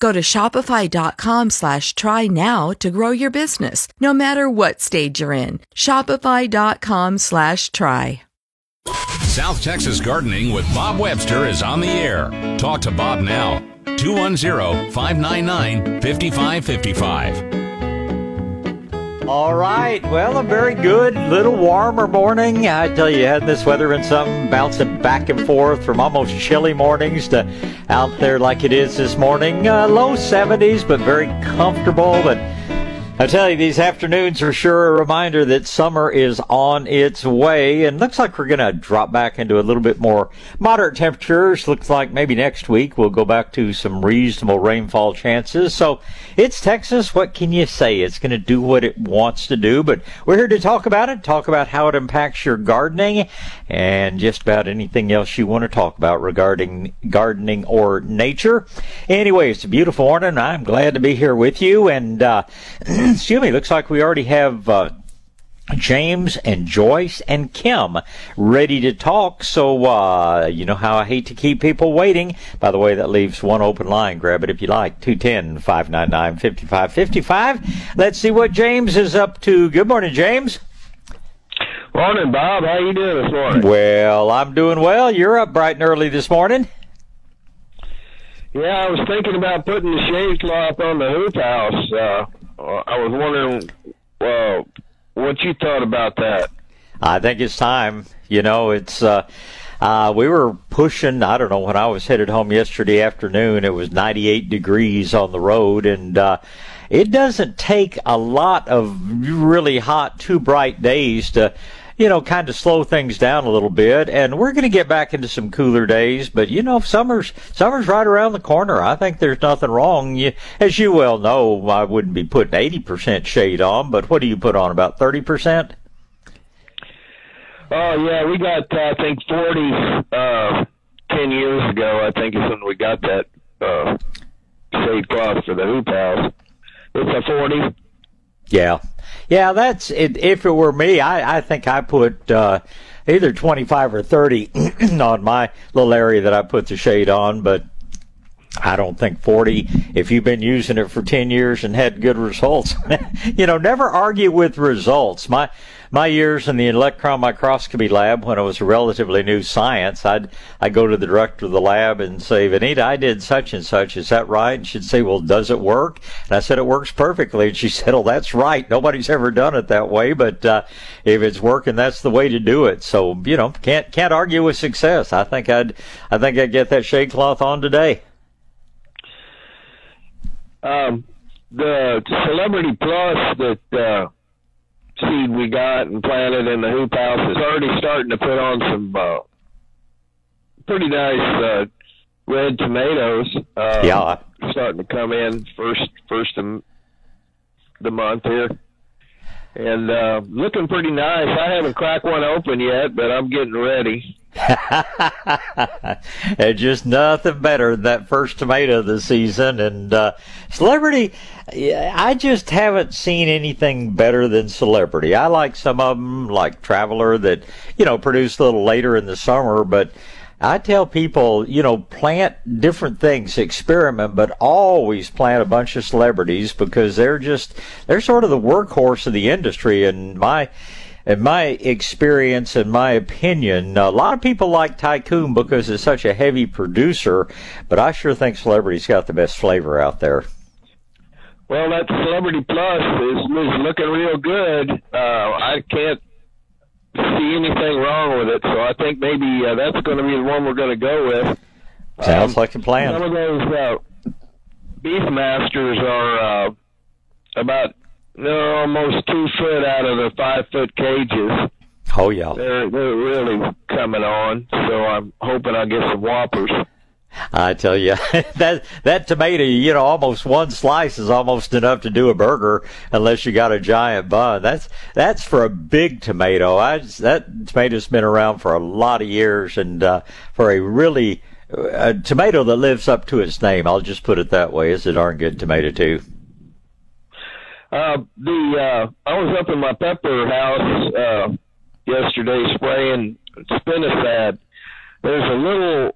Go to shopify.com/try now to grow your business, no matter what stage you're in. Shopify.com/try. South Texas Gardening with Bob Webster is on the air. Talk to Bob now. 210-599-5555. All right. Well, a very good little warmer morning. I tell you, had this weather been something, bouncing back and forth from almost chilly mornings to out there like it is this morning. Low 70s, but very comfortable. But I tell you, these afternoons are sure a reminder that summer is on its way, and looks like we're going to drop back into a little bit more moderate temperatures. Looks like maybe next week we'll go back to some reasonable rainfall chances. So it's Texas. What can you say? It's going to do what it wants to do, but we're here to talk about it, talk about how it impacts your gardening, and just about anything else you want to talk about regarding gardening or nature. Anyway, it's a beautiful morning. I'm glad to be here with you, and excuse me, looks like we already have James and Joyce and Kim ready to talk. So you know how I hate to keep people waiting. By the way, that leaves one open line. Grab it if you like. 210-599-5555. Let's see what James is up to. Good morning, James. Morning, Bob. How you doing this morning? Well, I'm doing well. You're up bright and early this morning. Yeah, I was thinking about putting the shade cloth on the hoop house. I was wondering what you thought about that. I think it's time. You know, it's we were pushing, I don't know, when I was headed home yesterday afternoon, it was 98 degrees on the road, and it doesn't take a lot of really hot, too bright days to, you know, kind of slow things down a little bit, and we're going to get back into some cooler days, but, you know, summer's right around the corner. I think there's nothing wrong. As you well know, I wouldn't be putting 80% shade on, but what do you put on, about 30%? Oh, yeah, we got, I think, 40, 10 years ago, I think is when we got that shade cloth for the hoop house. It's a 40. Yeah. Yeah, that's it. If it were me, I think I put either 25 or 30 on my little area that I put the shade on, but I don't think 40. If you've been using it for 10 years and had good results, you know, never argue with results. My years in the electron microscopy lab, when it was a relatively new science, I'd go to the director of the lab and say, Vanita, I did such and such. Is that right? And she'd say, well, does it work? And I said, it works perfectly. And she said, oh, that's right. Nobody's ever done it that way. But if it's working, that's the way to do it. So, you know, can't argue with success. I think I'd get that shade cloth on today. The Celebrity Plus that seed we got and planted in the hoop house is already starting to put on some pretty nice red tomatoes. Yeah, starting to come in first of the month here, and looking pretty nice. I haven't cracked one open yet, but I'm getting ready. And just nothing better than that first tomato of the season. And Celebrity, I just haven't seen anything better than Celebrity. I like some of them, like Traveler, that, you know, produce a little later in the summer. But I tell people, you know, plant different things, experiment, but always plant a bunch of Celebrities, because they're sort of the workhorse of the industry. And in my experience, in my opinion, a lot of people like Tycoon because it's such a heavy producer, but I sure think Celebrity's got the best flavor out there. Well, that Celebrity Plus is looking real good. I can't see anything wrong with it. So I think maybe that's going to be the one we're going to go with. Sounds like a plan. Some of those Beefmasters are they're almost 2 foot out of the 5 foot cages. Oh, yeah. They're really coming on, so I'm hoping I get some whoppers. I tell you, that tomato, almost one slice is almost enough to do a burger unless you got a giant bun. That's for a big tomato. That tomato's been around for a lot of years, and for a tomato that lives up to its name, I'll just put it that way. It's a darn good tomato, too. I was up in my pepper house yesterday spraying spinosad. There's a little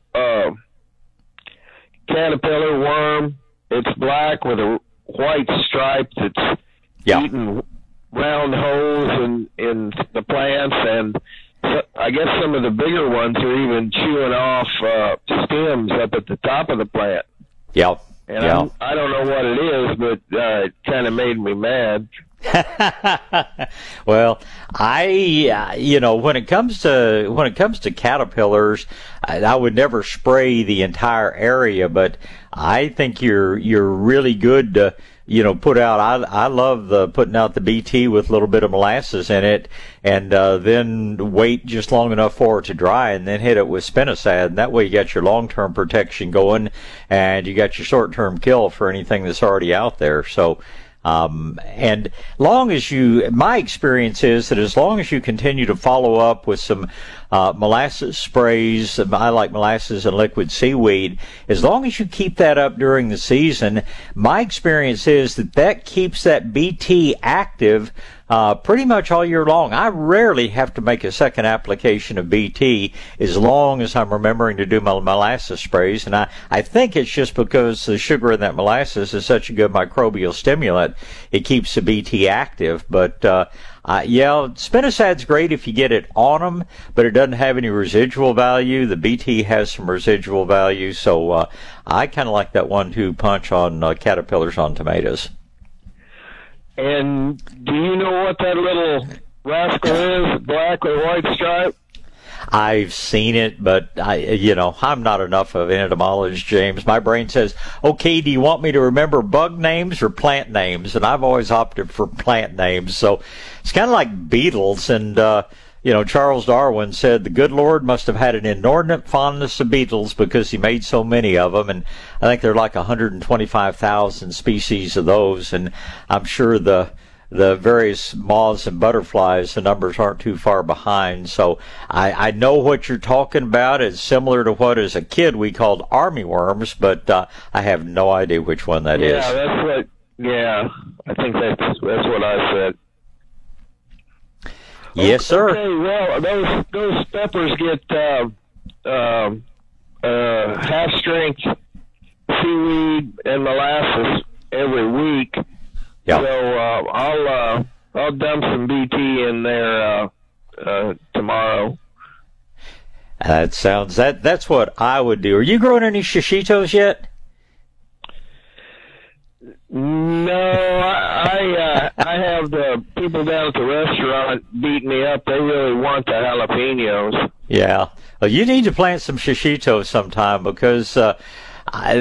caterpillar worm. It's black with a white stripe that's eating round holes in the plants, and I guess some of the bigger ones are even chewing off stems up at the top of the plant. Yeah. And I don't know what it is, but it kind of made me mad. Well, when it comes to caterpillars, I would never spray the entire area, but I think you're really good to put out. I love putting out the BT with a little bit of molasses in it, and then wait just long enough for it to dry, and then hit it with spinosad. And that way you got your long-term protection going, and you got your short-term kill for anything that's already out there. So, and long as my experience is that as long as you continue to follow up with some molasses sprays, I like molasses and liquid seaweed, as long as you keep that up during the season, my experience is that keeps that BT active pretty much all year long. I rarely have to make a second application of BT as long as I'm remembering to do my molasses sprays. And I think it's just because the sugar in that molasses is such a good microbial stimulant, it keeps the BT active. But, spinosad's great if you get it on them, but it doesn't have any residual value. The BT has some residual value. So, I kind of like that 1-2 punch on caterpillars on tomatoes. And do you know what that little rascal is, black or white stripe? I've seen it, but I'm not enough of an entomologist, James. My brain says, okay, do you want me to remember bug names or plant names? And I've always opted for plant names. So it's kind of like beetles. And, Charles Darwin said the good Lord must have had an inordinate fondness of beetles because he made so many of them. And I think there are like 125,000 species of those. And I'm sure the various moths and butterflies, the numbers aren't too far behind. So I know what you're talking about. It's similar to what as a kid we called army worms, but I have no idea which one that is. Yeah, I think that's what I said. Yes, sir. Okay, well, those peppers get half-strength seaweed and molasses every week. Yep. So I'll dump some BT in there tomorrow. That sounds that's what I would do. Are you growing any shishitos yet? No, I have the people down at the restaurant beat me up. They really want the jalapenos. Yeah, well, you need to plant some shishitos sometime because it's a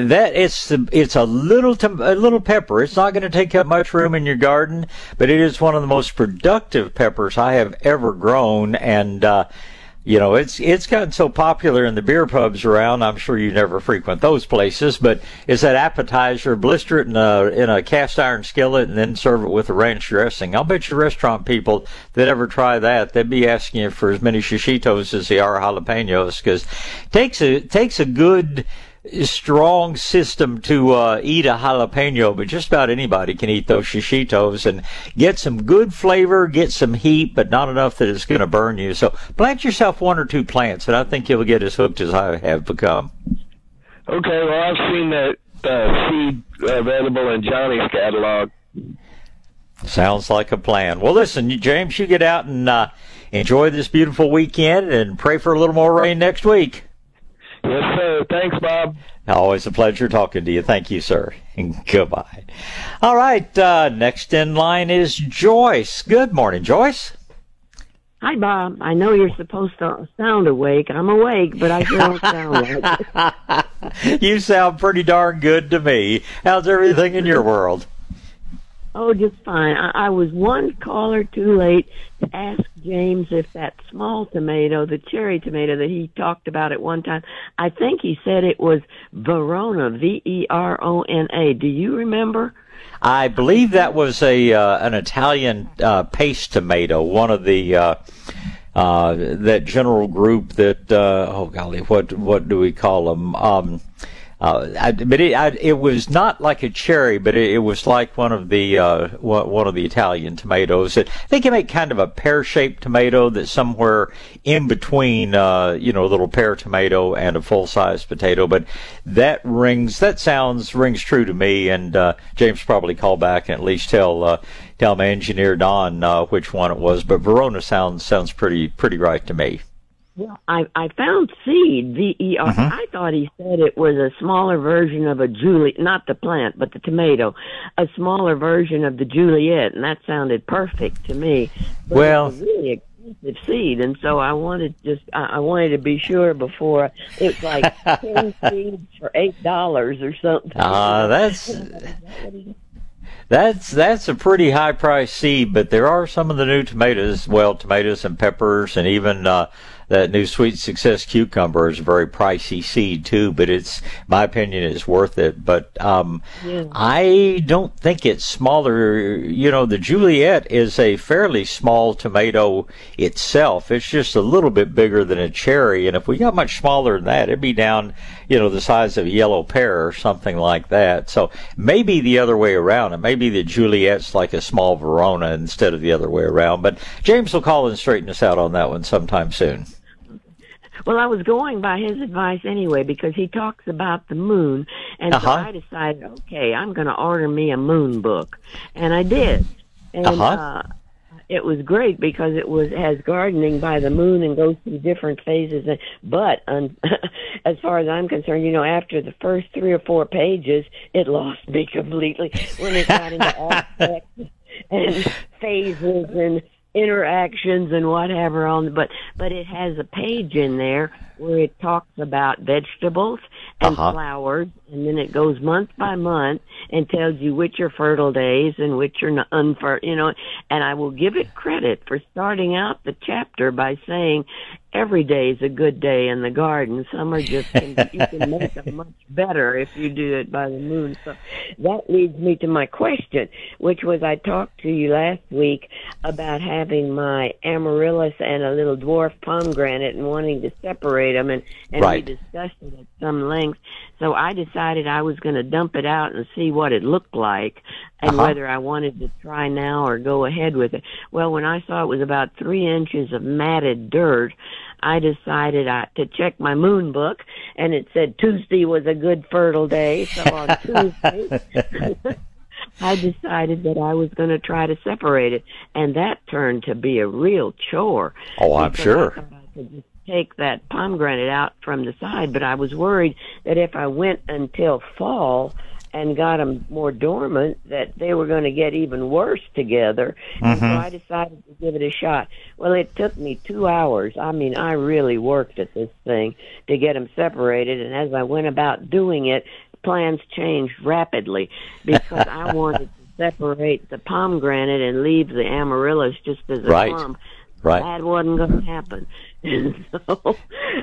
little pepper. It's not going to take up much room in your garden, but it is one of the most productive peppers I have ever grown, and it's gotten so popular in the beer pubs around. I'm sure you never frequent those places, but it's that appetizer, blister it in a cast iron skillet, and then serve it with a ranch dressing. I'll bet your restaurant people that ever try that, they'd be asking you for as many shishitos as they are jalapenos, because it takes a good, strong system to eat a jalapeno, but just about anybody can eat those shishitos and get some good flavor, get some heat, but not enough that it's going to burn you. So plant yourself 1 or 2 plants, and I think you'll get as hooked as I have become. Okay, well, I've seen that seed available in Johnny's catalog. Sounds like a plan. Well, listen, James, you get out and enjoy this beautiful weekend and pray for a little more rain next week. Yes, sir. Thanks, Bob. Always a pleasure talking to you. Thank you, sir. And goodbye. All right. Next in line is Joyce. Good morning, Joyce. Hi, Bob. I know you're supposed to sound awake. I'm awake, but I don't sound like it. You sound pretty darn good to me. How's everything in your world? Oh, just fine. I was one caller too late to ask James if that small tomato, the cherry tomato that he talked about at one time, I think he said it was Verona, V-E-R-O-N-A. Do you remember? I believe that was an Italian paste tomato, one of the that general group that what do we call them? But it was not like a cherry, but it was like one of the Italian tomatoes. I think you make kind of a pear-shaped tomato that's somewhere in between, a little pear tomato and a full-size potato. But that sounds true to me. And James probably call back and at least tell my engineer Don which one it was. But Verona sounds pretty right to me. Well, I found seed, V-E-R. Mm-hmm. I thought he said it was a smaller version of a Juliet, not the plant, but the tomato, a smaller version of the Juliet, and that sounded perfect to me. But well, it was really expensive seed, and so I wanted to be sure before it's like 10 seeds for $8 or something. That's a pretty high price seed, but there are some of the new tomatoes and peppers, and even that new Sweet Success cucumber is a very pricey seed too, but it's, my opinion, it's worth it. But I don't think it's smaller. The Juliet is a fairly small tomato itself. It's just a little bit bigger than a cherry, and if we got much smaller than that, it'd be down, the size of a yellow pear or something like that. So maybe the other way around. It may be that Juliet's like a small Verona instead of the other way around. But James will call and straighten us out on that one sometime soon. Well, I was going by his advice anyway because he talks about the moon. And so I decided, okay, I'm going to order me a moon book. And I did. And it was great because it has gardening by the moon and goes through different phases. But as far as I'm concerned, after the first 3 or 4 pages, it lost me completely when it got into aspects and phases and interactions and whatever on. But it has a page in there where it talks about vegetables and flowers, and then it goes month by month and tells you which are fertile days and which are unfertile, and I will give it credit for starting out the chapter by saying every day is a good day in the garden. Some are just, you can make them much better if you do it by the moon. So that leads me to my question, which was, I talked to you last week about having my amaryllis and a little dwarf pomegranate and wanting to separate them, and right. We discussed it at some length. So I decided I was going to dump it out and see what it looked like and whether I wanted to try now or go ahead with it. Well, when I saw it was about 3 inches of matted dirt, I decided to check my moon book, and it said Tuesday was a good fertile day. So on Tuesday, I decided that I was going to try to separate it, and that turned to be a real chore. Oh, I'm sure. Take that pomegranate out from the side, but I was worried that if I went until fall and got them more dormant, that they were going to get even worse together. Mm-hmm. And so I decided to give it a shot. Well, it took me 2 hours. I mean, I really worked at this thing to get them separated, and as I went about doing it, plans changed rapidly because I wanted to separate the pomegranate and leave the amaryllis just as a clump. Right. That wasn't going to happen. And so,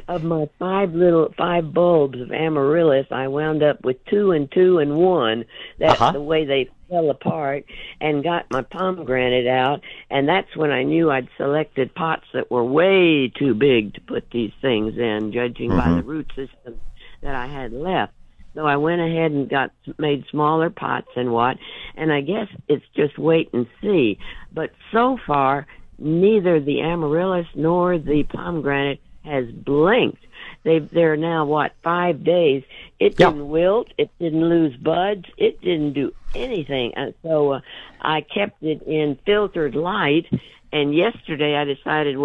of my five bulbs of amaryllis, I wound up with 2 and 2 and 1. That's the way they fell apart, and got my pomegranate out. And that's when I knew I'd selected pots that were way too big to put these things in, judging by the root system that I had left. So I went ahead and made smaller pots and what. And I guess it's just wait and see. But so far, neither the amaryllis nor the pomegranate has blinked. They're now, 5 days. It didn't wilt. It didn't lose buds. It didn't do anything. And so I kept it in filtered light. And yesterday I decided,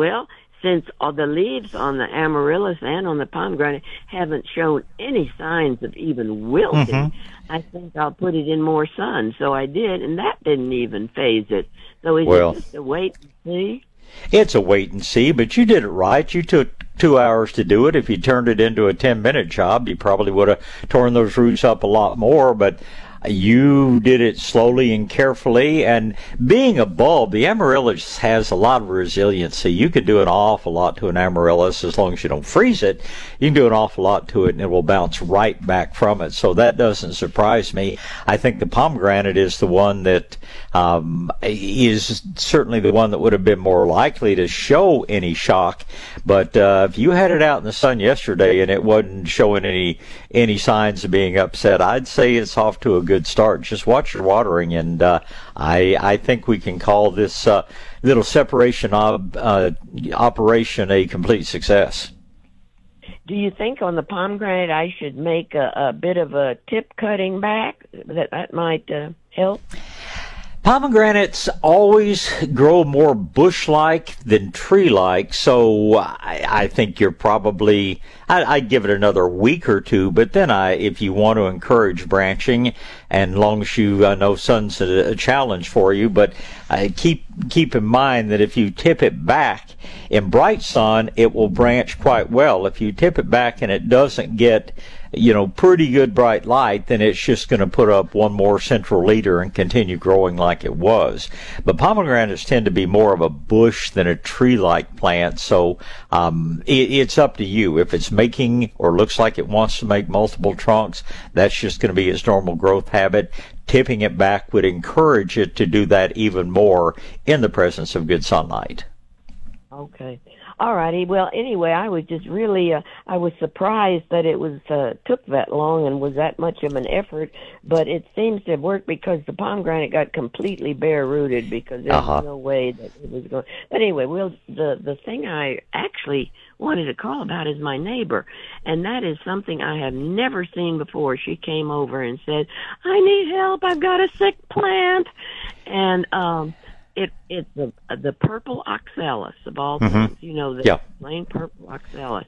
since all the leaves on the amaryllis and on the pomegranate haven't shown any signs of even wilting, I think I'll put it in more sun. So I did, and that didn't even phase it. So is it just a wait and see? It's a wait and see, but you did it right. You took 2 hours to do it. If you turned it into a 10-minute job, you probably would have torn those roots up a lot more, but you did it slowly and carefully. And being a bulb, the amaryllis has a lot of resiliency. You could do an awful lot to an amaryllis as long as you don't freeze it. You can do an awful lot to it and it will bounce right back from it. So that doesn't surprise me. I think the pomegranate is the one that is certainly the one that would have been more likely to show any shock. But if you had it out in the sun yesterday and it wasn't showing any signs of being upset, I'd say it's off to a good start. Just watch your watering, and I think we can call this little separation operation a complete success. Do you think on the pomegranate I should make a bit of a tip cutting back? That might help? Pomegranates always grow more bush-like than tree-like, so I think you're probably, I'd give it another week or two, but then if you want to encourage branching, and long as you, I know sun's a challenge for you, but keep in mind that if you tip it back in bright sun, it will branch quite well. If you tip it back and it doesn't get pretty good bright light, then it's just going to put up one more central leader and continue growing like it was. But pomegranates tend to be more of a bush than a tree-like plant, so it's up to you. If it's making or looks like it wants to make multiple trunks, that's just going to be its normal growth habit. Tipping it back would encourage it to do that even more in the presence of good sunlight. Okay. All righty. Well, anyway, I was just really, I was surprised that it was took that long and was that much of an effort, but it seems to have worked because the pomegranate got completely bare-rooted because there was no way that it was going. But anyway, well, the thing I actually wanted to call about is my neighbor, and that is something I have never seen before. She came over and said, "I need help. I've got a sick plant," and It's the purple oxalis of all things, the plain purple oxalis.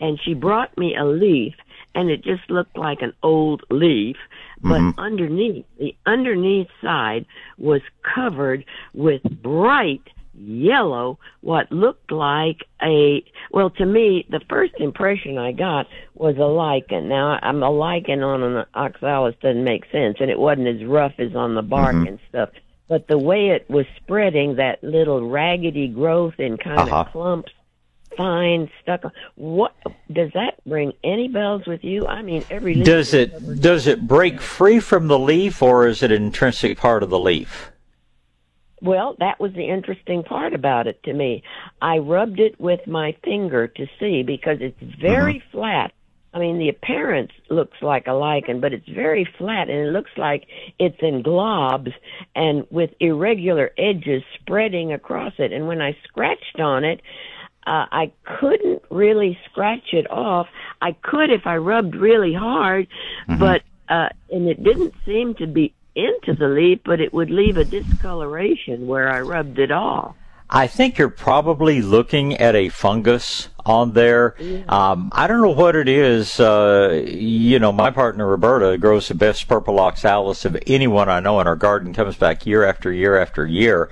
And she brought me a leaf, and it just looked like an old leaf, but underneath, the underneath side was covered with bright yellow, what looked like to me, the first impression I got was a lichen. Now, a lichen on an oxalis doesn't make sense, and it wasn't as rough as on the bark and stuff. But the way it was spreading, that little raggedy growth in kind of clumps, fine, stuck. What does that bring? Any bells with you? I mean, every leaf. Does it break free from the leaf, or is it an intrinsic part of the leaf? Well, that was the interesting part about it to me. I rubbed it with my finger to see because it's very flat. I mean, the appearance looks like a lichen, but it's very flat, and it looks like it's in globs and with irregular edges spreading across it. And when I scratched on it, I couldn't really scratch it off. I could if I rubbed really hard, but and it didn't seem to be into the leaf, but it would leave a discoloration where I rubbed it off. I think you're probably looking at a fungus on there. I don't know what it is. My partner Roberta grows the best purple oxalis of anyone I know in our garden, comes back year after year after year.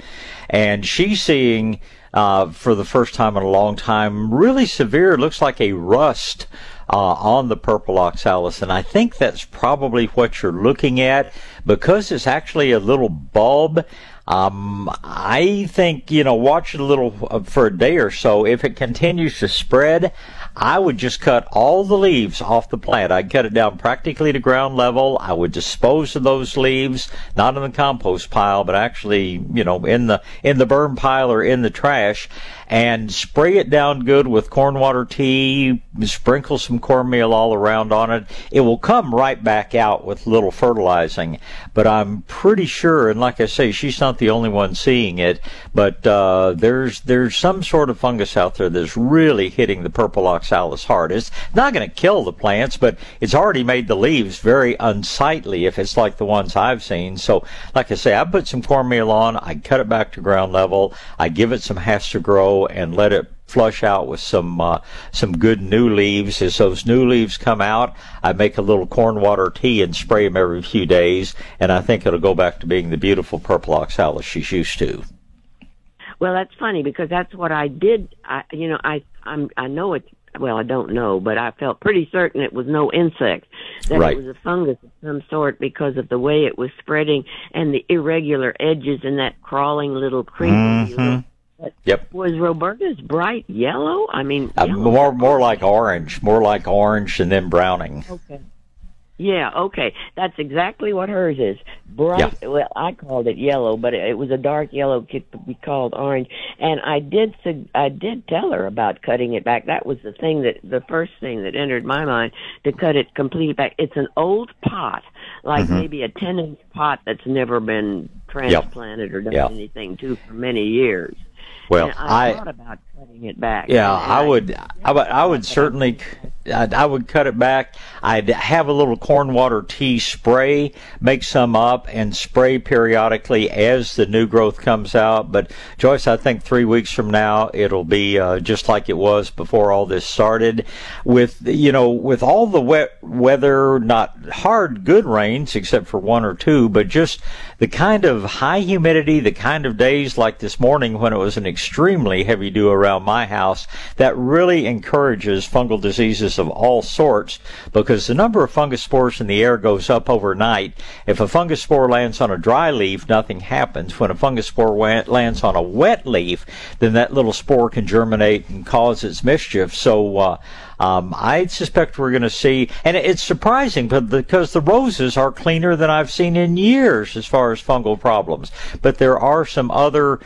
And she's seeing, for the first time in a long time, really severe, looks like a rust on the purple oxalis, and I think that's probably what you're looking at because it's actually a little bulb. I think, watch it a little for a day or so. If it continues to spread, I would just cut all the leaves off the plant. I'd cut it down practically to ground level. I would dispose of those leaves, not in the compost pile, but actually, in the burn pile or in the trash, and spray it down good with corn water tea, sprinkle some cornmeal all around on it. It will come right back out with a little fertilizing, but I'm pretty sure, and like I say, she's not the only one seeing it, but there's some sort of fungus out there that's really hitting the purple oxalis hard. It's not going to kill the plants, but it's already made the leaves very unsightly if it's like the ones I've seen. So, like I say, I put some cornmeal on, I cut it back to ground level, I give it some has to grow, and let it flush out with some good new leaves. As those new leaves come out, I make a little corn water tea and spray them every few days, and I think it'll go back to being the beautiful purple oxalis she's used to. Well, that's funny because that's what I did. I don't know, but I felt pretty certain it was no insect, that right. It was a fungus of some sort because of the way it was spreading and the irregular edges and that crawling little creature. Mm-hmm. Yep. Was Roberta's bright yellow? I mean, yellow. More like orange and then browning. Okay. Yeah, okay. That's exactly what hers is. Bright, yeah. Well, I called it yellow, but it was a dark yellow, could be called orange. And I did tell her about cutting it back. That was the first thing that entered my mind, to cut it completely back. It's an old pot, like mm-hmm. maybe a 10-inch pot that's never been transplanted yep. or done yep. anything to for many years. Well, I thought about cutting it back. Yeah, I would cut it back. I'd have a little corn water tea spray, make some up, and spray periodically as the new growth comes out. But Joyce, I think 3 weeks from now it'll be just like it was before all this started. With all the wet weather, not hard good rains except for one or two, but just the kind of high humidity, the kind of days like this morning when it was an extremely heavy dew around my house, that really encourages fungal diseases of all sorts, because the number of fungus spores in the air goes up overnight. If a fungus spore lands on a dry leaf, nothing happens. When a fungus spore lands on a wet leaf, then that little spore can germinate and cause its mischief. So I suspect we're going to see, and it's surprising because the roses are cleaner than I've seen in years as far as fungal problems, but there are some other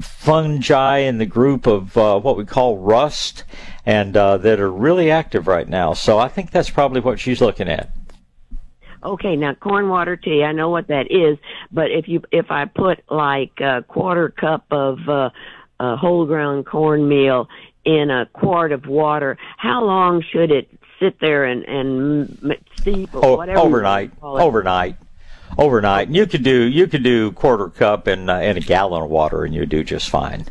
fungi in the group of what we call rust and that are really active right now. So I think that's probably what she's looking at. Okay, now corn water tea, I know what that is, but if I put like a quarter cup of whole ground cornmeal in a quart of water, how long should it sit there and steep or whatever? Overnight. And you could do quarter cup and a gallon of water, and you do just fine.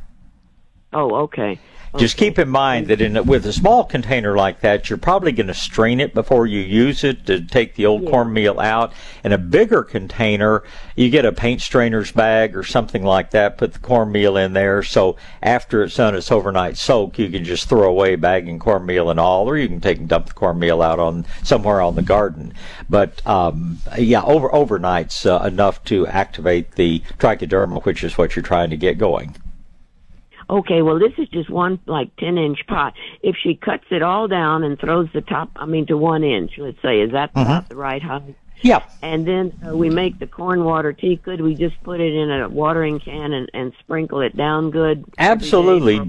Oh, okay. Just keep in mind that with a small container like that, you're probably going to strain it before you use it to take the old cornmeal out. In a bigger container, you get a paint strainer's bag or something like that, put the cornmeal in there. So after it's done its overnight soak, you can just throw away bagging cornmeal and all, or you can take and dump the cornmeal out on somewhere on the garden. But overnight's enough to activate the trichoderma, which is what you're trying to get going. Okay, well, this is just one, like, 10-inch pot. If she cuts it all down and throws the top, to 1 inch, let's say, is that about the right height? Yeah. And then we make the corn water tea. Could we just put it in a watering can and sprinkle it down good? Absolutely.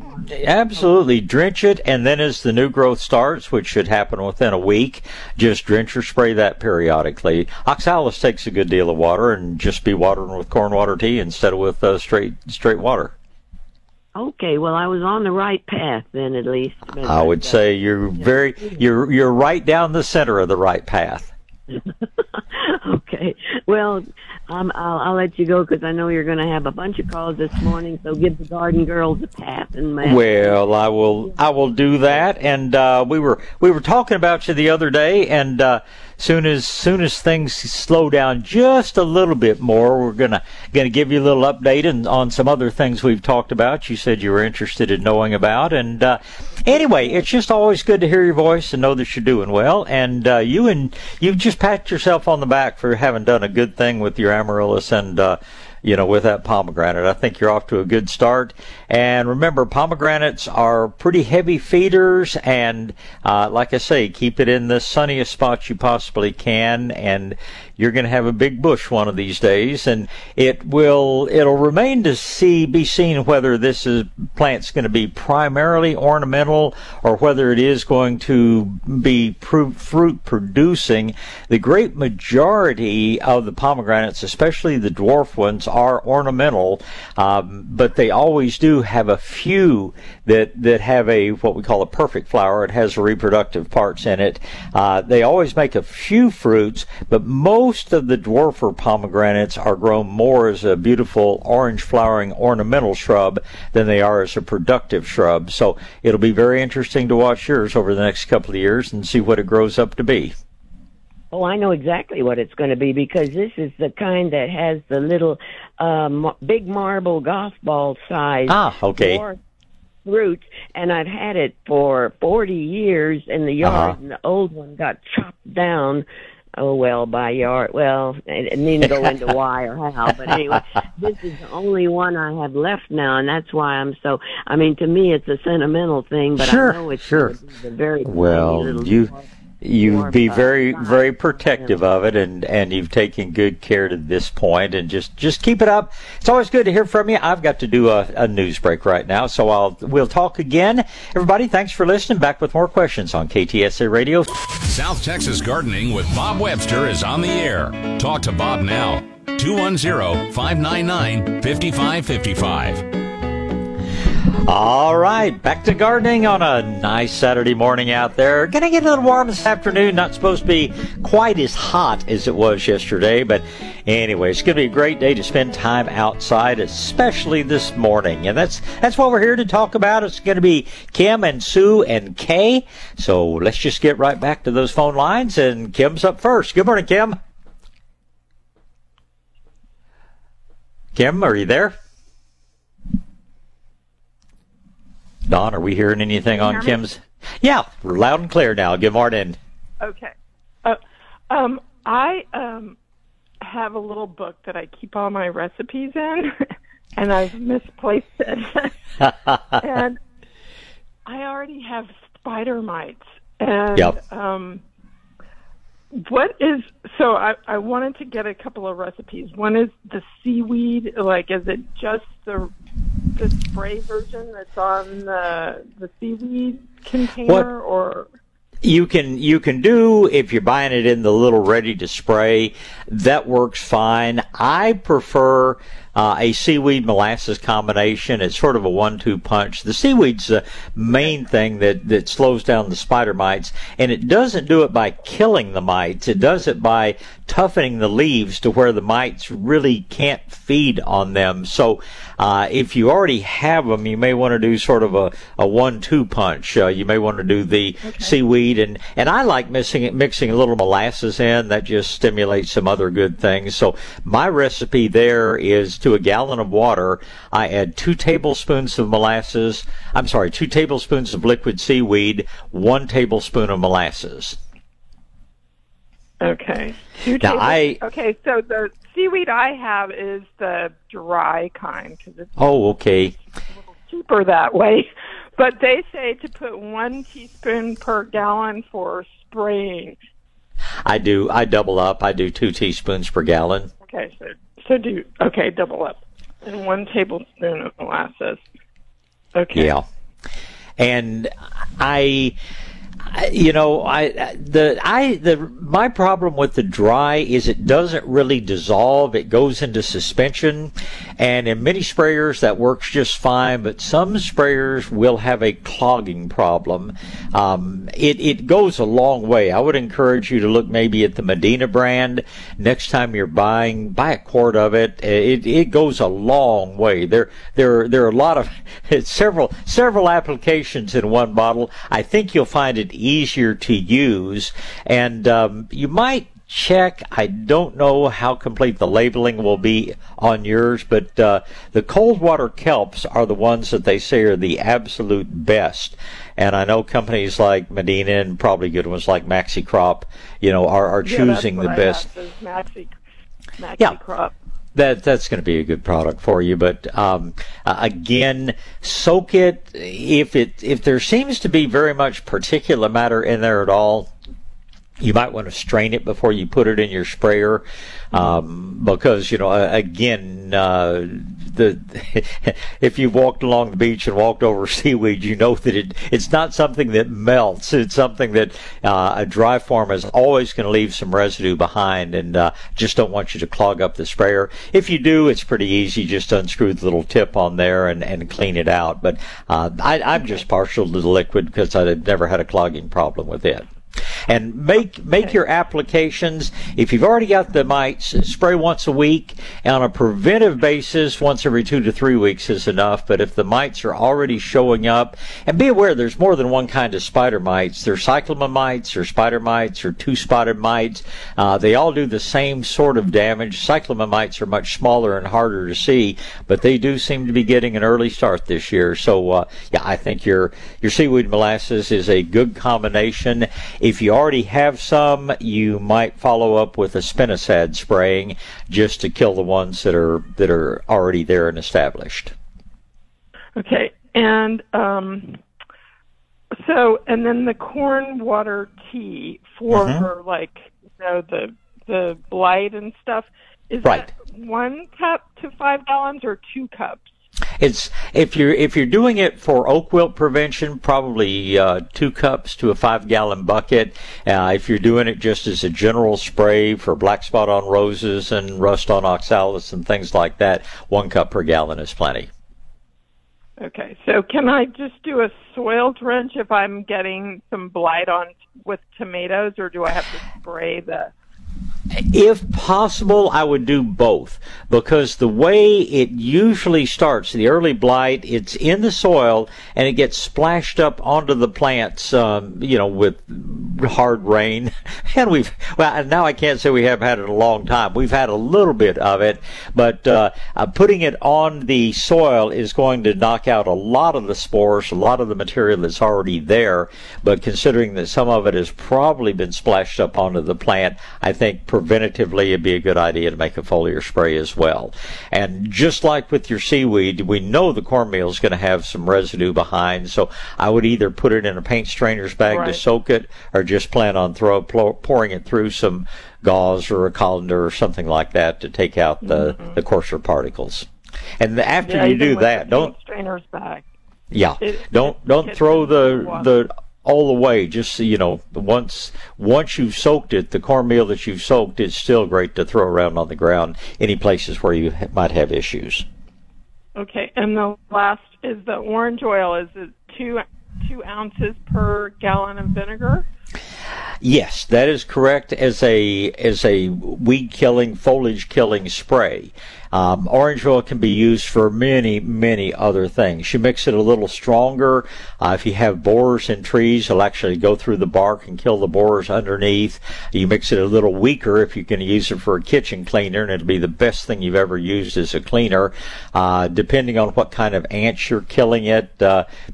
Drench it, and then as the new growth starts, which should happen within a week, just drench or spray that periodically. Oxalis takes a good deal of water, and just be watering with corn water tea instead of with straight water. Okay, well, I was on the right path then, at least. I would say you're right down the center of the right path. Okay, well, I'll let you go because I know you're going to have a bunch of calls this morning. So give the garden girls a pat and laugh. Well, I will do that. And we were talking about you the other day, and soon as things slow down just a little bit more, we're gonna give you a little update on some other things we've talked about. You said you were interested in knowing about, and anyway, it's just always good to hear your voice and know that you're doing well. And you've just pat yourself on the back for having done a good thing with your amaryllis and with that pomegranate. I think you're off to a good start. And remember, pomegranates are pretty heavy feeders, and like I say, keep it in the sunniest spots you possibly can, and you're going to have a big bush one of these days. And it'll remain to be seen whether this plant's going to be primarily ornamental or whether it is going to be fruit producing. The great majority of the pomegranates, especially the dwarf ones, are ornamental, but they always do have a few that have a what we call a perfect flower. It has reproductive parts in it. They always make a few fruits, but most of the dwarfer pomegranates are grown more as a beautiful orange flowering ornamental shrub than they are as a productive shrub. So it'll be very interesting to watch yours over the next couple of years and see what it grows up to be. Oh, I know exactly what it's going to be, because this is the kind that has the little big marble golf ball size. Ah, okay. Roots, and I've had it for 40 years in the yard, and the old one got chopped down. Oh, well, by yard. Well, it didn't go into why or how. But anyway, this is the only one I have left now, and that's why I'm so. I mean, to me, it's a sentimental thing, but sure, I know it's sure. A very well, little you'd be very, very protective of it, and you've taken good care to this point, and just keep it up. It's always good to hear from you. I've got to do a news break right now, so we'll talk again. Everybody, thanks for listening. Back with more questions on KTSA Radio. South Texas Gardening with Bob Webster is on the air. Talk to Bob now, 210-599-5555. All right, back to gardening on a nice Saturday morning out there. Going to get a little warm this afternoon. Not supposed to be quite as hot as it was yesterday, but anyway, it's going to be a great day to spend time outside, especially this morning. And that's what we're here to talk about. It's going to be Kim and Sue and Kay. So let's just get right back to those phone lines, and Kim's up first. Good morning, Kim. Kim, are you there? Don, are we hearing anything on Kim's? Yeah, we're loud and clear now. Good morning. Okay. I have a little book that I keep all my recipes in, and I've misplaced it. And I already have spider mites. And yep. I wanted to get a couple of recipes. One is the seaweed. Like, is it just the spray version that's on the seaweed container, or you can do, if you're buying it in the little ready to spray, that works fine. I prefer a seaweed molasses combination. It's sort of a 1-2 punch. The seaweed's the main thing that slows down the spider mites, and it doesn't do it by killing the mites. It does it by toughening the leaves to where the mites really can't feed on them. So if you already have them, you may want to do sort of a 1-2 punch. You may want to do the seaweed, and I like mixing a little molasses in. That just stimulates some other good things. So my recipe there is, to a gallon of water, I add 2 tablespoons of liquid seaweed, 1 tablespoon of molasses. Okay. So the seaweed I have is the dry kind, because it's a little cheaper that way. But they say to put 1 teaspoon per gallon for spraying. I do. I double up. I do 2 teaspoons per gallon. Okay, double up, and 1 tablespoon of molasses. Okay. Yeah, and my problem with the dry is it doesn't really dissolve. It goes into suspension, and in many sprayers that works just fine, but some sprayers will have a clogging problem. It goes a long way. I would encourage you to look maybe at the Medina brand next time you're buying. Buy a quart of it. It goes a long way. There are a lot of several applications in one bottle. I think you'll find it easier to use, and you might check. I don't know how complete the labeling will be on yours, but the cold water kelps are the ones that they say are the absolute best. And I know companies like Medina and probably good ones like MaxiCrop, are choosing the best. MaxiCrop. That's going to be a good product for you, but again, soak it. If there seems to be very much particulate matter in there at all, you might want to strain it before you put it in your sprayer, because if you've walked along the beach and walked over seaweed, you know that it's not something that melts. It's something that a dry form is always going to leave some residue behind, and just don't want you to clog up the sprayer. If you do, it's pretty easy. Just unscrew the little tip on there and clean it out. But I'm just partial to the liquid because I've never had a clogging problem with it. and make your applications. If you've already got the mites, spray once a week. And on a preventive basis, once every 2 to 3 weeks is enough. But if the mites are already showing up, and be aware there's more than one kind of spider mites. There's cyclamen mites or spider mites or two-spotted mites. They all do the same sort of damage. Cyclamen mites are much smaller and harder to see, but they do seem to be getting an early start this year. So, yeah, I think your seaweed molasses is a good combination. If you already have some, you might follow up with a spinosad spraying just to kill the ones that are already there and established. Okay, and and then the corn water tea for like, you know, the blight and stuff. Is that 1 cup to 5 gallons or 2 cups? It's if you're doing it for oak wilt prevention, probably 2 cups to a 5-gallon bucket. If you're doing it just as a general spray for black spot on roses and rust on oxalis and things like that, 1 cup per gallon is plenty. Okay, so can I just do a soil drench if I'm getting some blight on with tomatoes, or do I have to spray the? If possible, I would do both, because the way it usually starts, the early blight, it's in the soil and it gets splashed up onto the plants, with hard rain. And now I can't say we haven't had it in a long time. We've had a little bit of it, but putting it on the soil is going to knock out a lot of the spores, a lot of the material that's already there. But considering that some of it has probably been splashed up onto the plant, I think preventatively it'd be a good idea to make a foliar spray as well. And just like with your seaweed, we know the cornmeal is going to have some residue behind, so I would either put it in a paint strainer's bag to soak it, or just plan on pouring it through some gauze or a colander or something like that to take out the coarser particles. And after you do that, don't strainer's bag. Yeah, don't throw the all the way. Just, once you've soaked it, the cornmeal that you've soaked is still great to throw around on the ground, any places where you might have issues. Okay, and the last is the orange oil. Is it 2 ounces per gallon of vinegar? Yes, that is correct, as a weed killing, foliage killing spray. Orange oil can be used for many, many other things. You mix it a little stronger. If you have borers in trees, it'll actually go through the bark and kill the borers underneath. You mix it a little weaker if you can use it for a kitchen cleaner, and it'll be the best thing you've ever used as a cleaner. Depending on what kind of ants you're killing it,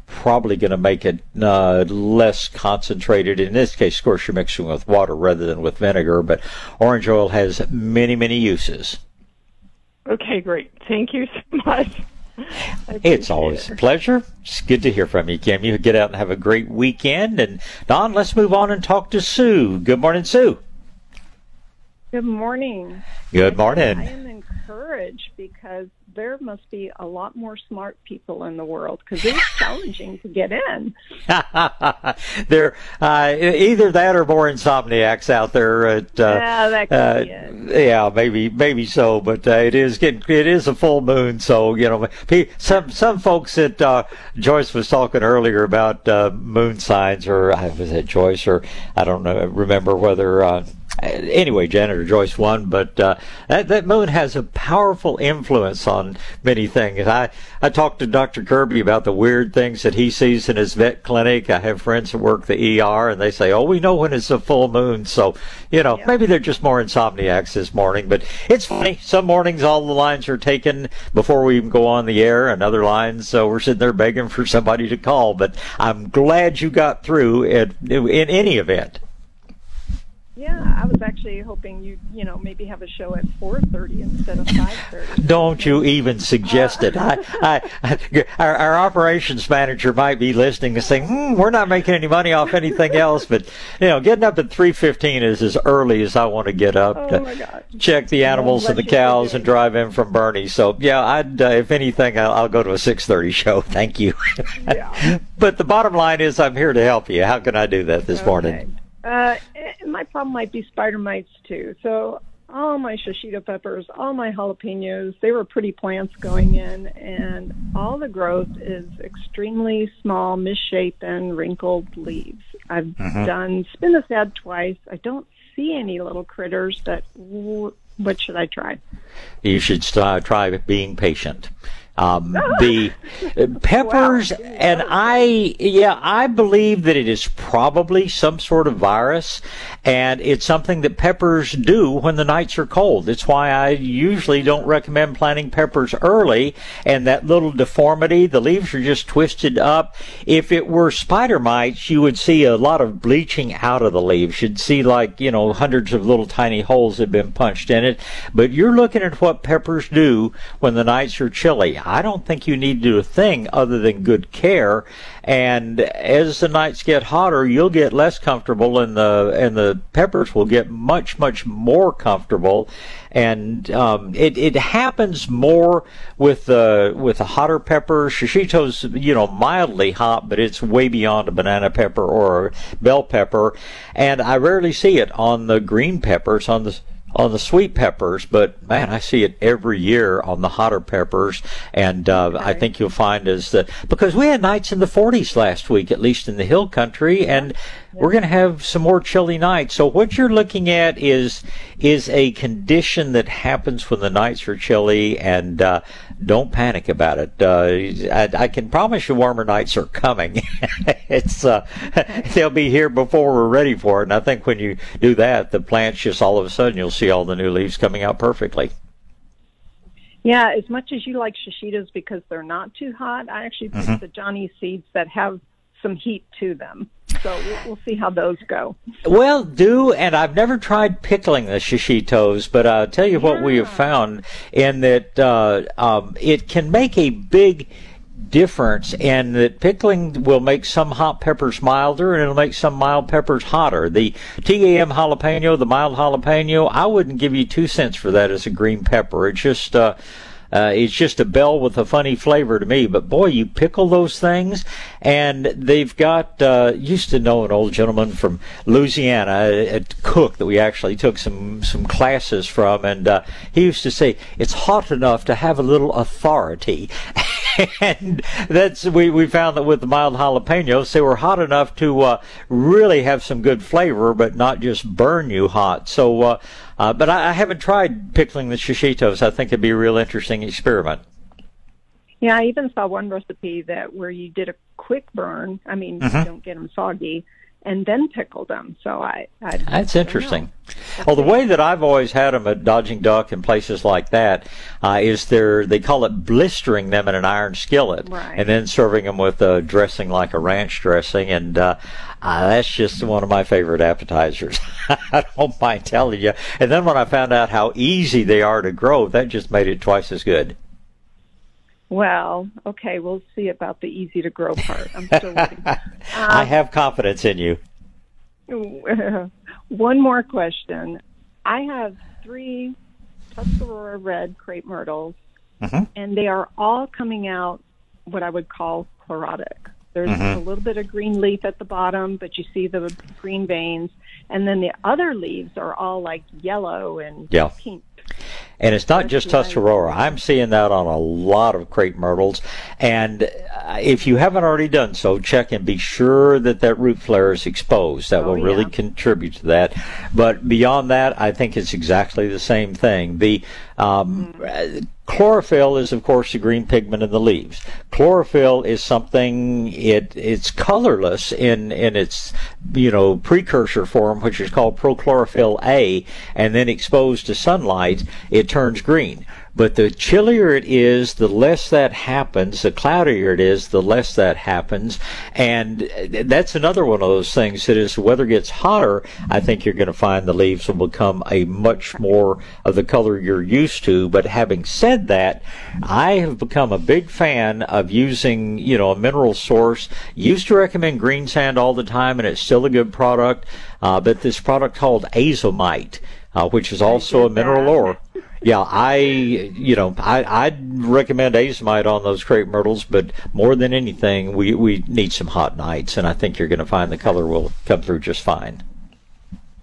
probably going to make it less concentrated. In this case, of course, you're mixing with water rather than with vinegar, but orange oil has many, many uses. Okay, great. Thank you so much. It's always a pleasure. It's good to hear from you, Kim. You get out and have a great weekend. And, Don, let's move on and talk to Sue. Good morning, Sue. Good morning. Good morning. I am encouraged because there must be a lot more smart people in the world, because it's challenging to get in. There, either that or more insomniacs out there. That could be it. Yeah, maybe so. But it is a full moon, so some folks that Joyce was talking earlier about moon signs, or was it Joyce, or I don't know, remember whether. Anyway, Janitor Joyce won, but that moon has a powerful influence on many things. I talked to Dr. Kirby about the weird things that he sees in his vet clinic. I have friends that work the ER, and they say, oh, we know when it's a full moon. So, maybe they're just more insomniacs this morning. But it's funny. Some mornings all the lines are taken before we even go on the air, and other lines, so we're sitting there begging for somebody to call. But I'm glad you got through in any event. Yeah, I was actually hoping you maybe have a show at 4:30 instead of 5:30. Don't you even suggest it. Our operations manager might be listening and saying, we're not making any money off anything else, but getting up at 3:15 is as early as I want to get up to check the animals and the cows and drive in from Bernie. So yeah, I'd if anything, I'll go to a 6:30 show. Thank you. Yeah. But the bottom line is, I'm here to help you. How can I do that this morning? My problem might be spider mites, too. So all my shishito peppers, all my jalapenos. They were pretty plants going in, and all the growth is extremely small, misshapen, wrinkled leaves. I've done spinosad twice. I don't see any little critters, but what should I try? You should try being patient. The peppers, wow. And I believe that it is probably some sort of virus, and it's something that peppers do when the nights are cold. That's why I usually don't recommend planting peppers early, and that little deformity, the leaves are just twisted up. If it were spider mites, you would see a lot of bleaching out of the leaves. You'd see, like, you know, hundreds of little tiny holes have been punched in it. But you're looking at what peppers do when the nights are chilly. I don't think you need to do a thing other than good care. And as the nights get hotter, you'll get less comfortable, and the peppers will get much, much more comfortable. And it happens more with the hotter peppers. Shishito's, you know, mildly hot, but it's way beyond a banana pepper or a bell pepper. And I rarely see it on the green peppers, on the sweet peppers, but man, I see it every year on the hotter peppers. And I think you'll find is that because we had nights in the 40s last week, at least in the hill country, and we're going to have some more chilly nights. So what you're looking at is a condition that happens when the nights are chilly, and don't panic about it. I can promise you warmer nights are coming. They'll be here before we're ready for it. And I think when you do that, the plants just all of a sudden, you'll see all the new leaves coming out perfectly. Yeah, as much as you like shishitas because they're not too hot, I actually picked the Johnny seeds that have some heat to them. So we'll see how those go. Well, and I've never tried pickling the shishitos, but I'll tell you what we have found, in that it can make a big difference, and that pickling will make some hot peppers milder, and it'll make some mild peppers hotter. The TAM jalapeno, the mild jalapeno, I wouldn't give you 2 cents for that as a green pepper. It's just a bell with a funny flavor to me. But boy, you pickle those things, and they've got. Used to know an old gentleman from Louisiana, a cook that we actually took some classes from, and he used to say it's hot enough to have a little authority. And that's we found that with the mild jalapenos, they were hot enough to really have some good flavor, but not just burn you hot. So, but I haven't tried pickling the shishitos. I think it'd be a real interesting experiment. Yeah, I even saw one recipe where you did a quick burn. I mean, you don't get them soggy. And then pickle them. So I that's interesting. Well, the way that I've always had them at Dodging Duck and places like that is they call it blistering them in an iron skillet, and then serving them with a dressing like a ranch dressing. And that's just one of my favorite appetizers. I don't mind telling you. And then when I found out how easy they are to grow, that just made it twice as good. Well, okay, we'll see about the easy-to-grow part. I'm still waiting. I have confidence in you. One more question. I have 3 Tuscarora red crepe myrtles, and they are all coming out what I would call chlorotic. There's a little bit of green leaf at the bottom, but you see the green veins. And then the other leaves are all, like, yellow and pink. And it's not just Tuscarora. I'm seeing that on a lot of crepe myrtles. And if you haven't already done so, check and be sure that root flare is exposed. That will really contribute to that. But beyond that, I think it's exactly the same thing. The chlorophyll is, of course, the green pigment in the leaves. Chlorophyll is something, it's colorless in its, you know, precursor form, which is called prochlorophyll A, and then exposed to sunlight, it turns green. But the chillier it is, the less that happens. The cloudier it is, the less that happens. And that's another one of those things that as the weather gets hotter, I think you're going to find the leaves will become a much more of the color you're used to. But having said that, I have become a big fan of using, you know, a mineral source. Used to recommend green sand all the time, and it's still a good product. But this product called Azomite, which is also a mineral ore. Yeah, I'd recommend Azomite on those crepe myrtles, but more than anything, we need some hot nights, and I think you're going to find the color will come through just fine.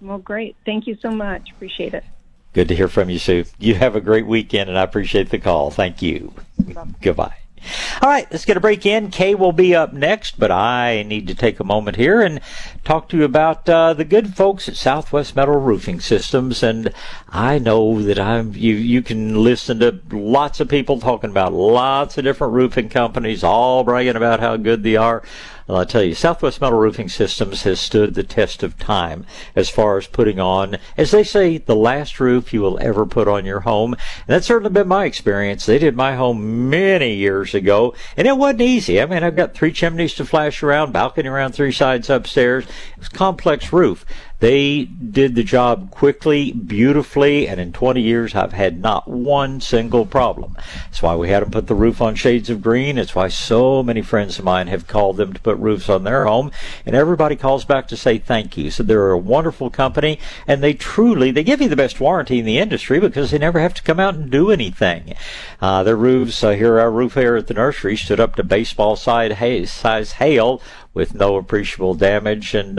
Well, great. Thank you so much. Appreciate it. Good to hear from you, Sue. You have a great weekend, and I appreciate the call. Thank you. Goodbye. All right, let's get a break in. Kay will be up next, but I need to take a moment here and talk to you about the good folks at Southwest Metal Roofing Systems. And I know that you can listen to lots of people talking about lots of different roofing companies, all bragging about how good they are. Well, I tell you, Southwest Metal Roofing Systems has stood the test of time as far as putting on, as they say, the last roof you will ever put on your home. And that's certainly been my experience. They did my home many years ago, and it wasn't easy. I mean, I've got three chimneys to flash around, balcony around three sides upstairs. It was a complex roof. They did the job quickly, beautifully, and in 20 years I've had not one single problem. That's why we had them put the roof on Shades of Green. It's why so many friends of mine have called them to put roofs on their home, and everybody calls back to say thank you. So they're a wonderful company, and they give you the best warranty in the industry because they never have to come out and do anything. Their roofs, our roof here at the nursery stood up to baseball size hail with no appreciable damage, and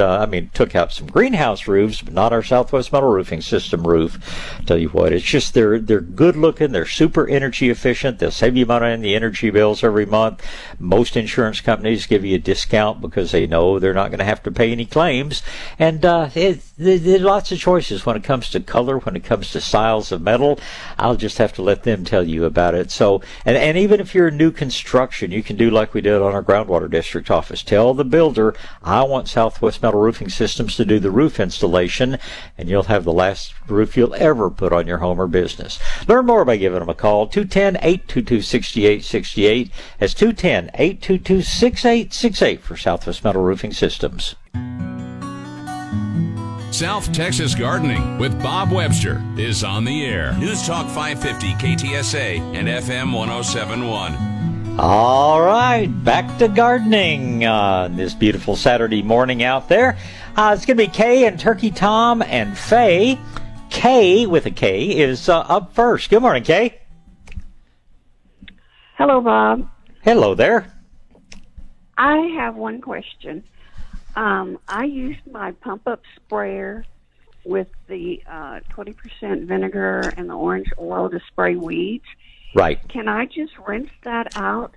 took out some greenhouse roofs, but not our Southwest Metal Roofing System roof. Tell you what, it's just they're good looking, they're super energy efficient, they'll save you money on the energy bills every month. Most insurance companies give you a discount because they know they're not going to have to pay any claims, and there's lots of choices when it comes to color, when it comes to styles of metal. I'll just have to let them tell you about it. So, and even if you're a new construction, you can do like we did on our groundwater district office. Tell the builder, I want Southwest Metal Roofing Systems to do the roof installation, and you'll have the last roof you'll ever put on your home or business. Learn more by giving them a call, 210-822-6868. That's 210-822-6868 for Southwest Metal Roofing Systems. South Texas Gardening with Bob Webster is on the air. News Talk 550, KTSA, and FM 1071. All right, back to gardening this beautiful Saturday morning out there. It's going to be Kay and Turkey Tom and Faye. Kay, with a K, is up first. Good morning, Kay. Hello, Bob. Hello there. I have one question. I used my pump-up sprayer with the 20% vinegar and the orange oil to spray weeds. Right. Can I just rinse that out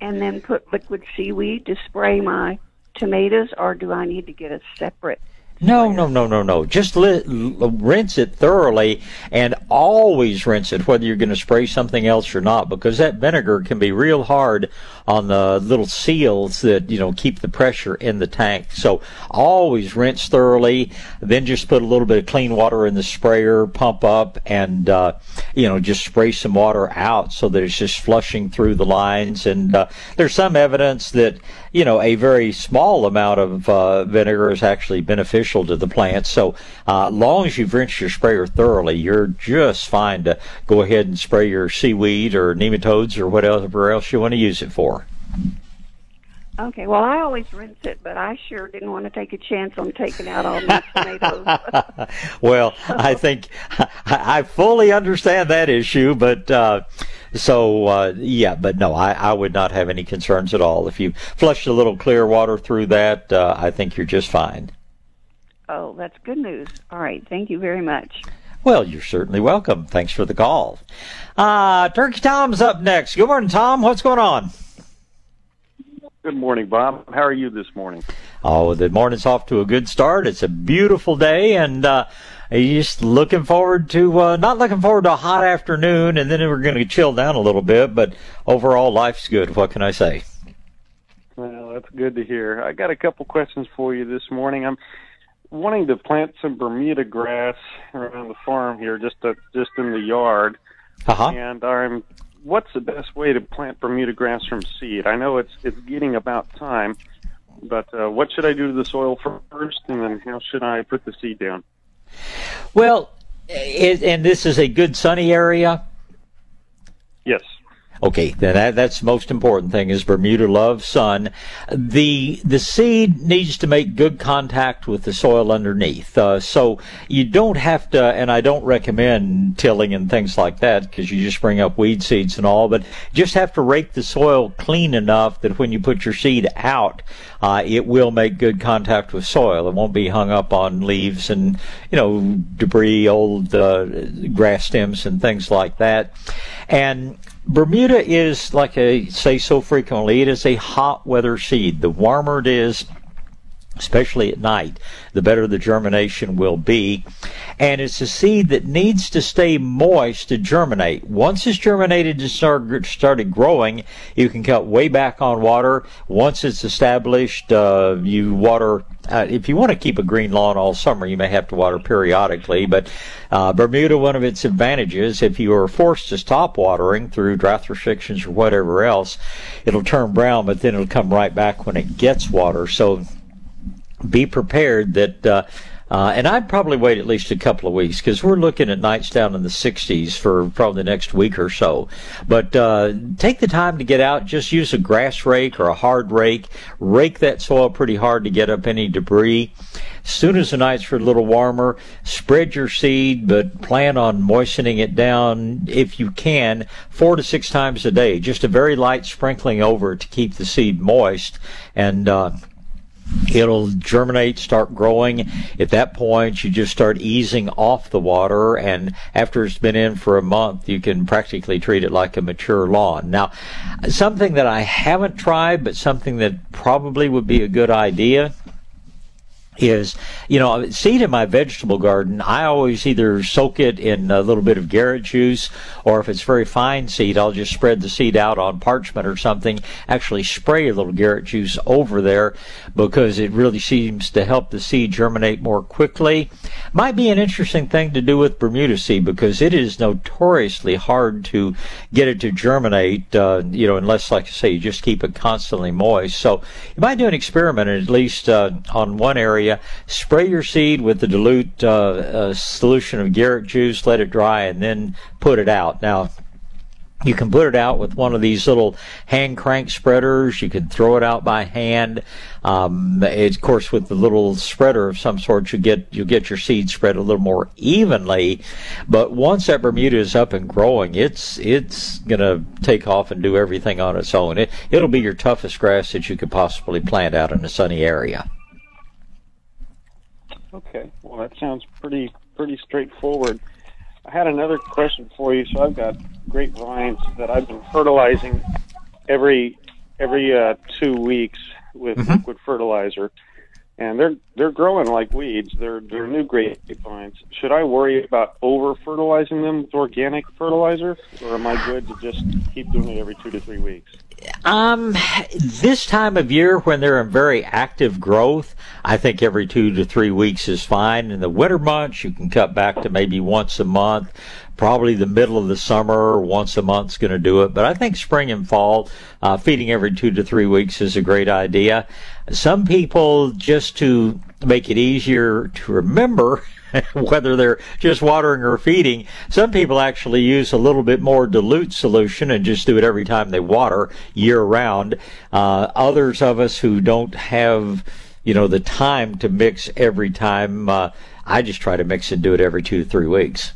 and then put liquid seaweed to spray my tomatoes, or do I need to get a separate? No. Just rinse it thoroughly, and always rinse it, whether you're going to spray something else or not, because that vinegar can be real hard on the little seals that, keep the pressure in the tank. So always rinse thoroughly, then just put a little bit of clean water in the sprayer, pump up, and, just spray some water out so that it's just flushing through the lines. And there's some evidence that, a very small amount of vinegar is actually beneficial to the plants. So long as you've rinsed your sprayer thoroughly, you're just fine to go ahead and spray your seaweed or nematodes or whatever else you want to use it for. Okay, well, I always rinse it, but I sure didn't want to take a chance on taking out all my tomatoes. Well, I think I fully understand that issue, but I would not have any concerns at all. If you flush a little clear water through that, I think you're just fine. Oh, that's good news. All right. Thank you very much. Well, you're certainly welcome. Thanks for the call. Turkey Tom's up next. Good morning, Tom. What's going on? Good morning, Bob. How are you this morning? Oh, the morning's off to a good start. It's a beautiful day, and just not looking forward to a hot afternoon, and then we're going to chill down a little bit, but overall, life's good. What can I say? Well, that's good to hear. I got a couple questions for you this morning. I'm wanting to plant some Bermuda grass around the farm here, just in the yard. Uh-huh. And what's the best way to plant Bermuda grass from seed? I know it's getting about time, but what should I do to the soil first, and then how should I put the seed down? Well, and this is a good sunny area? Yes. Okay, that's the most important thing is Bermuda loves sun. The seed needs to make good contact with the soil underneath. So you don't have to, and I don't recommend tilling and things like that because you just bring up weed seeds and all, but just have to rake the soil clean enough that when you put your seed out, it will make good contact with soil. It won't be hung up on leaves and, you know, debris, old grass stems and things like that. And Bermuda is, like I say so frequently, it is a hot weather seed. The warmer it is, especially at night, the better the germination will be. And it's a seed that needs to stay moist to germinate. Once it's germinated and started growing, you can cut way back on water. Once it's established, you water. If you want to keep a green lawn all summer, you may have to water periodically, but Bermuda, one of its advantages, if you are forced to stop watering through drought restrictions or whatever else, it'll turn brown, but then it'll come right back when it gets water. So be prepared that and I'd probably wait at least a couple of weeks because we're looking at nights down in the 60s for probably the next week or so. But take the time to get out. Just use a grass rake or a hard rake. Rake that soil pretty hard to get up any debris. As soon as the nights are a little warmer, spread your seed, but plan on moistening it down if you can 4 to 6 times a day. Just a very light sprinkling over to keep the seed moist, and it'll germinate, start growing. At that point, you just start easing off the water, and after it's been in for a month, you can practically treat it like a mature lawn. Now, something that I haven't tried, but something that probably would be a good idea is, you know, seed in my vegetable garden, I always either soak it in a little bit of Garrett juice, or if it's very fine seed, I'll just spread the seed out on parchment or something, actually spray a little Garrett juice over there, because it really seems to help the seed germinate more quickly. Might be an interesting thing to do with Bermuda seed, because it is notoriously hard to get it to germinate, you know, unless, like I say, you just keep it constantly moist. So you might do an experiment, at least on one area. Spray your seed with the dilute solution of Garrett juice, let it dry, and then put it out. Now, you can put it out with one of these little hand crank spreaders. You can throw it out by hand. Of course, with the little spreader of some sort, you'll get your seed spread a little more evenly. But once that Bermuda is up and growing, it's gonna take off and do everything on its own. It'll be your toughest grass that you could possibly plant out in a sunny area. Okay, well, that sounds pretty straightforward. I had another question for you. So I've got grapevines that I've been fertilizing every 2 weeks with liquid fertilizer, and they're growing like weeds. They're new grapevines. Should I worry about over fertilizing them with organic fertilizer, or am I good to just keep doing it every 2 to 3 weeks? This time of year when they're in very active growth, I think every 2 to 3 weeks is fine. In the winter months, you can cut back to maybe once a month. Probably the middle of the summer, once a month's going to do it. But I think spring and fall, feeding every 2 to 3 weeks is a great idea. Some people, just to make it easier to remember whether they're just watering or feeding, some people actually use a little bit more dilute solution and just do it every time they water year round. Others of us who don't have, you know, the time to mix every time, I just try to mix and do it every 2 to 3 weeks.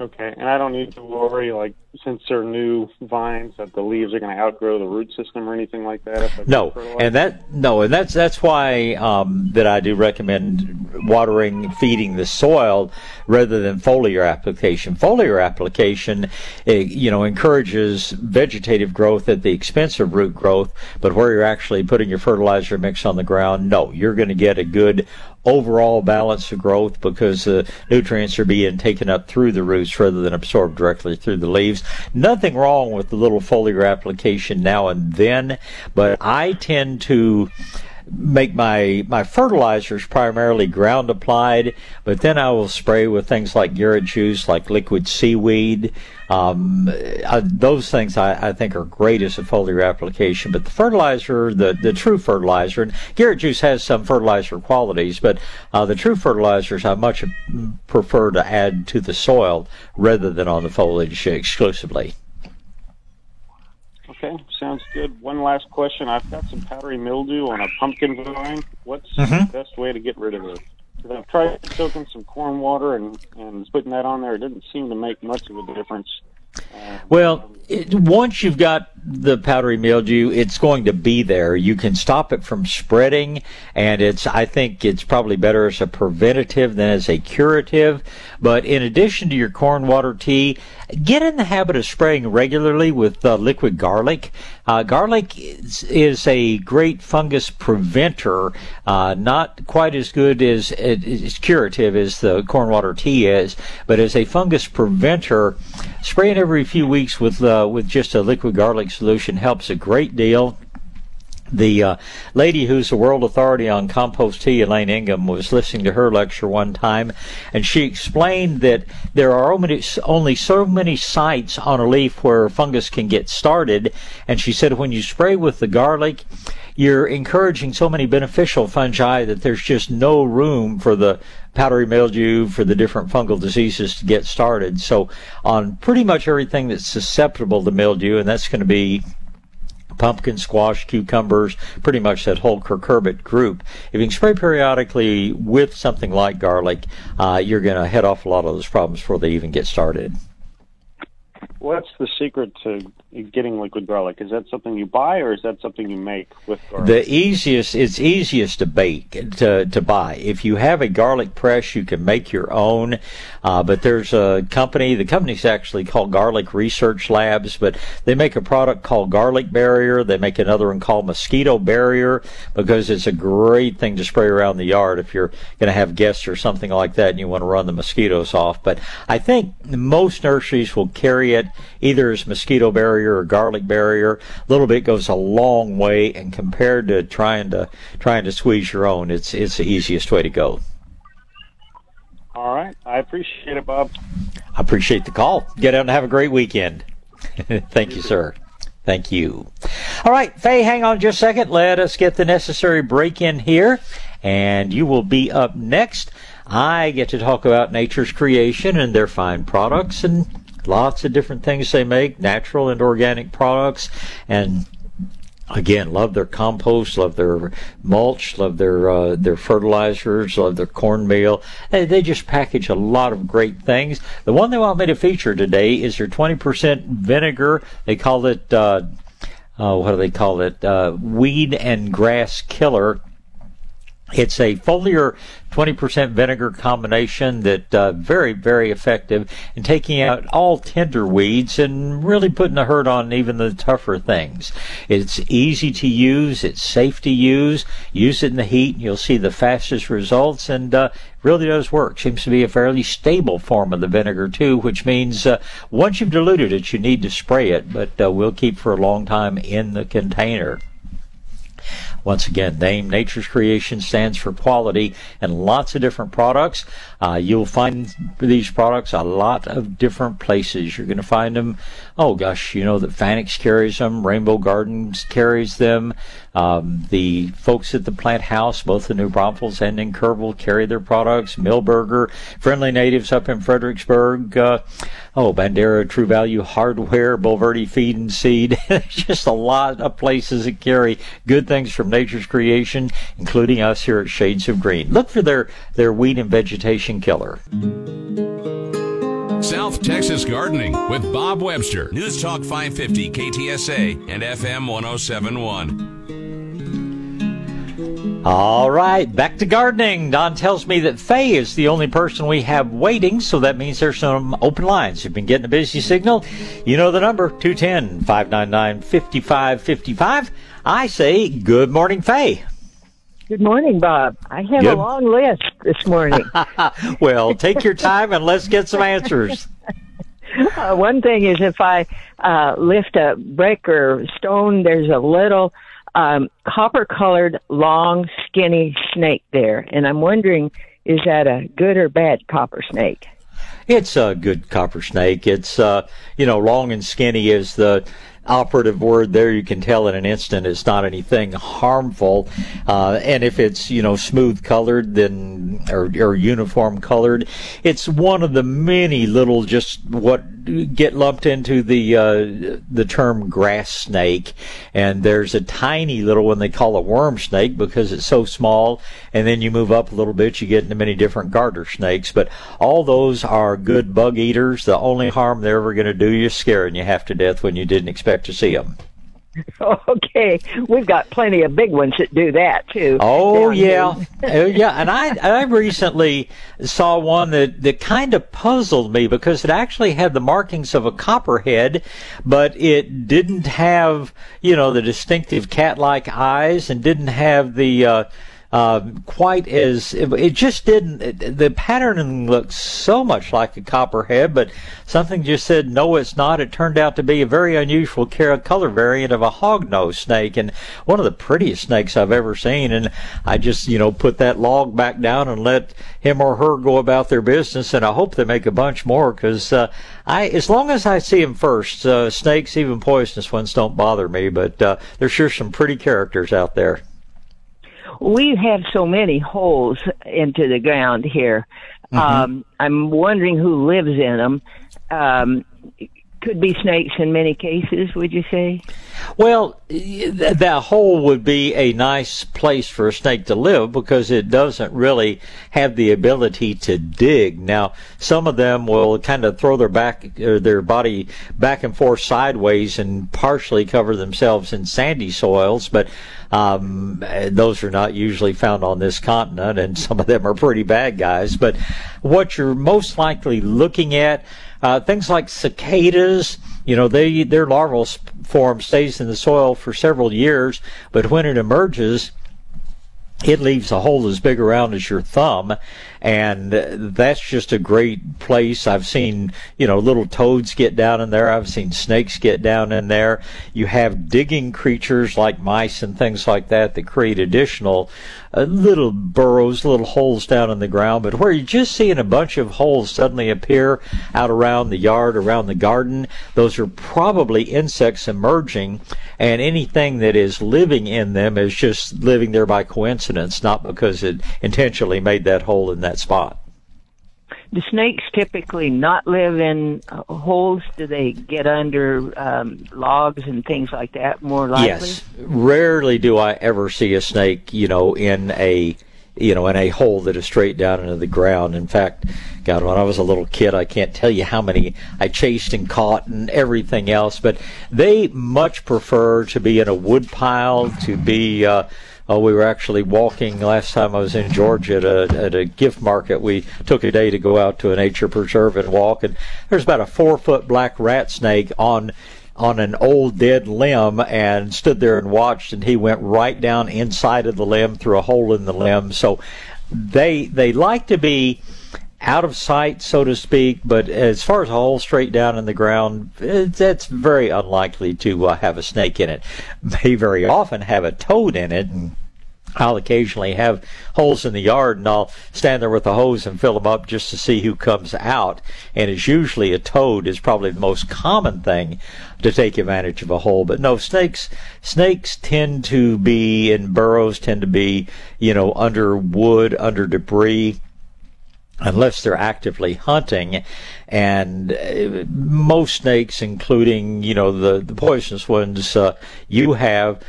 Okay, and I don't need to worry, like, since they're new vines, that the leaves are going to outgrow the root system or anything like that? No, and that's why that I do recommend watering, feeding the soil rather than foliar application. Foliar application, you know, encourages vegetative growth at the expense of root growth, but where you're actually putting your fertilizer mix on the ground, no, you're going to get a good overall balance of growth because the nutrients are being taken up through the roots rather than absorbed directly through the leaves. Nothing wrong with the little foliar application now and then, but I tend to make my fertilizers primarily ground applied, but then I will spray with things like Garrett juice, like liquid seaweed. Those things I think are great as a foliar application, but the fertilizer, the true fertilizer, and Garrett juice has some fertilizer qualities, but the true fertilizers I much prefer to add to the soil rather than on the foliage exclusively. Okay, sounds good. One last question. I've got some powdery mildew on a pumpkin vine. What's the best way to get rid of it? Because I've tried soaking some corn water and putting that on there. It didn't seem to make much of a difference. Well, once you've got the powdery mildew, it's going to be there. You can stop it from spreading, and I think it's probably better as a preventative than as a curative. But in addition to your corn water tea, get in the habit of spraying regularly with liquid garlic. Garlic is a great fungus preventer, not quite as good as it's curative as the corn water tea is, but as a fungus preventer, spraying every few weeks with just a liquid garlic solution helps a great deal. The lady who's a world authority on compost tea, Elaine Ingham, was listening to her lecture one time, and she explained that there are only so many sites on a leaf where fungus can get started, and she said when you spray with the garlic, you're encouraging so many beneficial fungi that there's just no room for the powdery mildew, for the different fungal diseases to get started. So on pretty much everything that's susceptible to mildew, and that's going to be pumpkin, squash, cucumbers, pretty much that whole cucurbit group. If you can spray periodically with something like garlic, you're going to head off a lot of those problems before they even get started. What's the secret to getting liquid garlic? Is that something you buy, or is that something you make with garlic? It's easiest to buy. If you have a garlic press, you can make your own. But there's a company. The company's actually called Garlic Research Labs, but they make a product called Garlic Barrier. They make another one called Mosquito Barrier because it's a great thing to spray around the yard if you're going to have guests or something like that, and you want to run the mosquitoes off. But I think most nurseries will carry it either as Mosquito Barrier or Garlic Barrier. A little bit goes a long way, and compared to trying to squeeze your own, it's the easiest way to go. All right. I appreciate it, Bob. I appreciate the call. Get out and have a great weekend. Thank you, sir. Thank you. All right, Faye, hang on just a second. Let us get the necessary break in here, and you will be up next. I get to talk about Nature's Creation and their fine products and lots of different things they make, natural and organic products, and again, love their compost, love their mulch, love their fertilizers, love their cornmeal. They just package a lot of great things. The one they want me to feature today is their 20% vinegar. They call it, weed and grass killer. It's a foliar 20% vinegar combination that very, very effective in taking out all tender weeds and really putting a hurt on even the tougher things. It's easy to use. It's safe to use. Use it in the heat, and you'll see the fastest results, and really does work. Seems to be a fairly stable form of the vinegar, too, which means once you've diluted it, you need to spray it, but we'll keep for a long time in the container. Once again, name Nature's Creation stands for quality and lots of different products. You'll find these products a lot of different places. You're going to find them, that Fanix carries them, Rainbow Gardens carries them. The folks at the Plant House, both in New Braunfels and in Kerrville, carry their products. Millburger, Friendly Natives up in Fredericksburg, Bandera, True Value Hardware, Bulverde Feed and Seed. Just a lot of places that carry good things from Nature's Creation, including us here at Shades of Green. Look for their weed and vegetation killer. South Texas Gardening with Bob Webster. News Talk 550, KTSA, and FM 1071. All right, back to gardening. Don tells me that Faye is the only person we have waiting, so that means there's some open lines. You've been getting a busy signal. You know the number, 210-599-5555. I say good morning, Faye. Good morning, Bob. I have a long list this morning. Well, take your time and let's get some answers. One thing is if I lift a brick or stone, there's a little copper-colored, long, skinny snake there. And I'm wondering, is that a good or bad copper snake? It's a good copper snake. It's, long and skinny is the operative word there, you can tell in an instant it's not anything harmful. And if it's, you know, smooth colored, then or uniform colored, it's one of the many little just what get lumped into the term grass snake. And there's a tiny little one they call a worm snake because it's so small. And then you move up a little bit, you get into many different garter snakes. But all those are good bug eaters. The only harm they're ever going to do you is scaring you half to death when you didn't expect to see them. Okay, we've got plenty of big ones that do that too. Oh yeah, yeah. And I recently saw one that kind of puzzled me because it actually had the markings of a copperhead, but it didn't have, you know, the distinctive cat-like eyes and didn't have the quite as it just didn't. The patterning looked so much like a copperhead, but something just said no, it's not. It turned out to be a very unusual color variant of a hognose snake, and one of the prettiest snakes I've ever seen. And I just, you know, put that log back down and let him or her go about their business. And I hope they make a bunch more because as long as I see them first, snakes, even poisonous ones, don't bother me. But there's sure some pretty characters out there. We have so many holes into the ground here. Mm-hmm. I'm wondering who lives in them. Could be snakes in many cases, would you say? Well, that hole would be a nice place for a snake to live because it doesn't really have the ability to dig. Now, some of them will kind of throw their body back and forth sideways and partially cover themselves in sandy soils, but those are not usually found on this continent, and some of them are pretty bad guys. But what you're most likely looking at, things like cicadas, you know, their larval form stays in the soil for several years, but when it emerges, it leaves a hole as big around as your thumb, and that's just a great place. I've seen, you know, little toads get down in there. I've seen snakes get down in there. You have digging creatures like mice and things like that create additional little burrows, little holes down in the ground. But where you're just seeing a bunch of holes suddenly appear out around the yard, around the garden, those are probably insects emerging, and anything that is living in them is just living there by coincidence, not because it intentionally made that hole in that spot. Do snakes typically not live in holes? Do they get under logs and things like that more likely? Yes. Rarely do I ever see a snake, you know, in a hole that is straight down into the ground. In fact, God, when I was a little kid, I can't tell you how many I chased and caught and everything else, but they much prefer to be in a wood pile, to be... we were actually walking last time I was in Georgia at a gift market. We took a day to go out to a nature preserve and walk, and there's about a 4-foot black rat snake on an old dead limb, and stood there and watched, and he went right down inside of the limb through a hole in the limb. So they like to be out of sight, so to speak, but as far as a hole straight down in the ground, that's very unlikely to have a snake in it. They very often have a toad in it, and I'll occasionally have holes in the yard, and I'll stand there with a hose and fill them up just to see who comes out. And it's usually a toad is probably the most common thing to take advantage of a hole. But no, snakes tend to be in burrows, tend to be, you know, under wood, under debris, unless they're actively hunting. And most snakes, including, you know, the poisonous ones you have,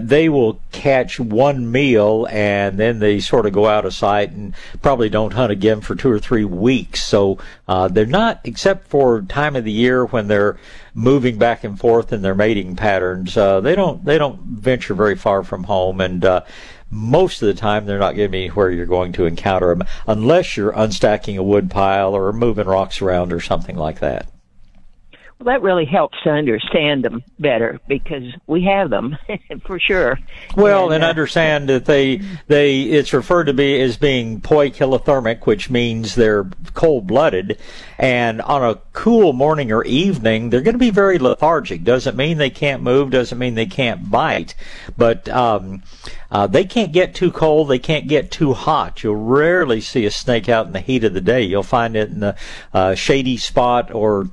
they will catch one meal and then they sort of go out of sight and probably don't hunt again for 2 or 3 weeks. So they're not, except for time of the year when they're moving back and forth in their mating patterns, they don't venture very far from home, and most of the time they're not going to be where you're going to encounter them unless you're unstacking a wood pile or moving rocks around or something like that. Well, that really helps to understand them better because we have them for sure. Well, and understand that it's referred to be as being poikilothermic, which means they're cold-blooded. And on a cool morning or evening, they're going to be very lethargic. Doesn't mean they can't move. Doesn't mean they can't bite. But they can't get too cold. They can't get too hot. You'll rarely see a snake out in the heat of the day. You'll find it in a shady spot or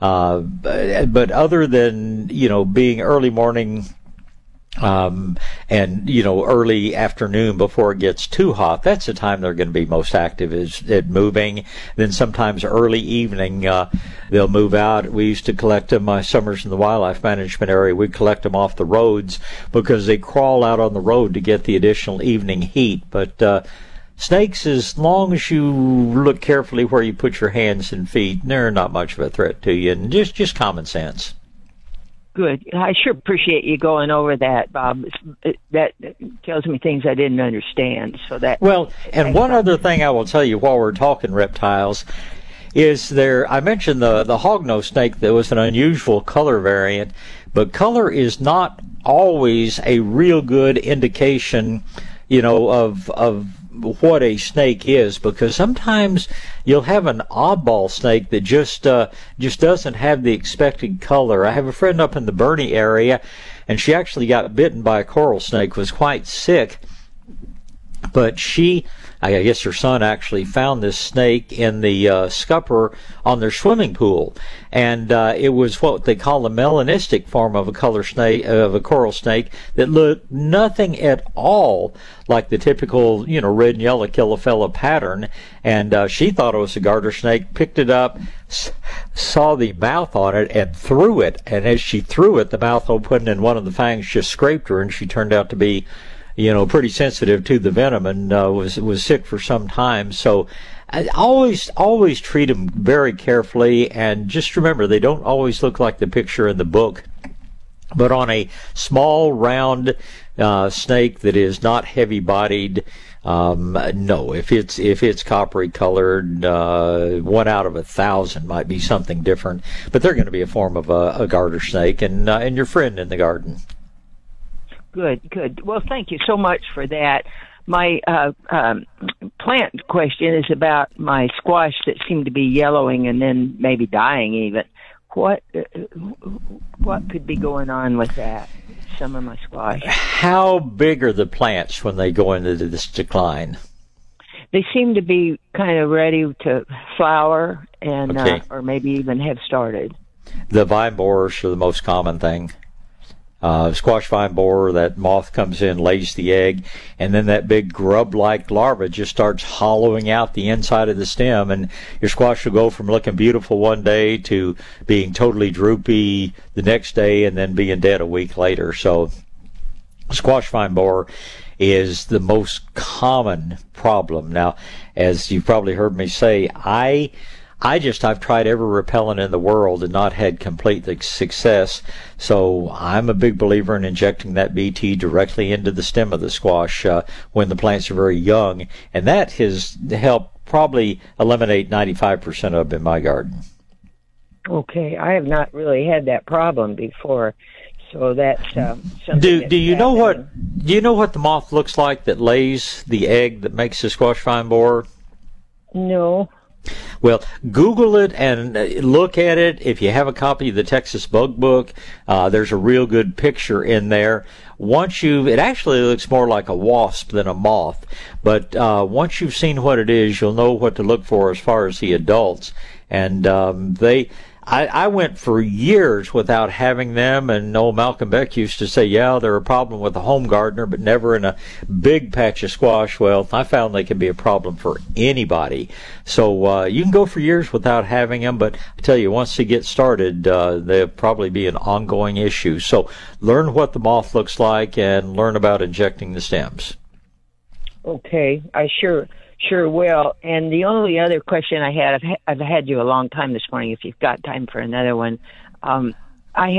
But other than, you know, being early morning and, you know, early afternoon before it gets too hot, that's the time they're going to be most active is at moving. Then sometimes early evening, they'll move out. We used to collect them, my summers in the wildlife management area, we'd collect them off the roads because they crawl out on the road to get the additional evening heat. But, snakes, as long as you look carefully where you put your hands and feet, they're not much of a threat to you, and just common sense. Good. I sure appreciate you going over that, Bob. That tells me things I didn't understand. So that well, and one other thing I will tell you while we're talking reptiles is there. I mentioned the hognose snake that was an unusual color variant, but color is not always a real good indication, you know, of what a snake is, because sometimes you'll have an oddball snake that just doesn't have the expected color. I have a friend up in the Bernie area, and she actually got bitten by a coral snake, was quite sick, but I guess her son actually found this snake in the scupper on their swimming pool, and it was what they call a melanistic form of a color snake, of a coral snake, that looked nothing at all like the typical, you know, red and yellow Kilofela pattern. And she thought it was a garter snake, picked it up, saw the mouth on it, and threw it. And as she threw it, the mouth opened, and one of the fangs just scraped her, and she turned out to be, you know, pretty sensitive to the venom, and was sick for some time. So I always treat them very carefully, and just remember, they don't always look like the picture in the book. But on a small, round snake that is not heavy-bodied, no, if it's coppery colored, 1 out of 1,000 might be something different. But they're going to be a form of a garter snake, and your friend in the garden. Good. Well, thank you so much for that. My plant question is about my squash that seemed to be yellowing and then maybe dying even. What could be going on with that? Some of my squash. How big are the plants when they go into this decline? They seem to be kind of ready to flower and or maybe even have started. The vine borers are the most common thing. Squash vine borer, that moth comes in, lays the egg, and then that big grub-like larva just starts hollowing out the inside of the stem, and your squash will go from looking beautiful one day to being totally droopy the next day and then being dead a week later. So squash vine borer is the most common problem. Now, as you've probably heard me say, I've tried every repellent in the world and not had complete success, so I'm a big believer in injecting that BT directly into the stem of the squash when the plants are very young, and that has helped probably eliminate 95% of them in my garden. Okay, I have not really had that problem before, so that's something. Do you know what the moth looks like that lays the egg that makes the squash vine borer? No. Well, Google it and look at it. If you have a copy of the Texas Bug Book, there's a real good picture in there. It actually looks more like a wasp than a moth, but once you've seen what it is, you'll know what to look for as far as the adults. And I went for years without having them, and old Malcolm Beck used to say, yeah, they're a problem with a home gardener, but never in a big patch of squash. Well, I found they can be a problem for anybody. So you can go for years without having them, but I tell you, once they get started, they'll probably be an ongoing issue. So learn what the moth looks like and learn about injecting the stems. Okay, I sure will. And the only other question I had, I've had you a long time this morning, if you've got time for another one. I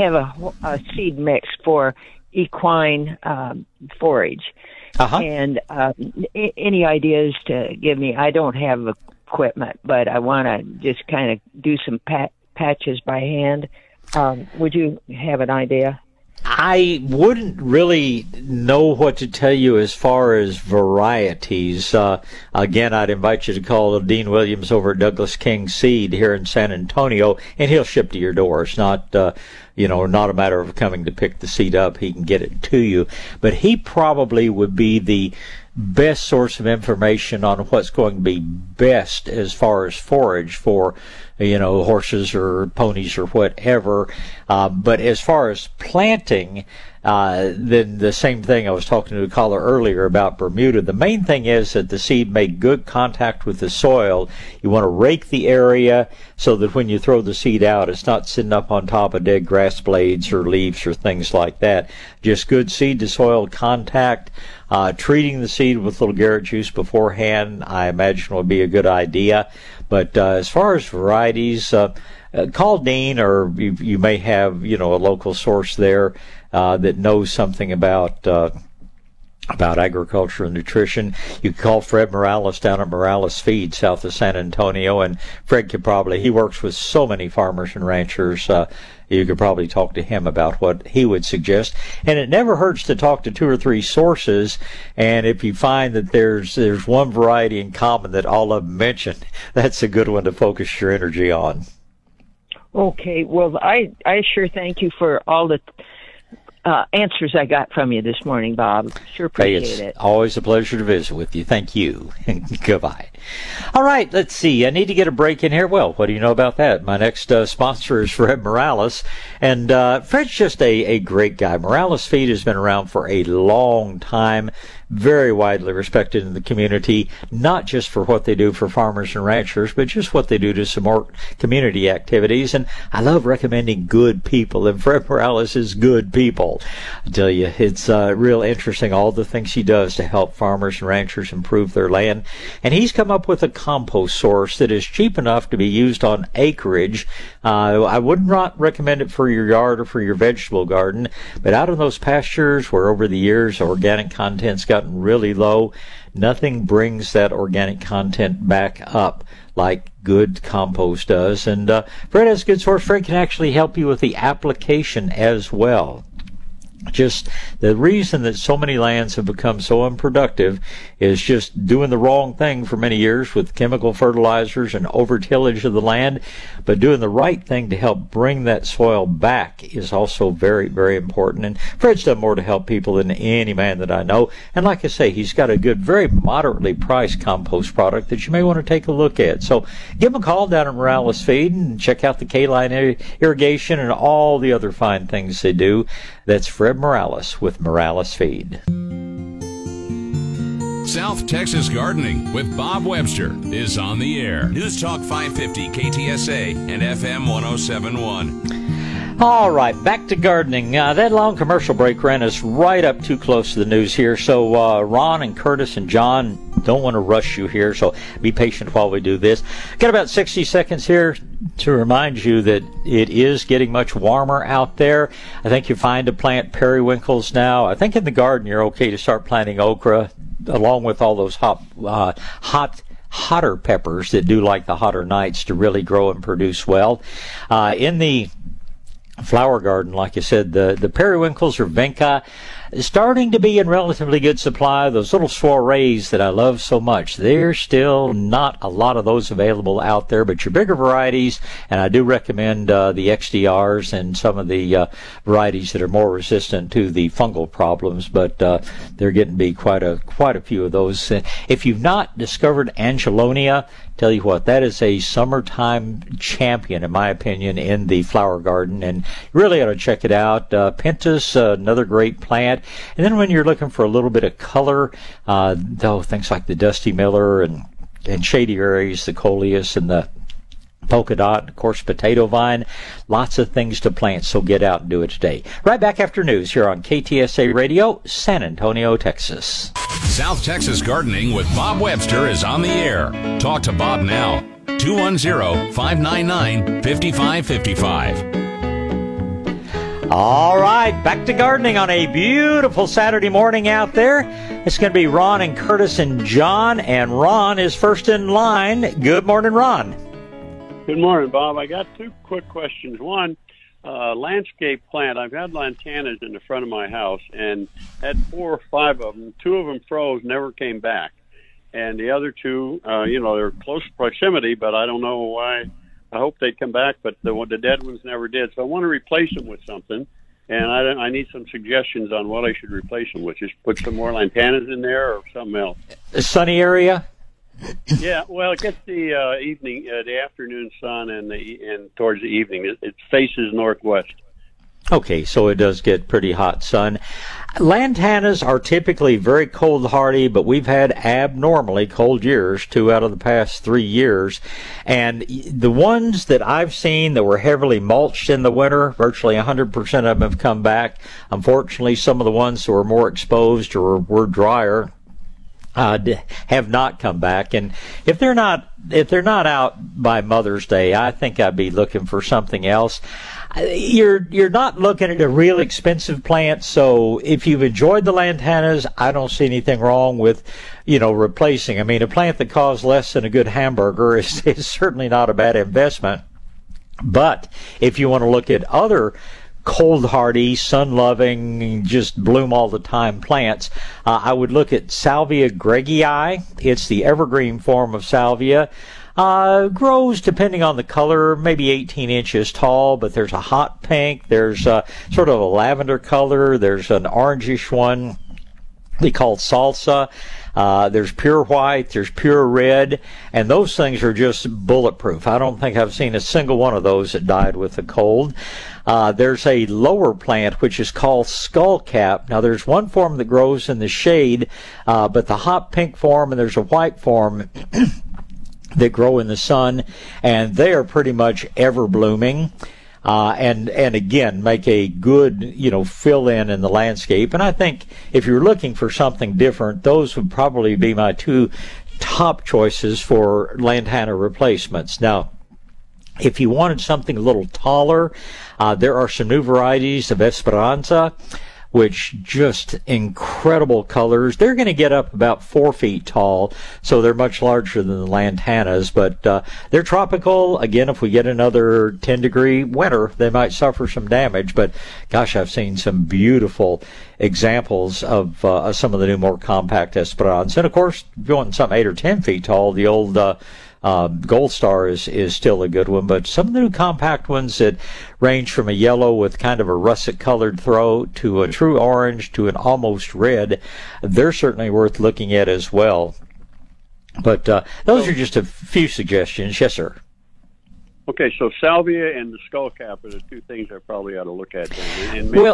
have a seed mix for equine forage. Uh-huh. And any ideas to give me? I don't have equipment, but I want to just kind of do some patches by hand. Would you have an idea? I wouldn't really know what to tell you as far as varieties. Again, I'd invite you to call Dean Williams over at Douglas King Seed here in San Antonio, and he'll ship to your door. It's not, not a matter of coming to pick the seed up. He can get it to you. But he probably would be the best source of information on what's going to be best as far as forage for, you know, horses or ponies or whatever. But as far as planting, then the same thing I was talking to a caller earlier about Bermuda. The main thing is that the seed made good contact with the soil. You want to rake the area so that when you throw the seed out, it's not sitting up on top of dead grass blades or leaves or things like that. Just good seed to soil contact. Treating the seed with a little Garrett juice beforehand, I imagine, would be a good idea. But as far as varieties, call Dean, or you may have, you know, a local source there that knows something about agriculture and nutrition. You can call Fred Morales down at Morales Feed, south of San Antonio, and Fred could probably, he works with so many farmers and ranchers, you could probably talk to him about what he would suggest. And it never hurts to talk to two or three sources, and if you find that there's one variety in common that all of them mention, that's a good one to focus your energy on. Okay, well, I sure thank you for all the answers I got from you this morning, Bob. Sure appreciate it. It's always a pleasure to visit with you. Thank you. Goodbye. All right, let's see. I need to get a break in here. Well, what do you know about that? My next sponsor is Fred Morales, and Fred's just a great guy. Morales Feed has been around for a long time, very widely respected in the community, not just for what they do for farmers and ranchers, but just what they do to support community activities. And I love recommending good people, and Fred Morales is good people. I tell you, it's real interesting, all the things he does to help farmers and ranchers improve their land. And he's come up with a compost source that is cheap enough to be used on acreage. I would not recommend it for your yard or for your vegetable garden, but out in those pastures where over the years organic content's gotten really low, nothing brings that organic content back up like good compost does. And Fred has a good source. Fred can actually help you with the application as well. Just the reason that so many lands have become so unproductive is just doing the wrong thing for many years with chemical fertilizers and over-tillage of the land. But doing the right thing to help bring that soil back is also very, very important. And Fred's done more to help people than any man that I know. And like I say, he's got a good, very moderately priced compost product that you may want to take a look at. So give him a call down at Morales Feed and check out the K-Line irrigation and all the other fine things they do. That's Fred Morales with Morales Feed. South Texas Gardening with Bob Webster is on the air. News Talk 550, KTSA, and FM 1071. All right, back to gardening. That long commercial break ran us right up too close to the news here, so Ron and Curtis and John, don't want to rush you here, so be patient while we do this. Got about 60 seconds here to remind you that it is getting much warmer out there. I think you're fine to plant periwinkles now. I think in the garden you're okay to start planting okra, along with all those hotter peppers that do like the hotter nights to really grow and produce well. In the flower garden, like I said, the periwinkles or vinca is starting to be in relatively good supply. Those little soirees that I love so much, there's still not a lot of those available out there, but your bigger varieties, and I do recommend the XDRs and some of the varieties that are more resistant to the fungal problems, but they're getting to be quite a few of those. If you've not discovered Angelonia, tell you what, that is a summertime champion, in my opinion, in the flower garden, and really ought to check it out. Pentas, another great plant. And then when you're looking for a little bit of color, though, things like the Dusty Miller and shady areas, the coleus and the polka dot, of course, potato vine. Lots of things to plant, so get out and do it today. Right back after news here on KTSA Radio, San Antonio, Texas. South Texas Gardening with Bob Webster is on the air. Talk to Bob now, 210-599-5555. All right, back to gardening on a beautiful Saturday morning out there. It's going to be Ron and Curtis and John, and Ron is first in line. Good morning, Ron. Good morning, Bob. I got two quick questions. One, landscape plant. I've had lantanas in the front of my house and had 4 or 5 of them. 2 of them froze, never came back. And the other 2, they're close proximity, but I don't know why. I hope they come back, but the dead ones never did. So I want to replace them with something. And I need some suggestions on what I should replace them with. Just put some more lantanas in there or something else. A sunny area? Yeah, well, it gets the afternoon sun, and towards the evening. It faces northwest. Okay, so it does get pretty hot sun. Lantanas are typically very cold hardy, but we've had abnormally cold years, 2 out of the past 3 years. And the ones that I've seen that were heavily mulched in the winter, virtually 100% of them have come back. Unfortunately, some of the ones that were more exposed or were drier have not come back. And if they're not out by Mother's Day, I think I'd be looking for something else. You're not looking at a real expensive plant, so if you've enjoyed the lantanas, I don't see anything wrong with, replacing. I mean, a plant that costs less than a good hamburger is certainly not a bad investment. But if you want to look at other cold-hardy, sun-loving, just bloom-all-the-time plants, I would look at Salvia greggii. It's the evergreen form of salvia. Grows, depending on the color, maybe 18 inches tall, but there's a hot pink, there's sort of a lavender color, there's an orangish one they call salsa, there's pure white, there's pure red, and those things are just bulletproof. I don't think I've seen a single one of those that died with the cold. There's a lower plant, which is called skullcap. Now, there's one form that grows in the shade, but the hot pink form, and there's a white form that grow in the sun, and they are pretty much ever blooming, and again make a good fill in the landscape. And I think if you're looking for something different, those would probably be my 2 top choices for lantana replacements. Now, if you wanted something a little taller, there are some new varieties of Esperanza, which just incredible colors. They're going to get up about 4 feet tall, so they're much larger than the lantanas, but they're tropical. Again, if we get another 10-degree winter, they might suffer some damage, but gosh, I've seen some beautiful examples of some of the new, more compact Esperanza. And of course, if you want something 8 or 10 feet tall, the old Gold Star is still a good one, but some of the new compact ones that range from a yellow with kind of a russet-colored throw to a true orange to an almost red, they're certainly worth looking at as well. But those are just a few suggestions. Yes, sir. Okay, so salvia and the skullcap are the 2 things I probably ought to look at then. And maybe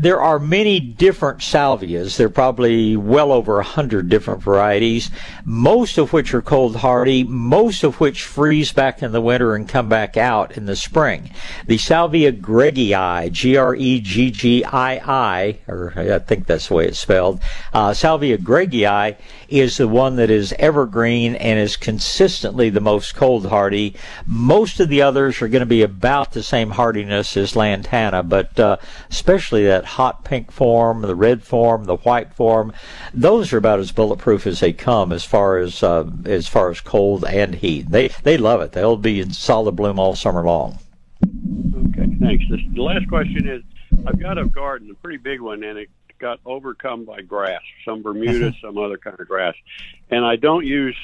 there are many different salvias. There are probably well over 100 different varieties, most of which are cold hardy, most of which freeze back in the winter and come back out in the spring. The Salvia greggii, Greggii, or I think that's the way it's spelled, Salvia greggii is the one that is evergreen and is consistently the most cold hardy. Most of the others are going to be about the same hardiness as lantana, but especially that hot pink form, the red form, the white form, those are about as bulletproof as they come as far as cold and heat. They love it. They'll be in solid bloom all summer long. Okay, thanks. The last question is, I've got a garden, a pretty big one, and it got overcome by grass, some Bermuda, some other kind of grass. And I don't use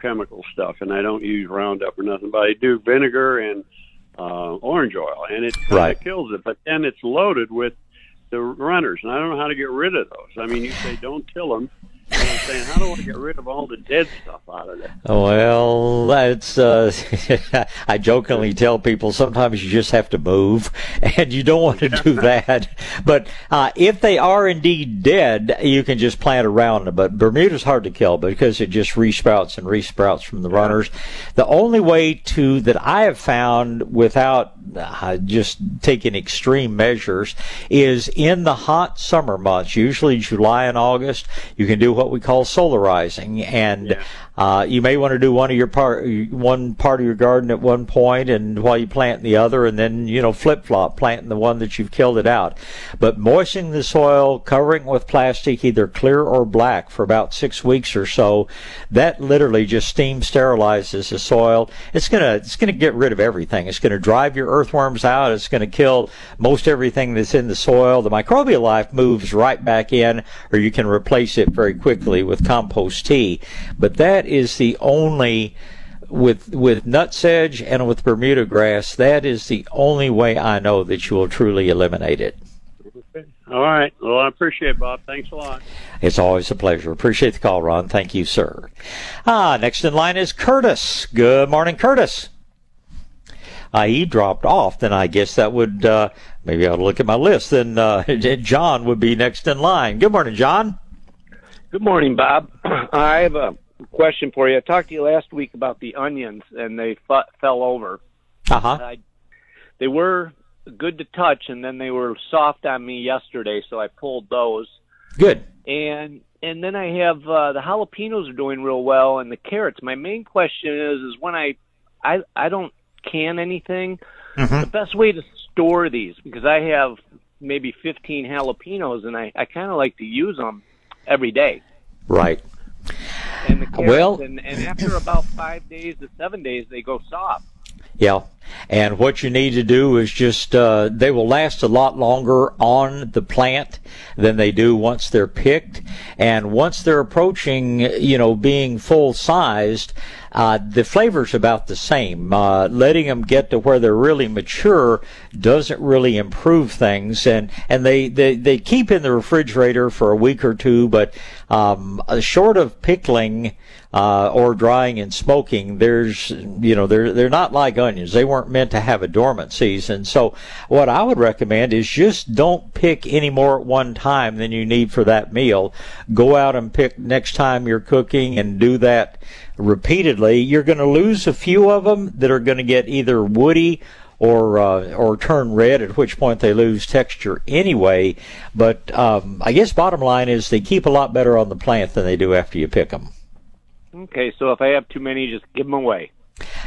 chemical stuff, and I don't use Roundup or nothing, but I do vinegar and orange oil, and it kind of kills it. But then it's loaded with the runners, and I don't know how to get rid of those. I mean, you say don't till them. And I'm saying, how do I get rid of all the dead stuff out of it? Well, that's I jokingly tell people sometimes you just have to move, and you don't want to do that. But if they are indeed dead, you can just plant around them. But Bermuda's hard to kill because it just resprouts and resprouts from the runners. The only way that I have found without just taking extreme measures is in the hot summer months, usually July and August, you can do what we call solarizing, and you may want to do one part of your garden at one point, and while you plant the other, and then flip-flop planting the one that you've killed it out. But moistening the soil, covering it with plastic, either clear or black, for about 6 weeks or so, that literally just steam sterilizes the soil. It's gonna get rid of everything. It's gonna drive your earthworms out. It's gonna kill most everything that's in the soil. The microbial life moves right back in, or you can replace it very quickly with compost tea. But that is the only with nutsedge and with Bermuda grass, that is the only way I know that you will truly eliminate it. All right. Well, I appreciate it, Bob. Thanks a lot. It's always a pleasure. Appreciate the call, Ron. Thank you, sir. Next in line is Curtis. Good morning, Curtis. He dropped off. Then I guess that would, maybe I ought to look at my list. Then John would be next in line. Good morning, John. Good morning, Bob. I have a question for you. I talked to you last week about the onions, and they fell over. Uh-huh. They were good to touch, and then they were soft on me yesterday, so I pulled those. Good. And then I have the jalapenos are doing real well, and the carrots. My main question is when I don't can anything, mm-hmm. the best way to store these, because I have maybe 15 jalapenos, and I kind of like to use them every day. Right. And the carrots, well, and after about 5 days to 7 days, they go soft. Yeah, and what you need to do is just, they will last a lot longer on the plant than they do once they're picked. And once they're approaching, being full-sized, the flavor's about the same. Letting them get to where they're really mature doesn't really improve things. And they keep in the refrigerator for a week or two, but short of pickling or drying and smoking, there's, they're not like onions. They weren't meant to have a dormant season. So what I would recommend is just don't pick any more at one time than you need for that meal. Go out and pick next time you're cooking and do that repeatedly. You're going to lose a few of them that are going to get either woody or turn red, at which point they lose texture anyway. But I guess bottom line is they keep a lot better on the plant than they do after you pick them. Okay, so if I have too many, just give them away.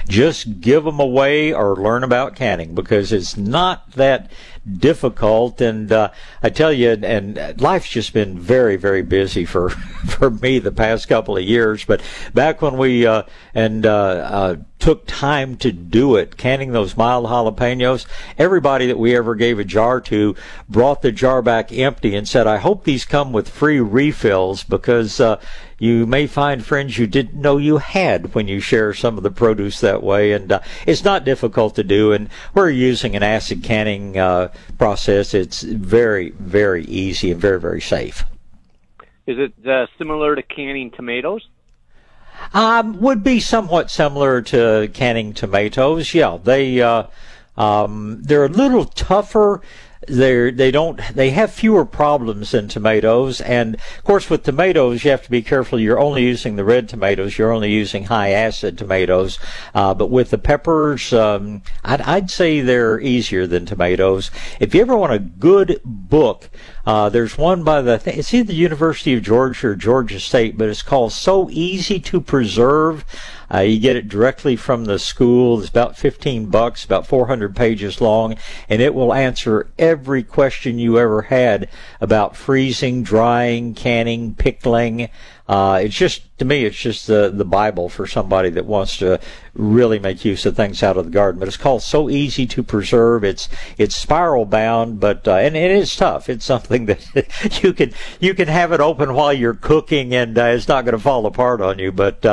Just give them away or learn about canning, because it's not that difficult. And I tell you, and life's just been very, very busy for me the past couple of years. But back when we took time to do it, canning those mild jalapenos, everybody that we ever gave a jar to brought the jar back empty and said, I hope these come with free refills, because you may find friends you didn't know you had when you share some of the produce that way. And it's not difficult to do, and we're using an acid canning process. It's very, very easy and very, very safe. Is it similar to canning tomatoes? Would be somewhat similar to canning tomatoes. Yeah, they're a little tougher. They have fewer problems than tomatoes. And of course, with tomatoes, you have to be careful. You're only using the red tomatoes. You're only using high acid tomatoes. But with the peppers, I'd say they're easier than tomatoes. If you ever want a good book, there's one by it's either the University of Georgia or Georgia State, but it's called So Easy to Preserve. You get it directly from the school. It's about $15, about 400 pages long, and it will answer every question you ever had about freezing, drying, canning, pickling. It's just, to me, it's just the Bible for somebody that wants to really make use of things out of the garden. But it's called So Easy to Preserve. It's spiral bound, but and it's tough. It's something that you can have it open while you're cooking, and it's not going to fall apart on you. But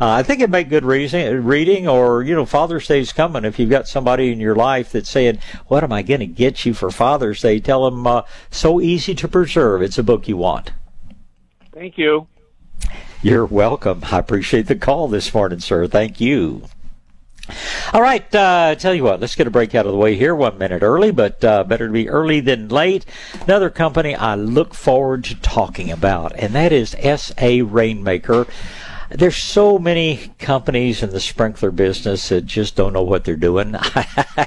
I think it makes good reading, or Father's Day's coming. If you've got somebody in your life that's saying, "What am I going to get you for Father's Day?" Tell them So Easy to Preserve. It's a book you want. Thank you. You're welcome. I appreciate the call this morning, sir. Thank you. All right, tell you what, let's get a break out of the way here. 1 minute early, but better to be early than late. Another company I look forward to talking about, and that is S.A. Rainmaker. There's so many companies in the sprinkler business that just don't know what they're doing.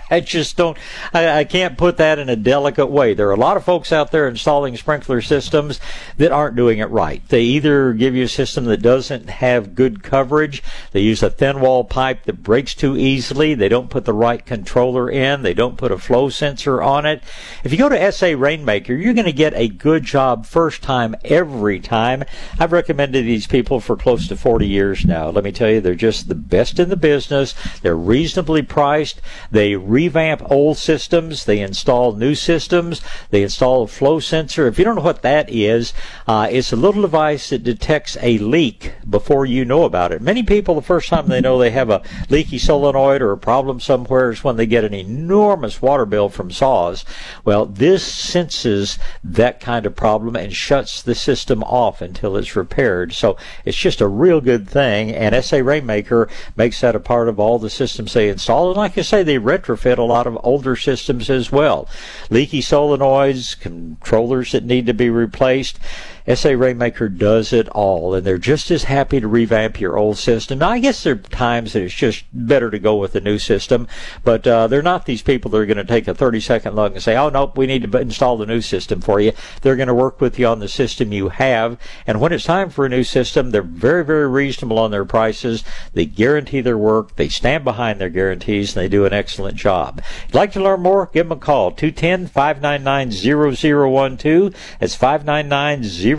I just don't. I can't put that in a delicate way. There are a lot of folks out there installing sprinkler systems that aren't doing it right. They either give you a system that doesn't have good coverage. They use a thin wall pipe that breaks too easily. They don't put the right controller in. They don't put a flow sensor on it. If you go to S.A. Rainmaker, you're going to get a good job first time, every time. I've recommended these people for close to 4 40 years now. Let me tell you, they're just the best in the business. They're reasonably priced. They revamp old systems. They install new systems. They install a flow sensor. If you don't know what that is, it's a little device that detects a leak before you know about it. Many people, the first time they know they have a leaky solenoid or a problem somewhere is when they get an enormous water bill from saws. Well, this senses that kind of problem and shuts the system off until it's repaired. So it's just a real good thing, and S.A. Rainmaker makes that a part of all the systems they install. And like I say, they retrofit a lot of older systems as well. Leaky solenoids, controllers that need to be replaced. S.A. Rainmaker does it all, and they're just as happy to revamp your old system. Now, I guess there are times that it's just better to go with the new system, but they're not these people that are going to take a 30-second look and say, oh, nope, we need to install the new system for you. They're going to work with you on the system you have, and when it's time for a new system, they're very, very reasonable on their prices. They guarantee their work. They stand behind their guarantees, and they do an excellent job. If you'd like to learn more, give them a call, 210-599-0012. That's 599-0012.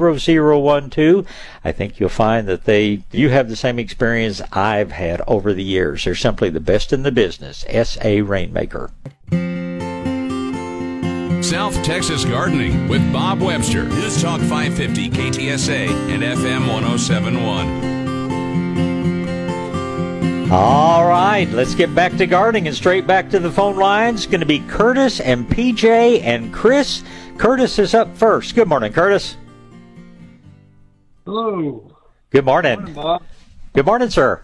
I think you'll find that you have the same experience I've had over the years. They're simply the best in the business. S.A. Rainmaker. South Texas Gardening with Bob Webster. News Talk 550, KTSA, and FM 1071. All right, let's get back to gardening and straight back to the phone lines. It's going to be Curtis and PJ and Chris. Curtis is up first. Good morning, Curtis. Hello. Good morning. Good morning, Bob. Good morning, sir.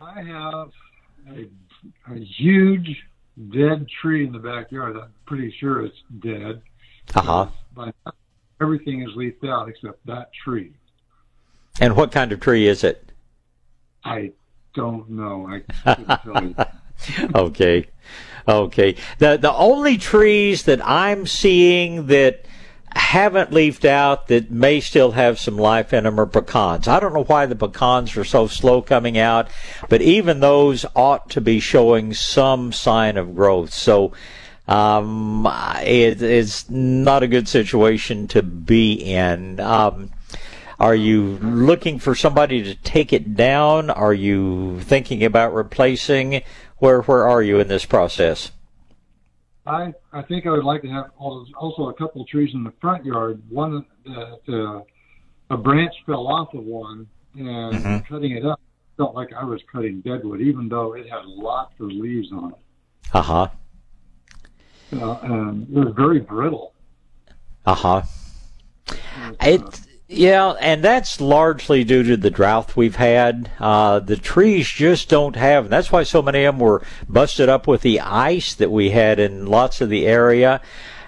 I have a huge dead tree in the backyard. I'm pretty sure it's dead. Uh-huh. But everything is leafed out except that tree. And what kind of tree is it? I don't know. I couldn't tell you. Okay. The only trees that I'm seeing that haven't leafed out that may still have some life in them are pecans. I don't know why the pecans are so slow coming out, but even those ought to be showing some sign of growth. So it's not a good situation to be in. Are you looking for somebody to take it down? Are you thinking about replacing? Where are you in this process? I think I would like to have also a couple of trees in the front yard. One that a branch fell off of one, and cutting it up felt like I was cutting deadwood, even though it had lots of leaves on it. Uh-huh. It was very brittle. Uh-huh. Yeah, and that's largely due to the drought we've had. The trees just don't have, and that's why so many of them were busted up with the ice that we had in lots of the area.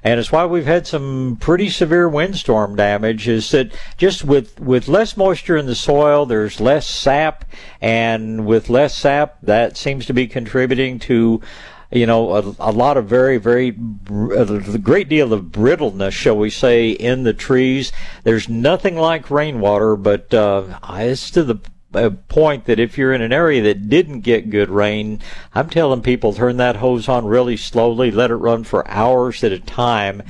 And it's why we've had some pretty severe windstorm damage, is that just with less moisture in the soil, there's less sap, and with less sap, that seems to be contributing to a lot of very, very, a great deal of brittleness, shall we say, in the trees. There's nothing like rainwater, but it's to the point that if you're in an area that didn't get good rain, I'm telling people turn that hose on really slowly, let it run for hours at a time,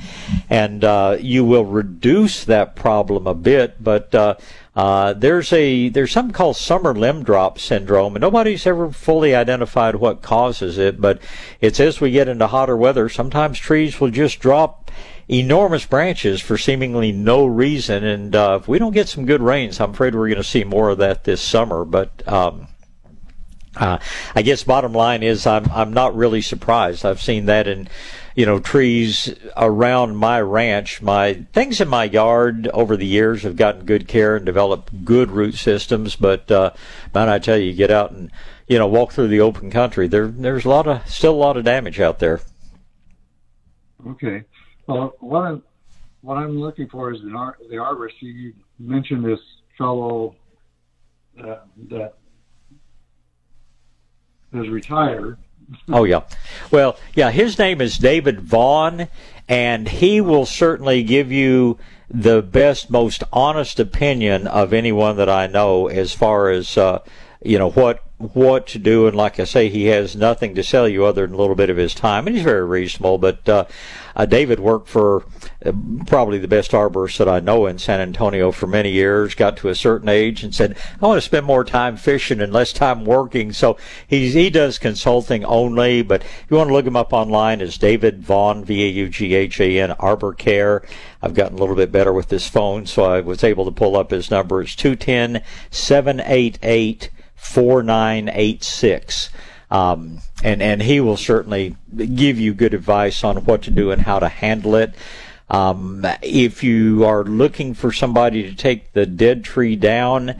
and you will reduce that problem a bit. But there's something called summer limb drop syndrome, and nobody's ever fully identified what causes it, but it's as we get into hotter weather, sometimes trees will just drop enormous branches for seemingly no reason, and if we don't get some good rains, I'm afraid we're going to see more of that this summer. But I guess bottom line is I'm not really surprised. I've seen that in trees around my ranch. My things in my yard over the years have gotten good care and developed good root systems, but man, I tell you, get out and walk through the open country, there's still a lot of damage out there. Okay. Well, what I'm looking for is the arborist. You mentioned this fellow that is retired. Oh, yeah. Well, yeah, his name is David Vaughan, and he will certainly give you the best, most honest opinion of anyone that I know as far as what what to do, and like I say, he has nothing to sell you other than a little bit of his time, and he's very reasonable. But David worked for probably the best arborist that I know in San Antonio for many years, got to a certain age and said, I want to spend more time fishing and less time working. So he does consulting only, but you want to look him up online as David Vaughan, Vaughan, Arbor Care. I've gotten a little bit better with this phone, so I was able to pull up his number. It's 210-788-4986. And he will certainly give you good advice on what to do and how to handle it. If you are looking for somebody to take the dead tree down,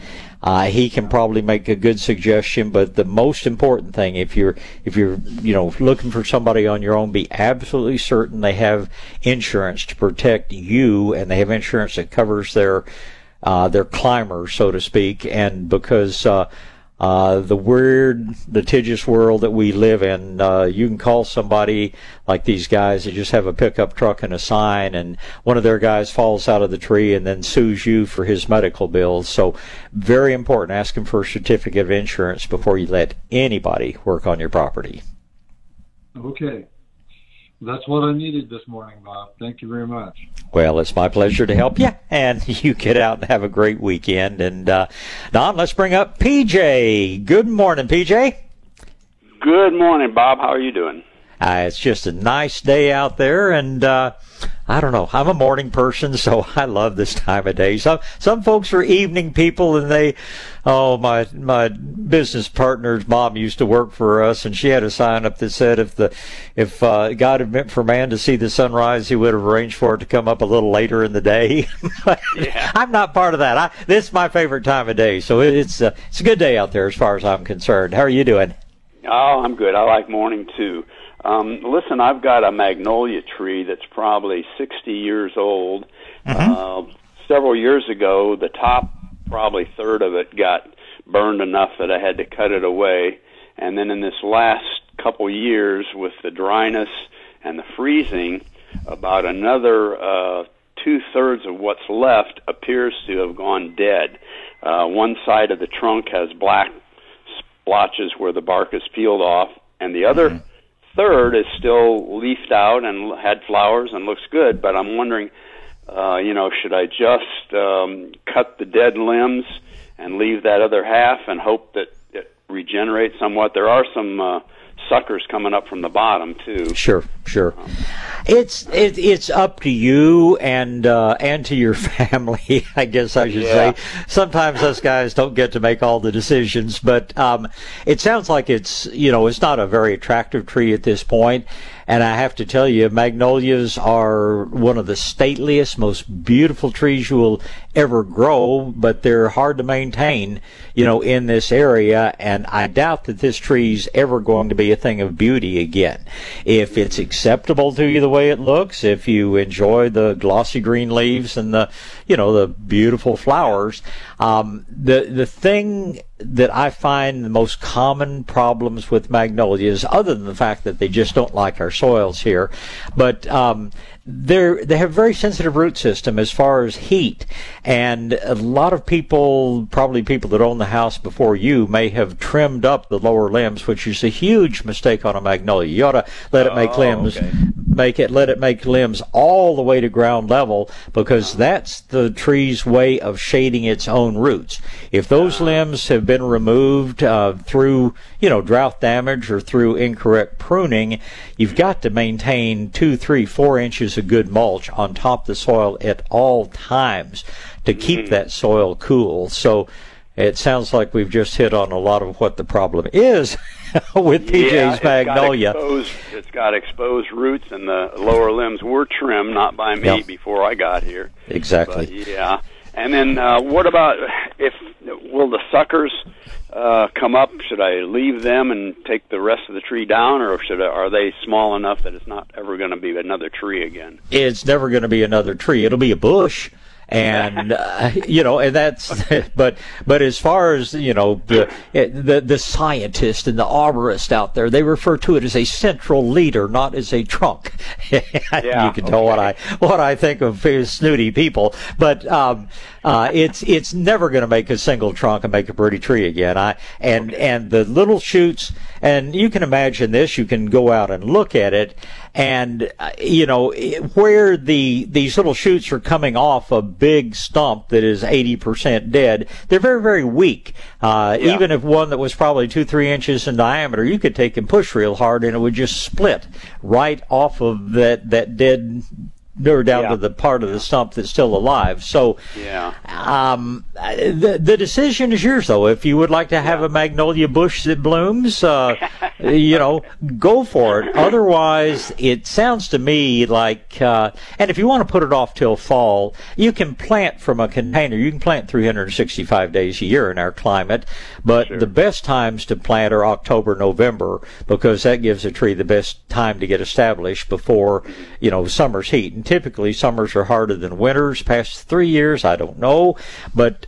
he can probably make a good suggestion. But the most important thing, if you're looking for somebody on your own, be absolutely certain they have insurance to protect you, and they have insurance that covers their climber, so to speak. And because the weird, litigious world that we live in, you can call somebody like these guys that just have a pickup truck and a sign, and one of their guys falls out of the tree and then sues you for his medical bills. So very important, ask him for a certificate of insurance before you let anybody work on your property. Okay. That's what I needed this morning, Bob. Thank you very much. Well, it's my pleasure to help you. And you get out and have a great weekend. And, Don, let's bring up PJ. Good morning, PJ. Good morning, Bob. How are you doing? It's just a nice day out there. And, I don't know. I'm a morning person, so I love this time of day. Some folks are evening people, and my business partner's mom used to work for us, and she had a sign up that said if God had meant for man to see the sunrise, he would have arranged for it to come up a little later in the day. Yeah. I'm not part of that. This is my favorite time of day, so it's a good day out there as far as I'm concerned. How are you doing? Oh, I'm good. I like morning too. Listen, I've got a magnolia tree that's probably 60 years old. Mm-hmm. Several years ago, the top probably third of it got burned enough that I had to cut it away. And then in this last couple years, with the dryness and the freezing, about another two-thirds of what's left appears to have gone dead. One side of the trunk has black splotches where the bark is peeled off, and the other mm-hmm. third is still leafed out and had flowers and looks good, but I'm wondering, should I just cut the dead limbs and leave that other half and hope that it regenerates somewhat? There are some suckers coming up from the bottom too. Sure. It's up to you and to your family, I guess I should say. Sometimes us guys don't get to make all the decisions, but it sounds like it's it's not a very attractive tree at this point. And I have to tell you, magnolias are one of the stateliest, most beautiful trees you will ever grow, but they're hard to maintain, in this area. And I doubt that this tree's ever going to be a thing of beauty again. If it's acceptable to you the way it looks, if you enjoy the glossy green leaves and the, the beautiful flowers, the thing that I find the most common problems with magnolias, other than the fact that they just don't like our soils here, but they have a very sensitive root system as far as heat, and a lot of people, probably people that own the house before you, may have trimmed up the lower limbs, which is a huge mistake on a magnolia. You ought to let it make limbs. Okay. Let it make limbs all the way to ground level, because that's the tree's way of shading its own roots. If those limbs have been removed through drought damage or through incorrect pruning, you've got to maintain 2, 3, 4 inches of good mulch on top of the soil at all times to keep that soil cool. So it sounds like we've just hit on a lot of what the problem is with PJ's magnolia. It's got exposed roots, and the lower limbs were trimmed, not by me, before I got here. Exactly. But, And then what about will the suckers come up? Should I leave them and take the rest of the tree down, or are they small enough that it's not ever going to be another tree again? It's never going to be another tree. It'll be a bush. And, you know, and that's, but as far as, you know, the scientists and the arborists out there, they refer to it as a central leader, not as a trunk. Yeah, you can tell what I think of snooty people, but, it's never going to make a single trunk and make a pretty tree again. And the little shoots, and you can imagine this, you can go out and look at it, and, you know, where these little shoots are coming off a big stump that is 80% dead, they're very, very weak. Even if one that was probably 2-3 inches in diameter, you could take and push real hard and it would just split right off of that dead, or down to the part of the stump that's still alive. So the decision is yours, though. If you would like to have a magnolia bush that blooms, you know, go for it. Otherwise, it sounds to me like, and if you want to put it off till fall, you can plant from a container. You can plant 365 days a year in our climate, but the best times to plant are October, November, because that gives a tree the best time to get established before, you know, summer's heat. Typically, summers are harder than winters. Past 3 years, I don't know. But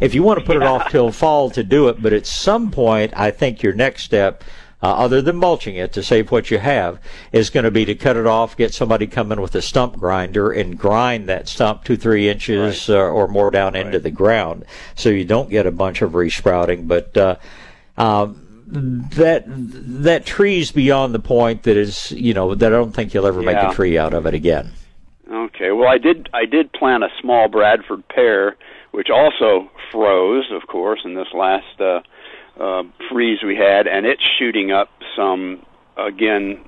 if you want to put it off till fall to do it, but at some point, I think your next step, other than mulching it to save what you have, is going to be to cut it off, get somebody come in with a stump grinder, and grind that stump 2-3 inches or more down into the ground so you don't get a bunch of resprouting. But that tree's beyond the point that is, you know, that I don't think you'll ever make a tree out of it again. Okay. Well, I did plant a small Bradford pear, which also froze, of course, in this last freeze we had, and it's shooting up some, again,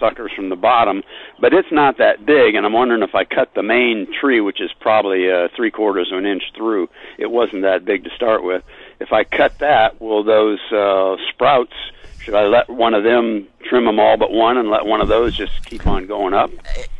suckers from the bottom, but it's not that big, and I'm wondering if I cut the main tree, which is probably 3/4 of an inch through, it wasn't that big to start with. If I cut that, will those sprouts, should I let one of them trim them all but one and let one of those just keep on going up?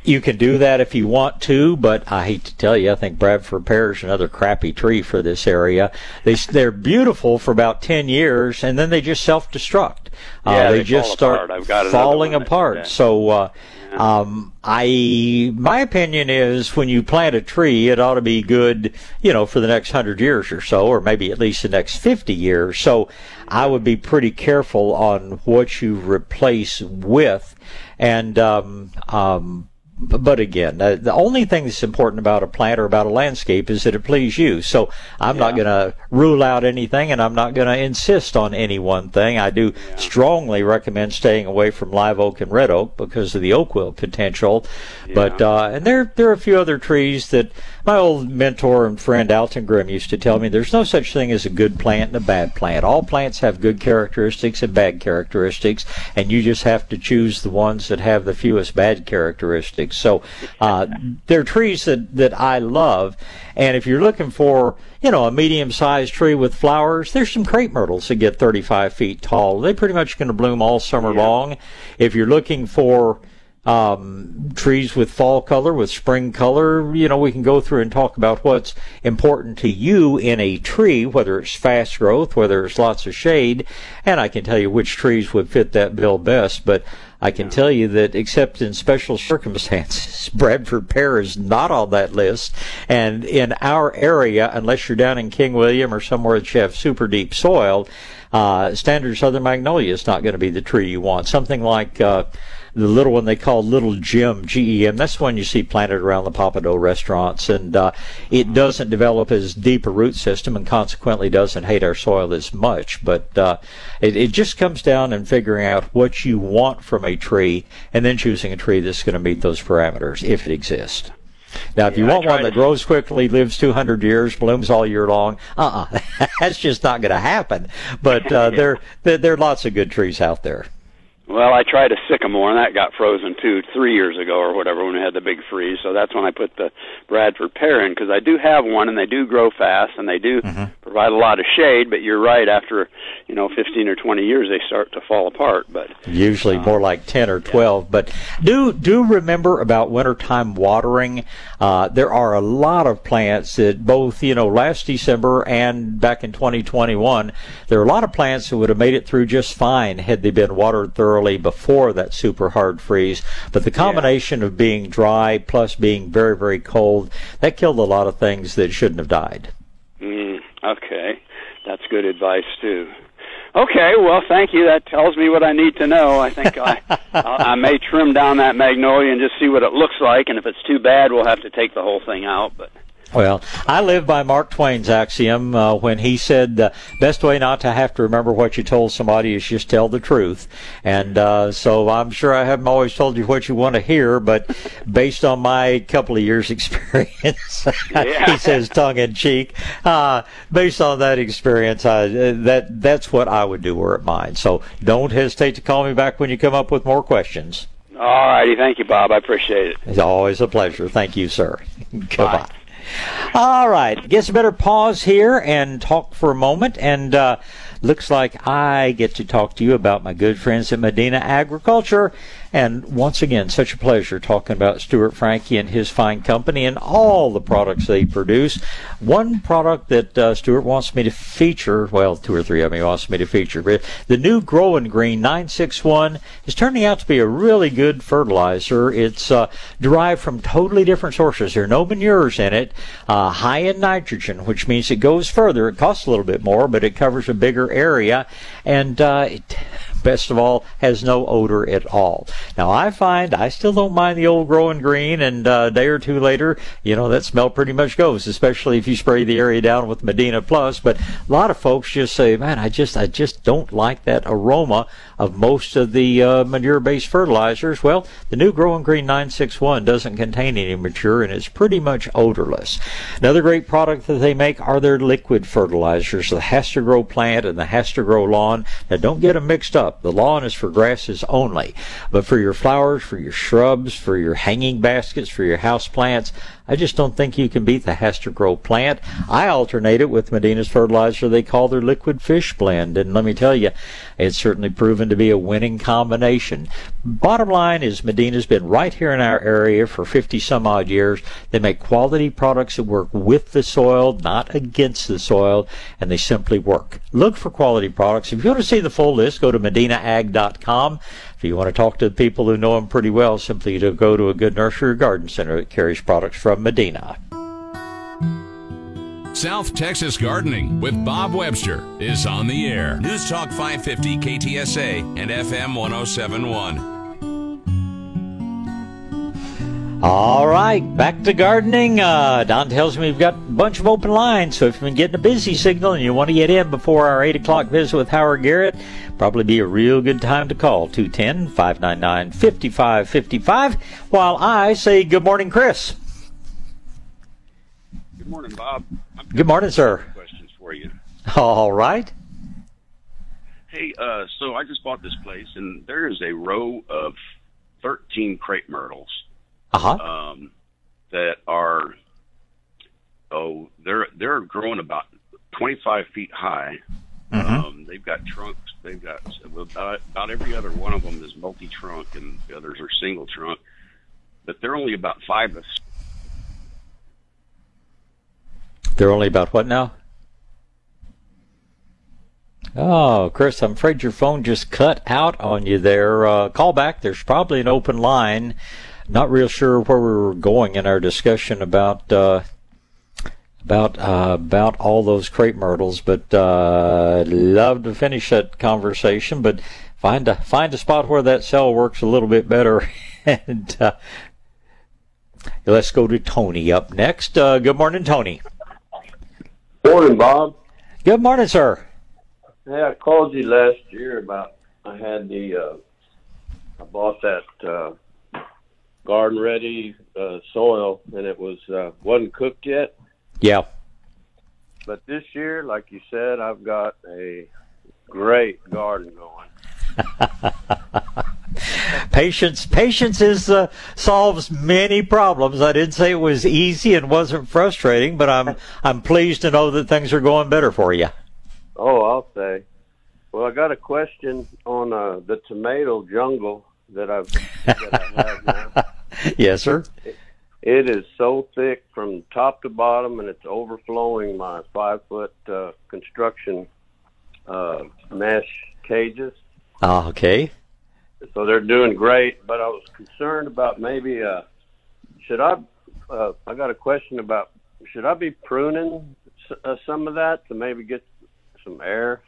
You can do that if you want to, but I hate to tell you, I think Bradford pear is another crappy tree for this area. They're beautiful for about 10 years, and then they just self-destruct. They just start falling apart. So my opinion is when you plant a tree, it ought to be good, you know, for the next 100 years or so, or maybe at least the next 50 years. So I would be pretty careful on what you replace with. And but again, the only thing that's important about a plant or about a landscape is that it please you. So I'm not going to rule out anything, and I'm not going to insist on any one thing. I do strongly recommend staying away from live oak and red oak because of the oak wilt potential. Yeah. But and there are a few other trees that my old mentor and friend Alton Grimm used to tell me, there's no such thing as a good plant and a bad plant. All plants have good characteristics and bad characteristics, and you just have to choose the ones that have the fewest bad characteristics. So they're trees that I love, and if you're looking for, you know, a medium-sized tree with flowers, there's some crepe myrtles that get 35 feet tall. They're pretty much going to bloom all summer long. If you're looking for trees with fall color, with spring color, you know, we can go through and talk about what's important to you in a tree, whether it's fast growth, whether it's lots of shade, and I can tell you which trees would fit that bill best, but I can tell you that except in special circumstances, Bradford pear is not on that list. And in our area, unless you're down in King William or somewhere that you have super deep soil, standard southern magnolia is not going to be the tree you want. Something like the little one they call Little Gem, G-E-M. That's the one you see planted around the Papado restaurants. And it doesn't develop as deep a root system and consequently doesn't hate our soil as much. But it just comes down and figuring out what you want from a tree and then choosing a tree that's going to meet those parameters if it exists. Now, if you want one that grows quickly, lives 200 years, blooms all year long, that's just not going to happen. But there are lots of good trees out there. Well, I tried a sycamore, and that got frozen, too, 3 years ago or whatever when we had the big freeze. So that's when I put the Bradford pear in, because I do have one, and they do grow fast, and they do provide a lot of shade. But you're right, after, you know, 15 or 20 years, they start to fall apart. But usually more like 10 or 12. Yeah. But do remember about wintertime watering. There are a lot of plants that both, you know, last December and back in 2021, there are a lot of plants that would have made it through just fine had they been watered thoroughly early before that super hard freeze. But the combination of being dry plus being very, very cold, that killed a lot of things that shouldn't have died. Okay. That's good advice, too. Okay, well, thank you. That tells me what I need to know. I think I may trim down that magnolia and just see what it looks like, and if it's too bad, we'll have to take the whole thing out. But well, I live by Mark Twain's axiom when he said the best way not to have to remember what you told somebody is just tell the truth. And so I'm sure I haven't always told you what you want to hear, but based on my couple of years' experience, he says tongue-in-cheek, based on that experience, that's what I would do were it mine. So don't hesitate to call me back when you come up with more questions. All righty. Thank you, Bob. I appreciate it. It's always a pleasure. Thank you, sir. Goodbye. Bye. All right, guess I better pause here and talk for a moment. And looks like I get to talk to you about my good friends at Medina Agriculture. And once again, such a pleasure talking about Stuart Franke and his fine company and all the products they produce. One product that Stuart wants me to feature, well, two or three of them he wants me to feature, but the new Grow and Green 961 is turning out to be a really good fertilizer. It's derived from totally different sources. There are no manures in it, high in nitrogen, which means it goes further. It costs a little bit more, but it covers a bigger area, and best of all, has no odor at all. Now, I find I still don't mind the old Grow and Green, and a day or two later, you know, that smell pretty much goes, especially if you spray the area down with Medina Plus. But a lot of folks just say, man, I just don't like that aroma of most of the manure-based fertilizers. Well, the new Grow and Green 961 doesn't contain any manure, and it's pretty much odorless. Another great product that they make are their liquid fertilizers, the Has-to-Grow Plant and the Has-to-Grow Lawn. Now, don't get them mixed up. The lawn is for grasses only, but for your flowers, for your shrubs, for your hanging baskets, for your house plants, I just don't think you can beat the Has-to-Grow Plant. I alternate it with Medina's fertilizer they call their liquid fish blend. And let me tell you, it's certainly proven to be a winning combination. Bottom line is Medina's been right here in our area for 50-some-odd years. They make quality products that work with the soil, not against the soil, and they simply work. Look for quality products. If you want to see the full list, go to MedinaAg.com. If you want to talk to the people who know them pretty well, simply to go to a good nursery or garden center that carries products from Medina. South Texas Gardening with Bob Webster is on the air. News Talk 550 KTSA and FM 107.1. All right, back to gardening. Don tells me we've got a bunch of open lines, so if you've been getting a busy signal and you want to get in before our 8 o'clock visit with Howard Garrett, probably be a real good time to call 210-599-5555 while I say good morning, Chris. Good morning, Bob. Good morning, sir. Questions for you. All right. Hey, so I just bought this place, and there is a row of 13 crepe myrtles that are, they're growing about 25 feet high. Mm-hmm. They've got trunks. They've got about every other one of them is multi-trunk, and the others are single trunk. But they're only about 5 feet. They're only about what now? Oh, Chris, I'm afraid your phone just cut out on you there. Call back. There's probably an open line. Not real sure where we were going in our discussion about all those crepe myrtles, but I'd love to finish that conversation. But find a spot where that cell works a little bit better. And let's go to Tony up next. Good morning, Tony. Morning, Bob. Good morning, sir. Yeah, I called you last year about I bought that garden ready soil, and it wasn't cooked yet. Yeah. But this year, like you said, I've got a great garden going. Patience is solves many problems. I didn't say it was easy and wasn't frustrating, but I'm pleased to know that things are going better for you. Oh, I'll say. Well, I got a question on the tomato jungle that I have now. Yes, sir. It is so thick from top to bottom, and it's overflowing my 5-foot construction mesh cages. Okay. So they're doing great, but I was concerned about maybe I got a question about should I be pruning some of that to maybe get some air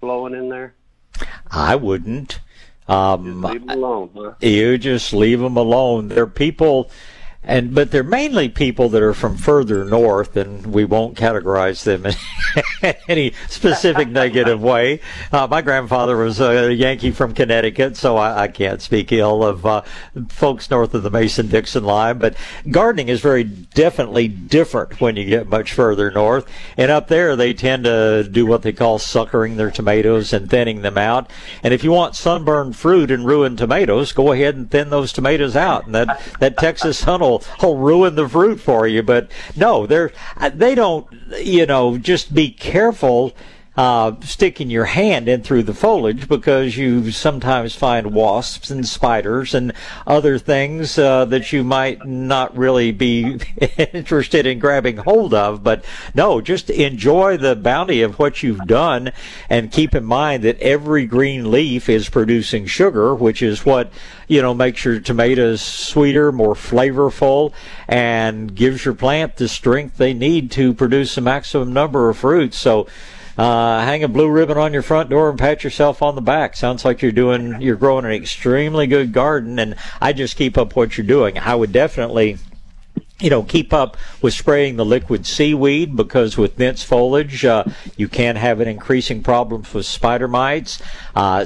flowing in there? I wouldn't. Just leave them alone, huh? You just leave them alone. They're people, but they're mainly people that are from further north, and we won't categorize them in any specific negative way. My grandfather was a Yankee from Connecticut, so I can't speak ill of folks north of the Mason-Dixon line. But gardening is very definitely different when you get much further north. And up there, they tend to do what they call suckering their tomatoes and thinning them out. And if you want sunburned fruit and ruined tomatoes, go ahead and thin those tomatoes out. And that Texas sun will ruin the fruit for you. But no, they don't, just be careful sticking your hand in through the foliage, because you sometimes find wasps and spiders and other things that you might not really be interested in grabbing hold of. But no, just enjoy the bounty of what you've done, and keep in mind that every green leaf is producing sugar, which is what makes your tomatoes sweeter, more flavorful, and gives your plant the strength they need to produce the maximum number of fruits. So hang a blue ribbon on your front door and pat yourself on the back. Sounds like you're growing an extremely good garden, and I just keep up what you're doing. I would definitely, keep up with spraying the liquid seaweed, because with dense foliage, you can have an increasing problem with spider mites.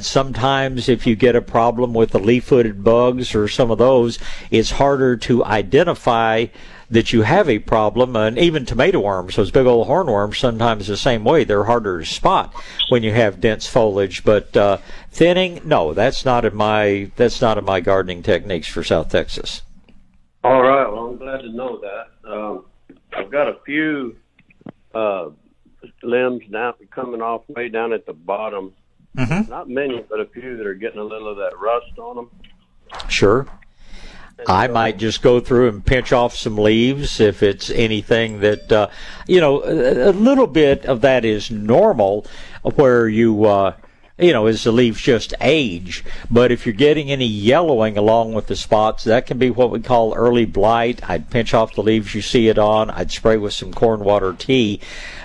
Sometimes if you get a problem with the leaf-footed bugs or some of those, it's harder to identify that you have a problem, and even tomato worms, those big old hornworms, sometimes the same way. They're harder to spot when you have dense foliage. But thinning, no, that's not in my gardening techniques for South Texas. All right, well, I'm glad to know that. I've got a few limbs now coming off way down at the bottom. Mm-hmm. Not many, but a few that are getting a little of that rust on them. Sure. I might just go through and pinch off some leaves if it's anything that, a little bit of that is normal, where you, as the leaves just age. But if you're getting any yellowing along with the spots, that can be what we call early blight. I'd pinch off the leaves you see it on. I'd spray with some corn water tea.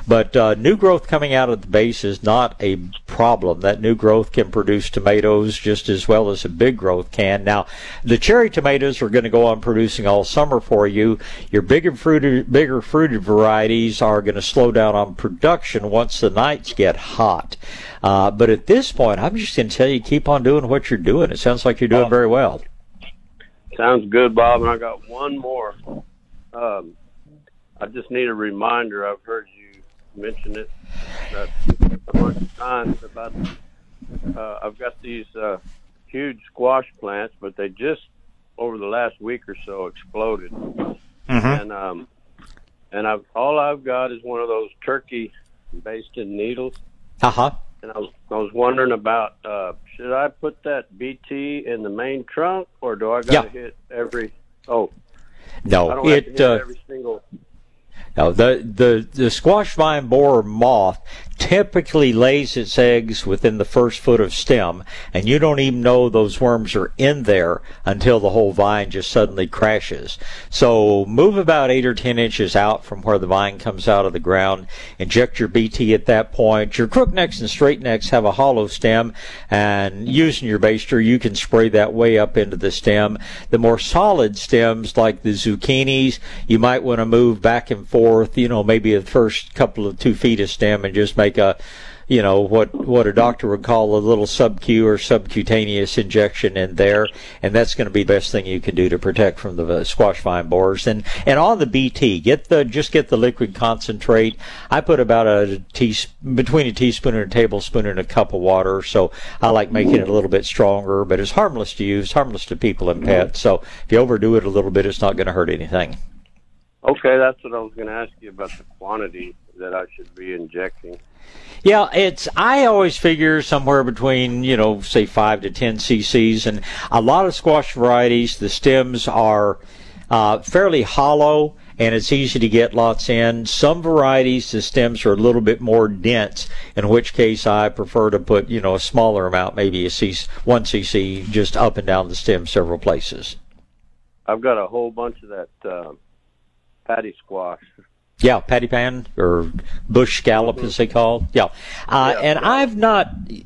But new growth coming out at the base is not a problem. That new growth can produce tomatoes just as well as a big growth can. Now, the cherry tomatoes are going to go on producing all summer for you. Your bigger fruited varieties are going to slow down on production once the nights get hot. But at this point, I'm just going to tell you, keep on doing what you're doing. It sounds like you're doing very well. Sounds good, Bob. And I got one more. I just need a reminder. I've heard you mention it a bunch of times about I've got these huge squash plants, but they just over the last week or so exploded. Mm-hmm. And all I've got is one of those turkey-basted needles. Uh-huh. And I was wondering about, should I put that BT in the main trunk, or do I got to hit every? Oh, no, I don't have to hit every single. No, the squash vine borer moth typically lays its eggs within the first foot of stem, and you don't even know those worms are in there until the whole vine just suddenly crashes. So move about 8 or 10 inches out from where the vine comes out of the ground. Inject your BT at that point. Your crooknecks and straightnecks have a hollow stem, and using your baster, you can spray that way up into the stem. The more solid stems, like the zucchinis, you might want to move back and forth, maybe the first couple of 2 feet of stem, and just make a what a doctor would call a little sub-Q or subcutaneous injection in there, and that's going to be the best thing you can do to protect from the squash vine borers. And on the BT, get the liquid concentrate. I put about between a teaspoon and a tablespoon in a cup of water, so I like making it a little bit stronger, but it's harmless to use, harmless to people and pets, so if you overdo it a little bit, it's not going to hurt anything. Okay, that's what I was going to ask you about, the quantity that I should be injecting. Yeah, I always figure somewhere between, say 5 to 10 cc's, and a lot of squash varieties, the stems are fairly hollow, and it's easy to get lots in. Some varieties, the stems are a little bit more dense, in which case I prefer to put, you know, a smaller amount, maybe one cc, just up and down the stem several places. I've got a whole bunch of that patty squash. Yeah, patty pan or bush scallop, as they call. I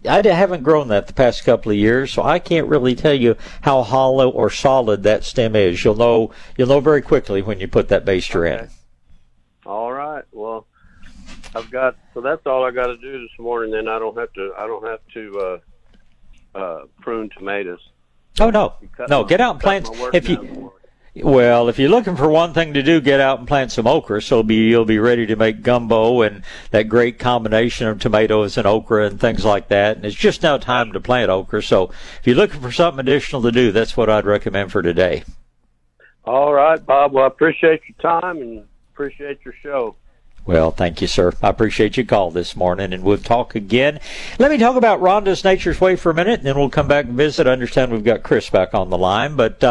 haven't grown that the past couple of years, so I can't really tell you how hollow or solid that stem is. You'll know very quickly when you put that baster in. All right. Well, that's all I got to do this morning. Then I don't have to prune tomatoes. Oh no, no, get out and plant if you. Well, if you're looking for one thing to do, get out and plant some okra, so you'll be ready to make gumbo and that great combination of tomatoes and okra and things like that. And it's just now time to plant okra. So if you're looking for something additional to do, that's what I'd recommend for today. All right, Bob. Well, I appreciate your time and appreciate your show. Well, thank you, sir. I appreciate your call this morning, and we'll talk again. Let me talk about Rhonda's Nature's Way for a minute, and then we'll come back and visit. I understand we've got Chris back on the line, but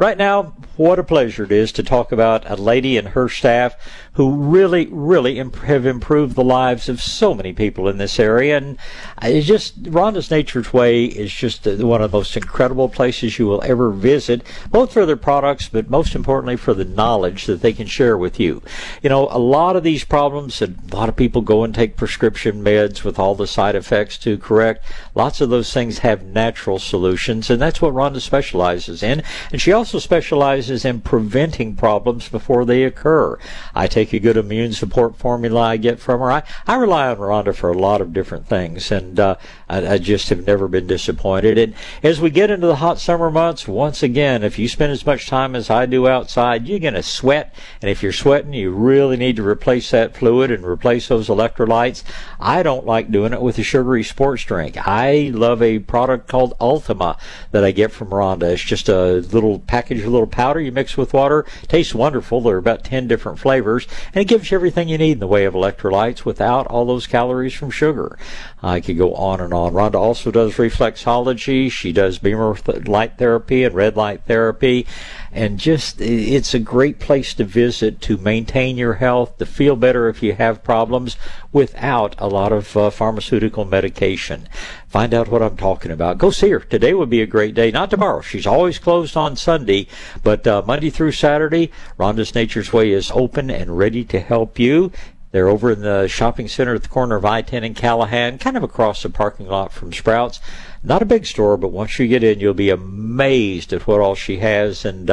right now, what a pleasure it is to talk about a lady and her staff who really, really have improved the lives of so many people in this area. And it's just, Rhonda's Nature's Way is just one of the most incredible places you will ever visit, both for their products, but most importantly for the knowledge that they can share with you. You know, a lot of these problems, and a lot of people go and take prescription meds with all the side effects to correct. Lots of those things have natural solutions, and that's what Rhonda specializes in. And she also specializes in preventing problems before they occur. I take a good immune support formula I get from her. I rely on Rhonda for a lot of different things, and I just have never been disappointed. And as we get into the hot summer months, once again, if you spend as much time as I do outside, you're going to sweat. And if you're sweating, you really need to replace that fluid and replace those electrolytes. I don't like doing it with a sugary sports drink. I love a product called Ultima that I get from Rhonda. It's just a little package, a little powder you mix with water. It tastes wonderful. There are about 10 different flavors, and it gives you everything you need in the way of electrolytes without all those calories from sugar. I could go on and on. Rhonda also does reflexology. She does beamer light therapy and red light therapy, and just, it's a great place to visit to maintain your health, to feel better if you have problems, without a lot of pharmaceutical medication. Find out what I'm talking about. Go see her. Today would be a great day. Not tomorrow. She's always closed on Sunday, but Monday through Saturday, Rhonda's Nature's Way is open and ready to help you. They're over in the shopping center at the corner of I-10 and Callahan, kind of across the parking lot from Sprouts. Not a big store, but once you get in, you'll be amazed at what all she has, and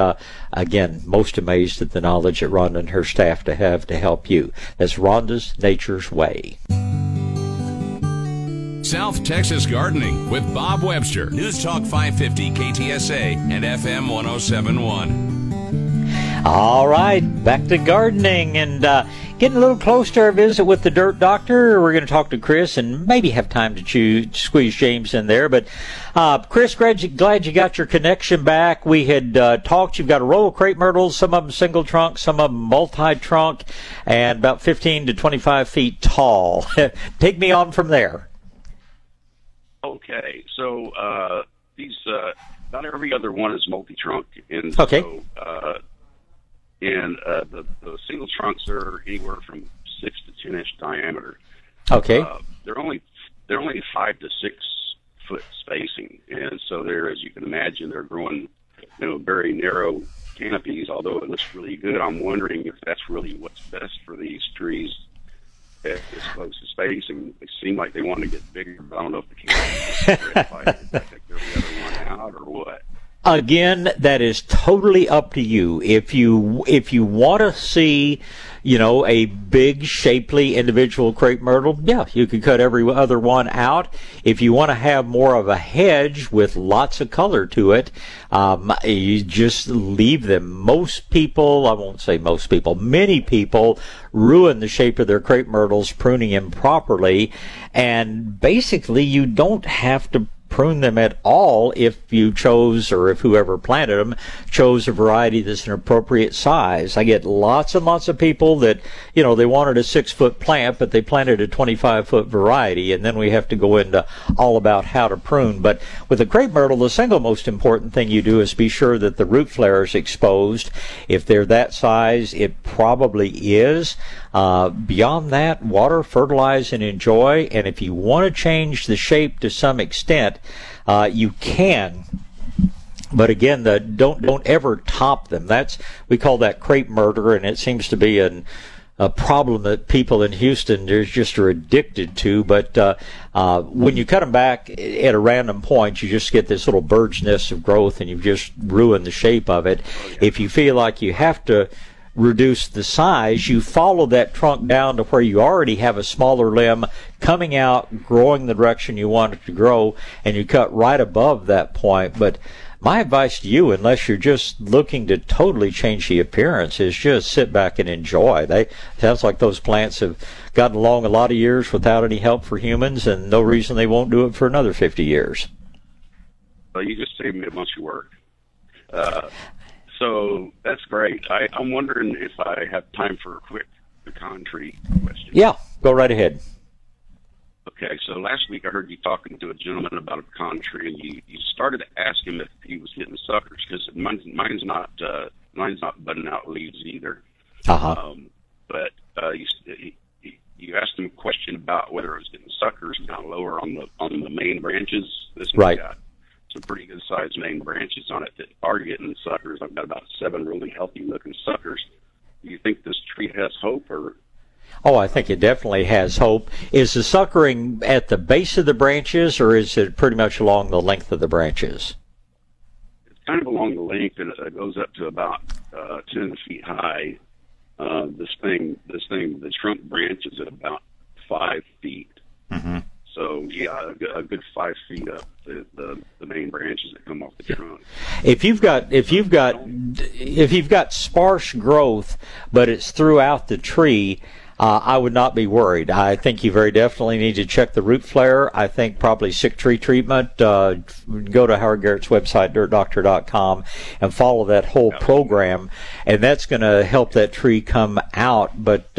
again, most amazed at the knowledge that Rhonda and her staff have to help you. That's Rhonda's Nature's Way. South Texas Gardening with Bob Webster, News Talk 550 KTSA and FM 1071. All right, back to gardening, and getting a little close to our visit with the Dirt Doctor. We're going to talk to Chris and maybe have time to squeeze James in there. But Chris, glad you got your connection back. We had talked. You've got a row of crepe myrtles, some of them single trunk, some of them multi-trunk, and about 15 to 25 feet tall. Take me on from there. Okay, so these not every other one is multi-trunk, and okay. So, the single trunks are anywhere from 6 to 10 inch diameter. Okay. They're only 5 to 6 foot spacing, and so they're, as you can imagine, they're growing, you know, very narrow canopies. Although it looks really good, I'm wondering if that's really what's best for these trees at this close to spacing. They seem like they want to get bigger, but I don't know if the canopies are take every other one out or what. Again, that is totally up to you. If you want to see, you know, a big, shapely individual crepe myrtle, yeah, you could cut every other one out. If you want to have more of a hedge with lots of color to it, you just leave them. Most people, I won't say most people, many people ruin the shape of their crepe myrtles pruning improperly, and basically you don't have to prune them at all if you chose, or if whoever planted them chose, a variety that's an appropriate size. I get lots and lots of people that, you know, they wanted a 6-foot plant, but they planted a 25-foot variety, and then we have to go into all about how to prune. But with a crepe myrtle, the single most important thing you do is be sure that the root flare is exposed. If they're that size, it probably is. Beyond that, water, fertilize, and enjoy. And if you want to change the shape to some extent, you can. But again, don't ever top them. We call that crepe murder, and it seems to be a problem that people in Houston are addicted to. But when you cut them back at a random point, you just get this little bird's nest of growth, and you've just ruined the shape of it. If you feel like you have to reduce the size, you follow that trunk down to where you already have a smaller limb coming out, growing the direction you want it to grow, and you cut right above that point. But my advice to you, unless you're just looking to totally change the appearance, is just sit back and enjoy. Sounds like those plants have gotten along a lot of years without any help for humans, and no reason they won't do it for another 50 years. Well, you just saved me a bunch of work. So that's great. I'm wondering if I have time for a quick pecan tree question. Yeah, go right ahead. Okay, so last week I heard you talking to a gentleman about a pecan tree, and you started to ask him if he was hitting suckers, because mine's not budding out leaves either. Uh-huh. But you asked him a question about whether it was getting suckers down lower on the main branches. This right. Got some pretty good sized main branches on it that are getting suckers. I've got about 7 really healthy looking suckers. Do you think this tree has hope, or? Oh, I think it definitely has hope. Is the suckering at the base of the branches, or is it pretty much along the length of the branches? It's kind of along the length, and it goes up to about 10 feet high. The trunk branch is at about 5 feet. Mm-hmm. So, yeah, a good 5 feet up the main branches that come off the trunk. If you've got sparse growth, but it's throughout the tree, I would not be worried. I think you very definitely need to check the root flare. I think probably sick tree treatment. Go to Howard Garrett's website, DirtDoctor.com, and follow that whole program, and that's going to help that tree come out. But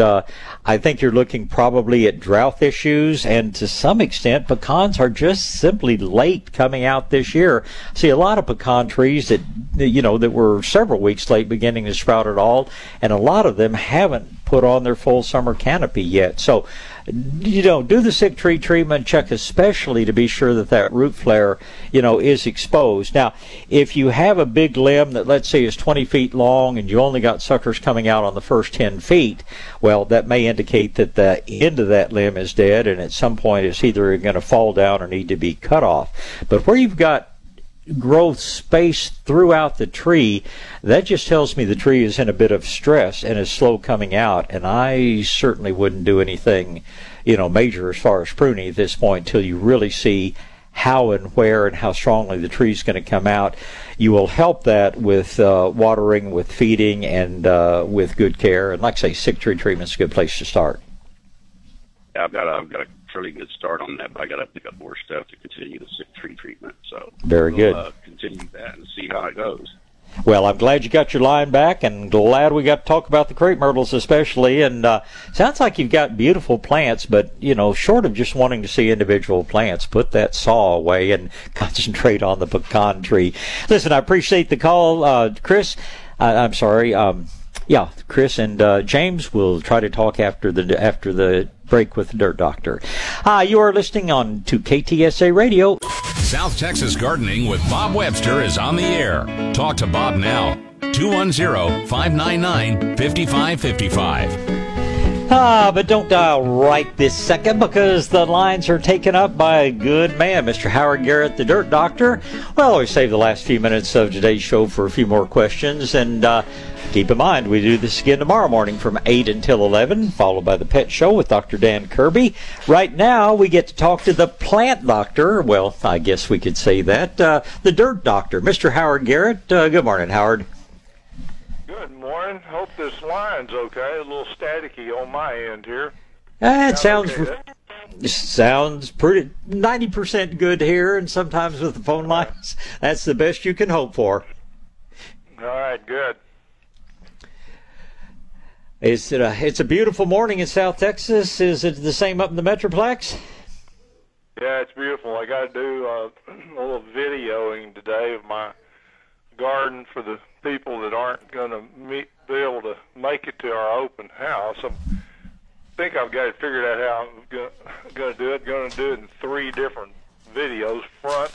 I think you're looking probably at drought issues, and to some extent, pecans are just simply late coming out this year. I see a lot of pecan trees that, you know, that were several weeks late beginning to sprout at all, and a lot of them haven't put on their full summer canopy yet. So, you know, do the sick tree treatment, check especially to be sure that root flare, you know, is exposed. Now, if you have a big limb that, let's say, is 20 feet long and you only got suckers coming out on the first 10 feet, well, that may indicate that the end of that limb is dead, and at some point it's either going to fall down or need to be cut off. But where you've got growth space throughout the tree, that just tells me the tree is in a bit of stress and is slow coming out, and I certainly wouldn't do anything, you know, major as far as pruning at this point till you really see how and where and how strongly the tree is going to come out. You will help that with watering, with feeding, and with good care. And like I say, sick tree treatment's a good place to start. Yeah, I've got a really good start on that, but I got to pick up more stuff to continue the sick tree treatment. So very good. Continue that and see how it goes. Well, I'm glad you got your line back, and glad we got to talk about the crepe myrtles especially. And sounds like you've got beautiful plants, but, you know, short of just wanting to see individual plants, put that saw away and concentrate on the pecan tree. Listen, I appreciate the call, Chris. I'm sorry. Yeah, Chris and James will try to talk after the break with the Dirt Doctor. You are listening on to KTSA Radio. South Texas Gardening with Bob Webster is on the air. Talk to Bob now. 210-599-5555. But don't dial right this second, because the lines are taken up by a good man, Mr. Howard Garrett, the Dirt Doctor. Well, we save the last few minutes of today's show for a few more questions, and keep in mind, we do this again tomorrow morning from 8 until 11, followed by the Pet Show with Dr. Dan Kirby. Right now, we get to talk to the Plant Doctor. Well, I guess we could say that. The Dirt Doctor, Mr. Howard Garrett. Good morning, Howard. Good morning. Hope this line's okay. A little staticky on my end here. It sounds okay. Sounds pretty 90% good here, and sometimes with the phone lines, that's the best you can hope for. All right, good. It's a beautiful morning in South Texas. Is it the same up in the Metroplex? Yeah, it's beautiful. I got to do a little videoing today of my garden for the people that aren't going to be able to make it to our open house. I think I've got it figured out how I'm going to do it. Going to do it in three different videos: front,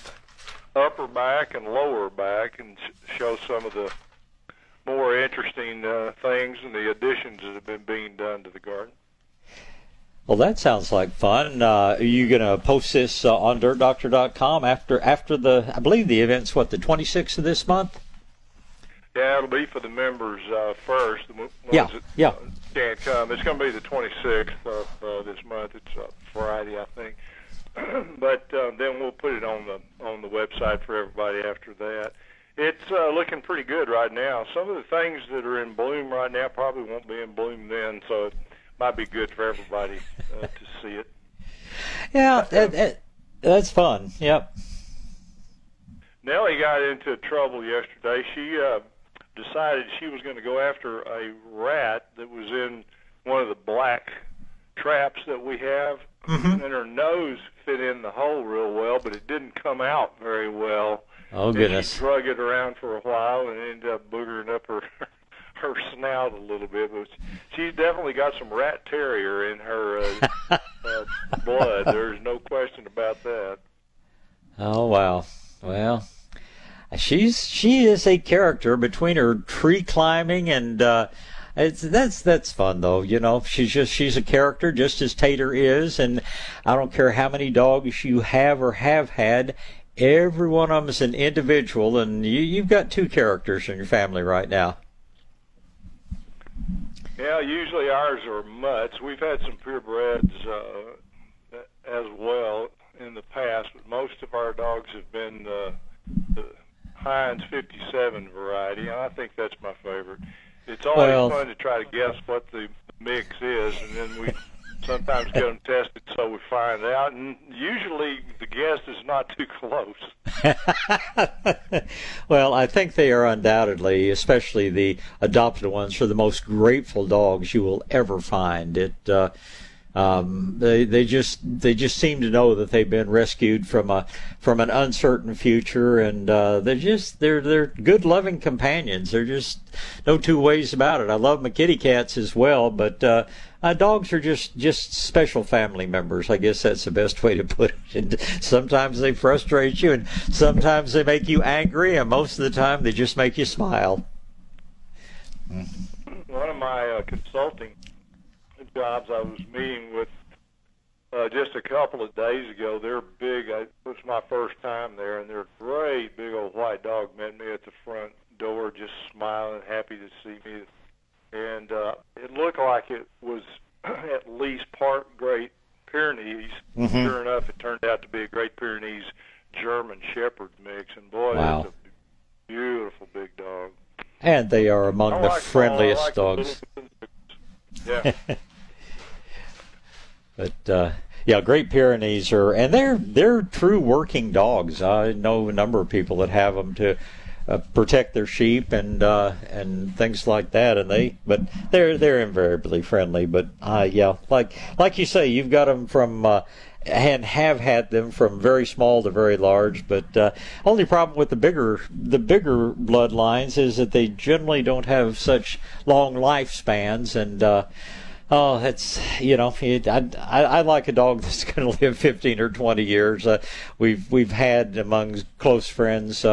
upper back, and lower back, and show some of the more interesting things and the additions that have been being done to the garden. Well, that sounds like fun. Are you going to post this on DirtDoctor.com after the? I believe the event's what, the 26th of this month. Yeah, it'll be for the members first. The ones that can't come. It's going to be the 26th of this month. It's Friday, I think. But then we'll put it on the website for everybody after that. It's looking pretty good right now. Some of the things that are in bloom right now probably won't be in bloom then, so it might be good for everybody to see it. Yeah, that's fun. Yep. Nellie got into trouble yesterday. She decided she was going to go after a rat that was in one of the black traps that we have, and her nose fit in the hole real well, but it didn't come out very well. Oh, goodness. And she drug it around for a while and ended up boogering up her snout a little bit. But she's definitely got some rat terrier in her blood. There's no question about that. Oh, wow. Well, she is a character between her tree climbing and that's fun though, you know. She's a character just as Tater is, and I don't care how many dogs you have or have had, every one of them is an individual, and you've got two characters in your family right now. Yeah, usually ours are mutts. We've had some purebreds as well in the past, but most of our dogs have been the Heinz 57 variety, and I think that's my favorite. It's always fun to try to guess what the mix is, and then we sometimes get them tested so we find out, and usually the guess is not too close. Well, I think they are undoubtedly, especially the adopted ones, are the most grateful dogs you will ever find. They just seem to know that they've been rescued from an uncertain future, and they're good loving companions. There's just no two ways about it. I love my kitty cats as well, but dogs are just special family members. I guess that's the best way to put it. And sometimes they frustrate you, and sometimes they make you angry, and most of the time they just make you smile. One of my consulting jobs I was meeting with just a couple of days ago. They're big. It was my first time there, and their great big old white dog met me at the front door, just smiling, happy to see me. And it looked like it was at least part Great Pyrenees. Mm-hmm. Sure enough, it turned out to be a Great Pyrenees German Shepherd mix, and boy, wow. It's a beautiful big dog. And they are among the friendliest dogs. Yeah. But Great Pyrenees are, and they're true working dogs. I know a number of people that have them to protect their sheep and things like that. And they're invariably friendly. But like you say, you've got them from and have had them from very small to very large. But only problem with the bigger bloodlines is that they generally don't have such long lifespans and. I like a dog that's going to live 15 or 20 years. We've had among close friends,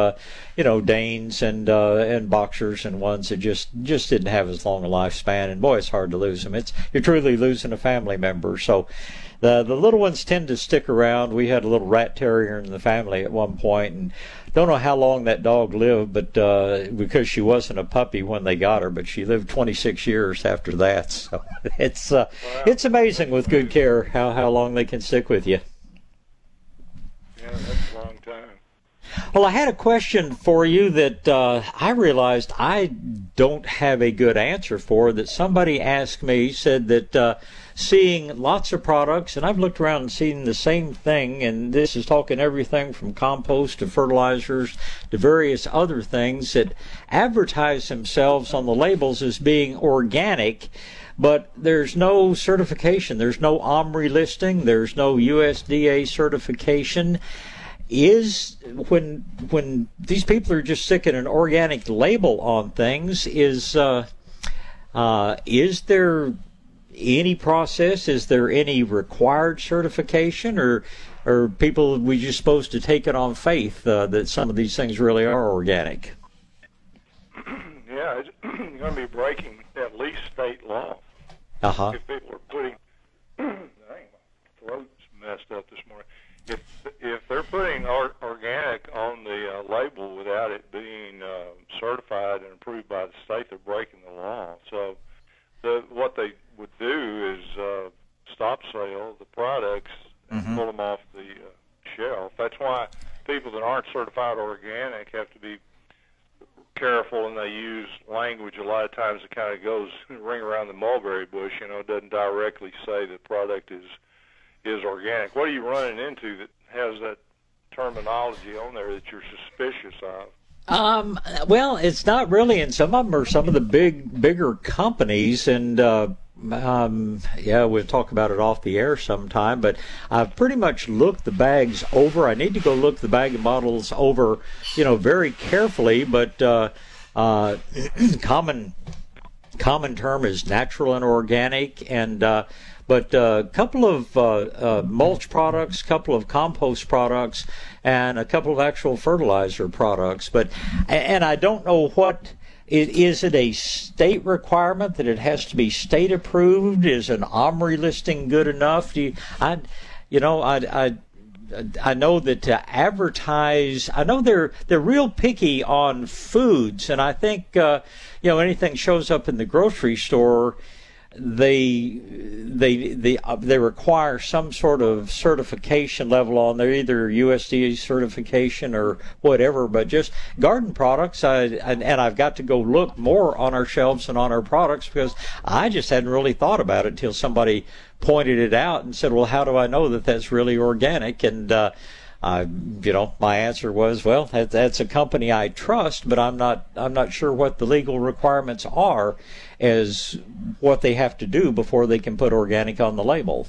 Danes and Boxers and ones that just didn't have as long a lifespan. And boy, it's hard to lose them. You're truly losing a family member. So the little ones tend to stick around. We had a little rat terrier in the family at one point, and don't know how long that dog lived, but because she wasn't a puppy when they got her, but she lived 26 years after that. So it's amazing with good care how long they can stick with you. Yeah, that's a long time. Well, I had a question for you that I realized I don't have a good answer for. That somebody asked me, said that seeing lots of products, and I've looked around and seen the same thing, and this is talking everything from compost to fertilizers to various other things that advertise themselves on the labels as being organic, but there's no certification. There's no OMRI listing. There's no USDA certification. Is when these people are just sticking an organic label on things, is there any process? Is there any required certification, or are people we just supposed to take it on faith that some of these things really are organic? Yeah, it's going to be breaking at least state law. If people are putting, dang, my throat's messed up this morning. If they're putting organic on the label without it being certified and approved by the state, they're breaking the law. So what they would do is stop sale the products and pull them off the shelf. That's why people that aren't certified organic have to be careful, and they use language a lot of times that kind of goes ring around the mulberry bush. You know, it doesn't directly say the product is organic. What are you running into that has that terminology on there that you're suspicious of? Well, it's not really, and some of them are some of the bigger companies, and yeah, we'll talk about it off the air sometime, but I've pretty much looked the bags over. I need to go look the bag and bottles over, you know, very carefully, but common term is natural and organic, and but a couple of mulch products, a couple of compost products, and a couple of actual fertilizer products. But and I don't know what it is. It a state requirement that it has to be state approved? Is an OMRI listing good enough? I know that to advertise, I know they're real picky on foods, and I think anything shows up in the grocery store, they require some sort of certification level on there, either USDA certification or whatever. But just garden products, and I've got to go look more on our shelves and on our products, because I just hadn't really thought about it till somebody pointed it out and said, well, how do I know that that's really organic? And my answer was, well, that's a company I trust, but I'm not sure what the legal requirements are as what they have to do before they can put organic on the label.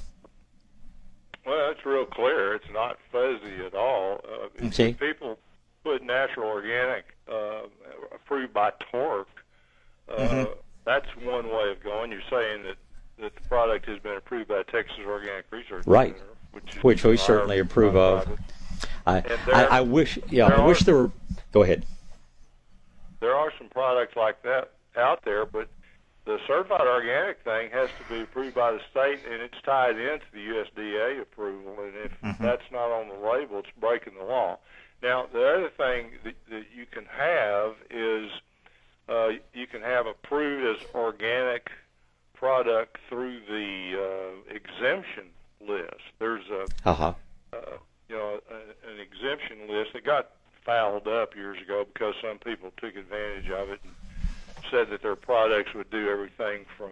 Well, it's real clear. It's not fuzzy at all. If people put natural organic approved by TORC, that's one way of going. You're saying that the product has been approved by Texas Organic Research Center, which we certainly approve of. I wish there were. Go ahead. There are some products like that out there, but the certified organic thing has to be approved by the state, and it's tied into the USDA approval. And if that's not on the label, it's breaking the law. Now, the other thing that you can have is you can have approved as organic product through the exemption list. There's a an exemption list that got fouled up years ago because some people took advantage of it and said that their products would do everything from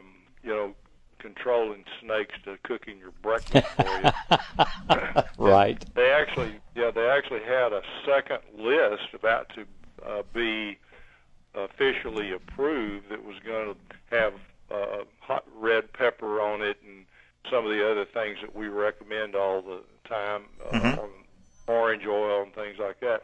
controlling snakes to cooking your breakfast for you. Right. They actually had a second list about to be officially approved that was going to have hot red pepper on it and some of the other things that we recommend all the time, orange oil and things like that.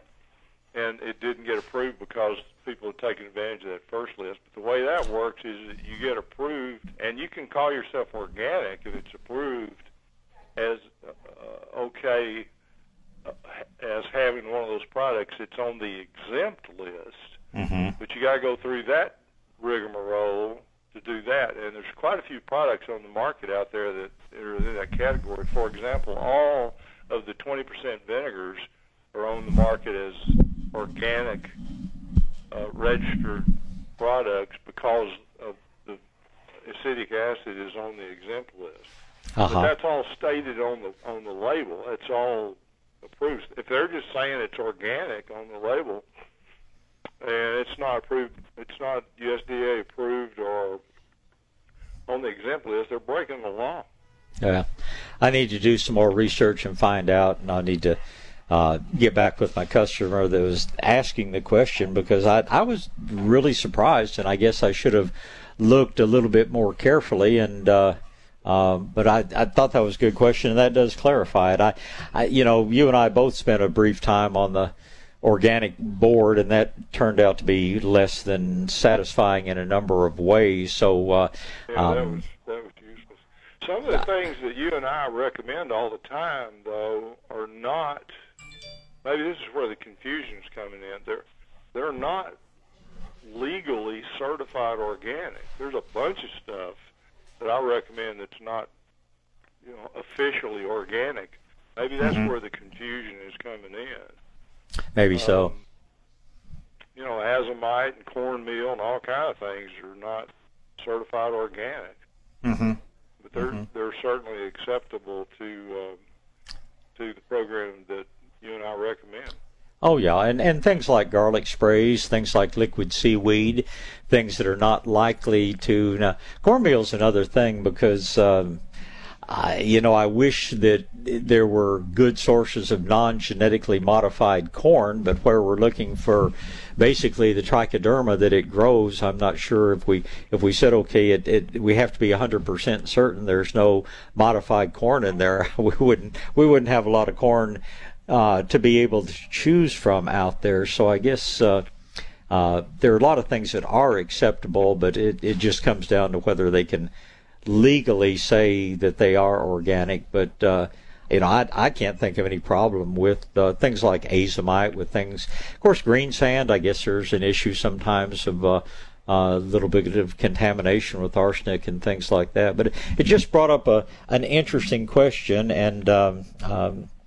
And it didn't get approved because people had taken advantage of that first list. But the way that works is that you get approved, and you can call yourself organic if it's approved as as having one of those products. It's on the exempt list, but you got to go through that rigmarole to do that. And there's quite a few products on the market out there that are in that category. For example, all of the 20% vinegars are on the market as organic registered products because of the acetic acid is on the exempt list. But that's all stated on the label. It's all approved. If they're just saying it's organic on the label, and it's not approved, it's not USDA approved or on the exempt list, they're breaking the law. Yeah, I need to do some more research and find out, and I need to get back with my customer that was asking the question, because I was really surprised, and I guess I should have looked a little bit more carefully. And but I thought that was a good question, and that does clarify it. I you know, you and I both spent a brief time on the organic board, and that turned out to be less than satisfying in a number of ways. So that was useless. Some of the things that you and I recommend all the time, though, are not. Maybe this is where the confusion is coming in. They're not legally certified organic. There's a bunch of stuff that I recommend that's not, you know, officially organic. Maybe that's where the confusion is coming in. Maybe so. You know, azomite and cornmeal and all kind of things are not certified organic, but they're certainly acceptable to the program that you and I recommend. Oh yeah, and things like garlic sprays, things like liquid seaweed, things that are not likely to. Now, cornmeal's another thing, because you know, I wish that there were good sources of non-genetically modified corn, but where we're looking for basically the trichoderma that it grows, I'm not sure if we said, okay, we have to be 100% certain there's no modified corn in there. We wouldn't have a lot of corn to be able to choose from out there. So I guess there are a lot of things that are acceptable, but it just comes down to whether they can legally say that they are organic. But you know, I can't think of any problem with things like azomite, with things, of course, green sand. I guess there's an issue sometimes of a little bit of contamination with arsenic and things like that, but it just brought up an interesting question. And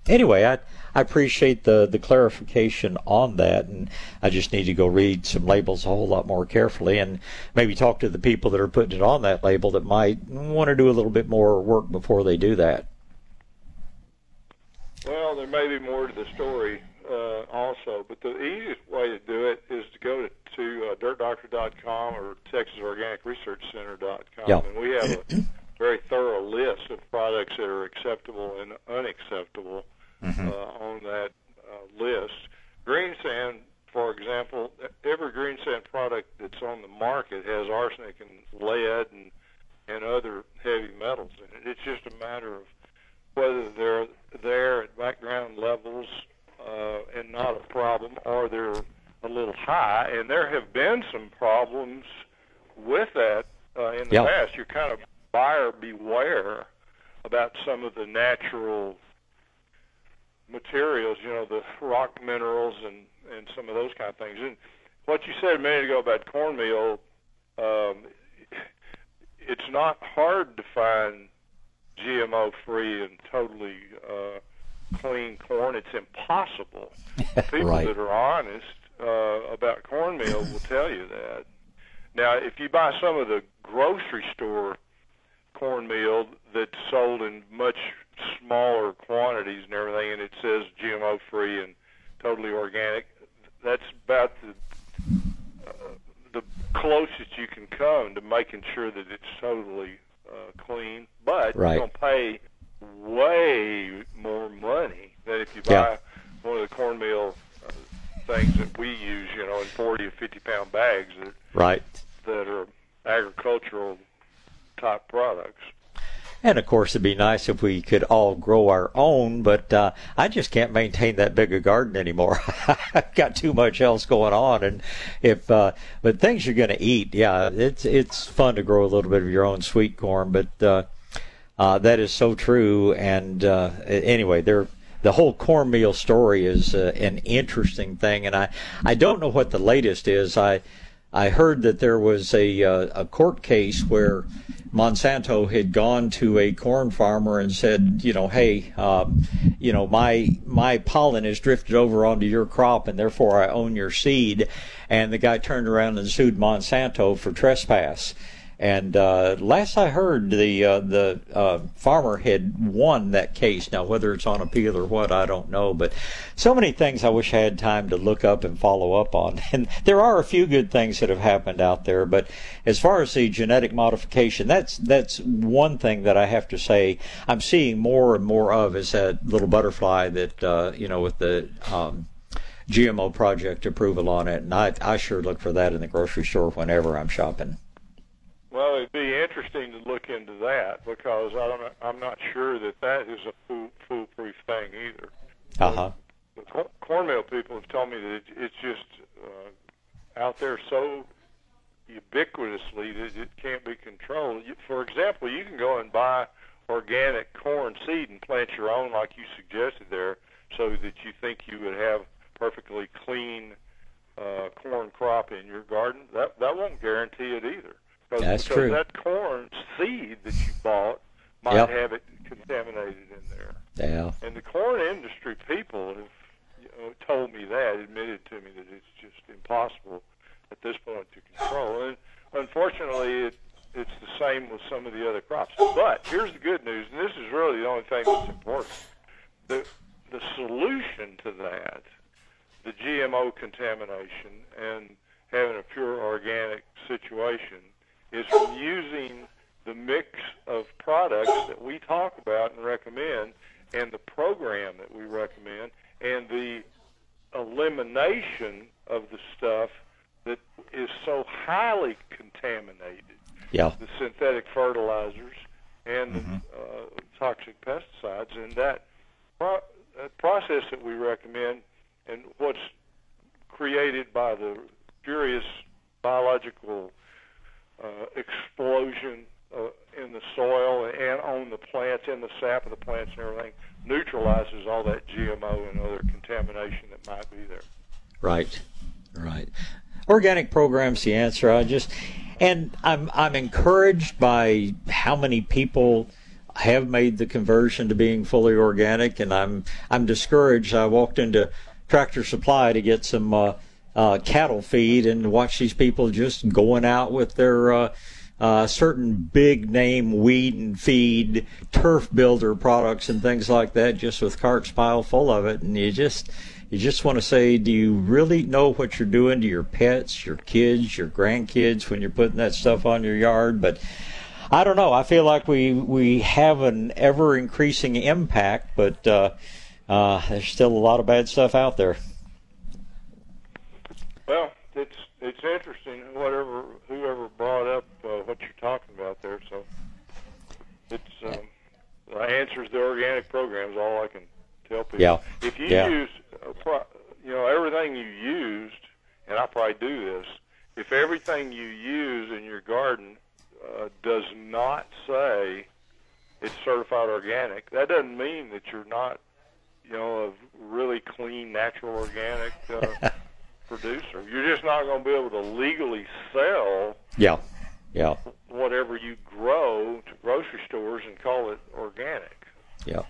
anyway, I appreciate the clarification on that, and I just need to go read some labels a whole lot more carefully, and maybe talk to the people that are putting it on that label that might want to do a little bit more work before they do that. Well, there may be more to the story also, but the easiest way to do it is to go to DirtDoctor.com or TexasOrganicResearchCenter.com, and we have a very thorough list of products that are acceptable and unacceptable on that list. Green sand, for example, every green sand product that's on the market has arsenic and lead and other heavy metals in it. It's just a matter of whether they're there at background levels and not a problem, or they're a little high. And there have been some problems with that in the past. You're kind of buyer beware about some of the natural materials, you know, the rock minerals and some of those kind of things. And what you said a minute ago about cornmeal, it's not hard to find GMO-free and totally clean corn. It's impossible. People that are honest about cornmeal will tell you that. Now, if you buy some of the grocery store cornmeal that's sold in much smaller quantities and everything, and it says GMO free and totally organic, that's about the closest you can come to making sure that it's totally clean. But you're going to pay way more money than if you buy one of the cornmeal things that we use, you know, in 40 or 50 pound bags that are agricultural type products. And of course, it'd be nice if we could all grow our own, but I just can't maintain that big a garden anymore. I've got too much else going on, and but things you're going to eat, it's fun to grow a little bit of your own sweet corn, but that is so true. and anyway, the whole cornmeal story is an interesting thing, and I don't know what the latest is. I heard that there was a court case where Monsanto had gone to a corn farmer and said, you know, hey, you know, my pollen has drifted over onto your crop, and therefore I own your seed. And the guy turned around and sued Monsanto for trespass. And last I heard, the farmer had won that case. Now, whether it's on appeal or what, I don't know. But so many things I wish I had time to look up and follow up on. And there are a few good things that have happened out there. But as far as the genetic modification, that's one thing that I have to say I'm seeing more and more of, is that little butterfly that, with the GMO project approval on it. And I sure look for that in the grocery store whenever I'm shopping. Well, it'd be interesting to look into that, because I'm not sure that is a foolproof thing either. Uh-huh. The cornmeal people have told me that it's just out there so ubiquitously that it can't be controlled. For example, you can go and buy organic corn seed and plant your own, like you suggested there, so that you think you would have perfectly clean corn crop in your garden. That won't guarantee it either. That's true. That corn seed that you bought might have it contaminated in there. Yeah. And the corn industry people have told me that, admitted to me that it's just impossible at this point to control. And unfortunately, it's the same with some of the other crops. But here's the good news, and this is really the only thing that's important. The solution to that, the GMO contamination and having a pure organic situation, is from using the mix of products that we talk about and recommend, and the program that we recommend, and the elimination of the stuff that is so highly contaminated. Yeah. The synthetic fertilizers and toxic pesticides, and that process that we recommend, and what's created by the furious biological explosion in the soil and on the plants, in the sap of the plants and everything, neutralizes all that GMO and other contamination that might be there. Right. Organic program's the answer. I'm encouraged by how many people have made the conversion to being fully organic, and I'm discouraged. I walked into Tractor Supply to get some cattle feed and watch these people just going out with their certain big name weed and feed turf builder products and things like that, just with carts piled full of it. And you just want to say, do you really know what you're doing to your pets, your kids, your grandkids when you're putting that stuff on your yard? But I don't know, I feel like we have an ever increasing impact, but there's still a lot of bad stuff out there. Well, it's interesting. Whoever brought up what you're talking about there, so it's the answers. The organic program is all I can tell people. Yeah. If you use, everything you used, and I probably do this. If everything you use in your garden does not say it's certified organic, that doesn't mean that you're not, a really clean, natural, organic. Producer, you're just not going to be able to legally sell whatever you grow to grocery stores and call it organic. Yeah,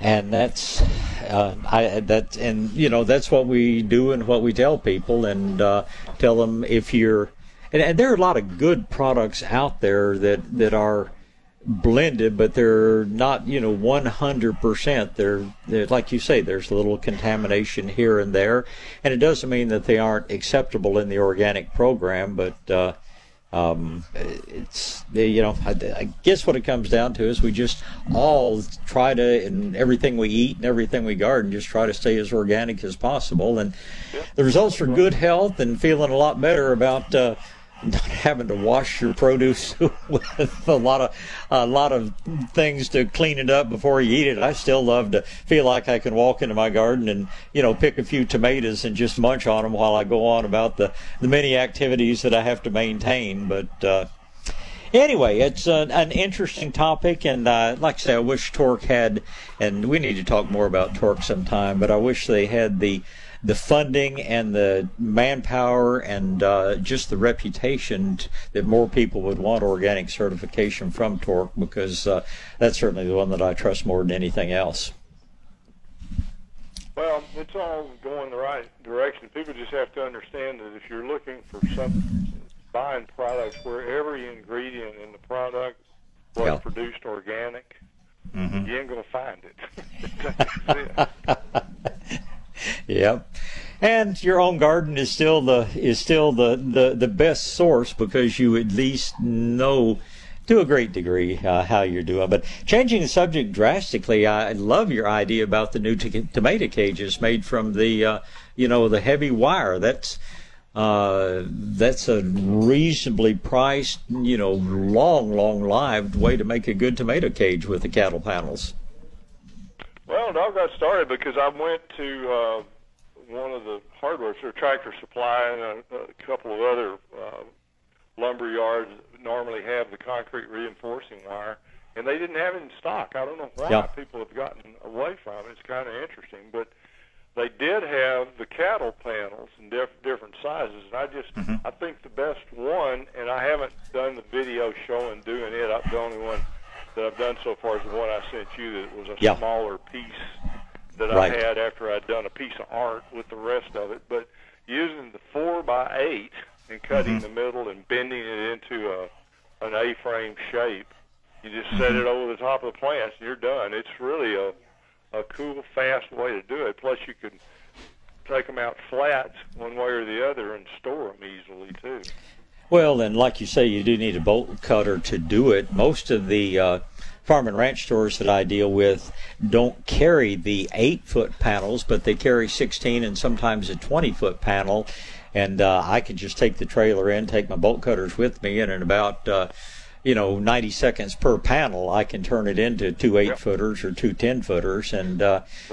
and that's that's what we do and what we tell people, and tell them if you're, and there are a lot of good products out there that are blended, but they're not 100%. They're like you say, there's a little contamination here and there, and it doesn't mean that they aren't acceptable in the organic program, but it's I guess what it comes down to is we just all try to, in everything we eat and everything we garden, just try to stay as organic as possible, and the results are good health and feeling a lot better about not having to wash your produce with a lot of things to clean it up before you eat it. I still love to feel like I can walk into my garden and pick a few tomatoes and just munch on them while I go on about the many activities that I have to maintain. But anyway, it's an interesting topic, and like I say, I wish Torque had, and we need to talk more about Torque sometime, but I wish they had the funding and the manpower and just the reputation that more people would want organic certification from Torque, because that's certainly the one that I trust more than anything else. Well, it's all going the right direction. People just have to understand that if you're looking for some buying products where every ingredient in the product was produced organic, you ain't going to find it. Yep. And your own garden is still the best source because you at least know to a great degree how you're doing. But changing the subject drastically, I love your idea about the new tomato cages made from the the heavy wire. That's a reasonably priced, long-lived way to make a good tomato cage with the cattle panels. Well, it all got started because I went to one of the hardware, Tractor Supply, and a couple of other lumber yards that normally have the concrete reinforcing wire, and they didn't have it in stock. I don't know why people have gotten away from it. It's kind of interesting, but they did have the cattle panels in different sizes, and I think the best one, and I haven't done the video showing doing it. The only one that I've done so far is the one I sent you that was a smaller piece that I had after I'd done a piece of art with the rest of it. But using the 4x8 and cutting the middle and bending it into an A-frame shape, you just set it over the top of the plants and you're done. It's really a cool, fast way to do it. Plus, you can take them out flat one way or the other and store them easily, too. Well, and like you say, you do need a bolt cutter to do it. Most of the farm and ranch stores that I deal with don't carry the 8-foot panels, but they carry 16 and sometimes a 20-foot panel. And I can just take the trailer in, take my bolt cutters with me, and in about 90 seconds per panel, I can turn it into two 8-footers or two 10-footers. And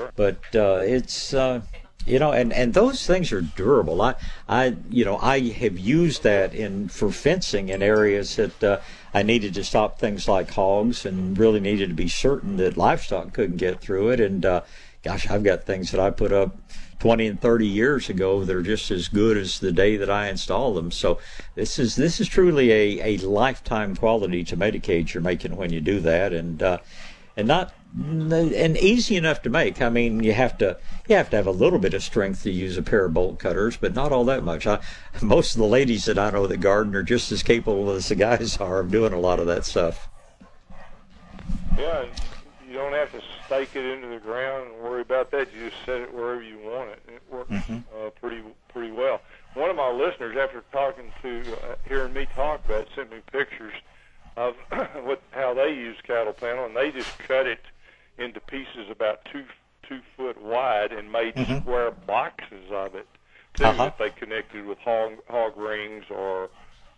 it's and those things are durable. I have used that for fencing in areas that I needed to stop things like hogs and really needed to be certain that livestock couldn't get through it. And I've got things that I put up 20 and 30 years ago that are just as good as the day that I installed them. So this is truly a lifetime quality tomato cage you're making when you do that, and easy enough to make. I mean, you have to have a little bit of strength to use a pair of bolt cutters, but not all that much. Most of the ladies that I know that garden are just as capable as the guys are of doing a lot of that stuff. Yeah, you don't have to stake it into the ground and worry about that. You just set it wherever you want it. And it works pretty well. One of my listeners, after hearing me talk about it, sent me pictures of how they use cattle panel, and they just cut it into pieces about 2 foot wide and made square boxes of it too, that they connected with hog rings or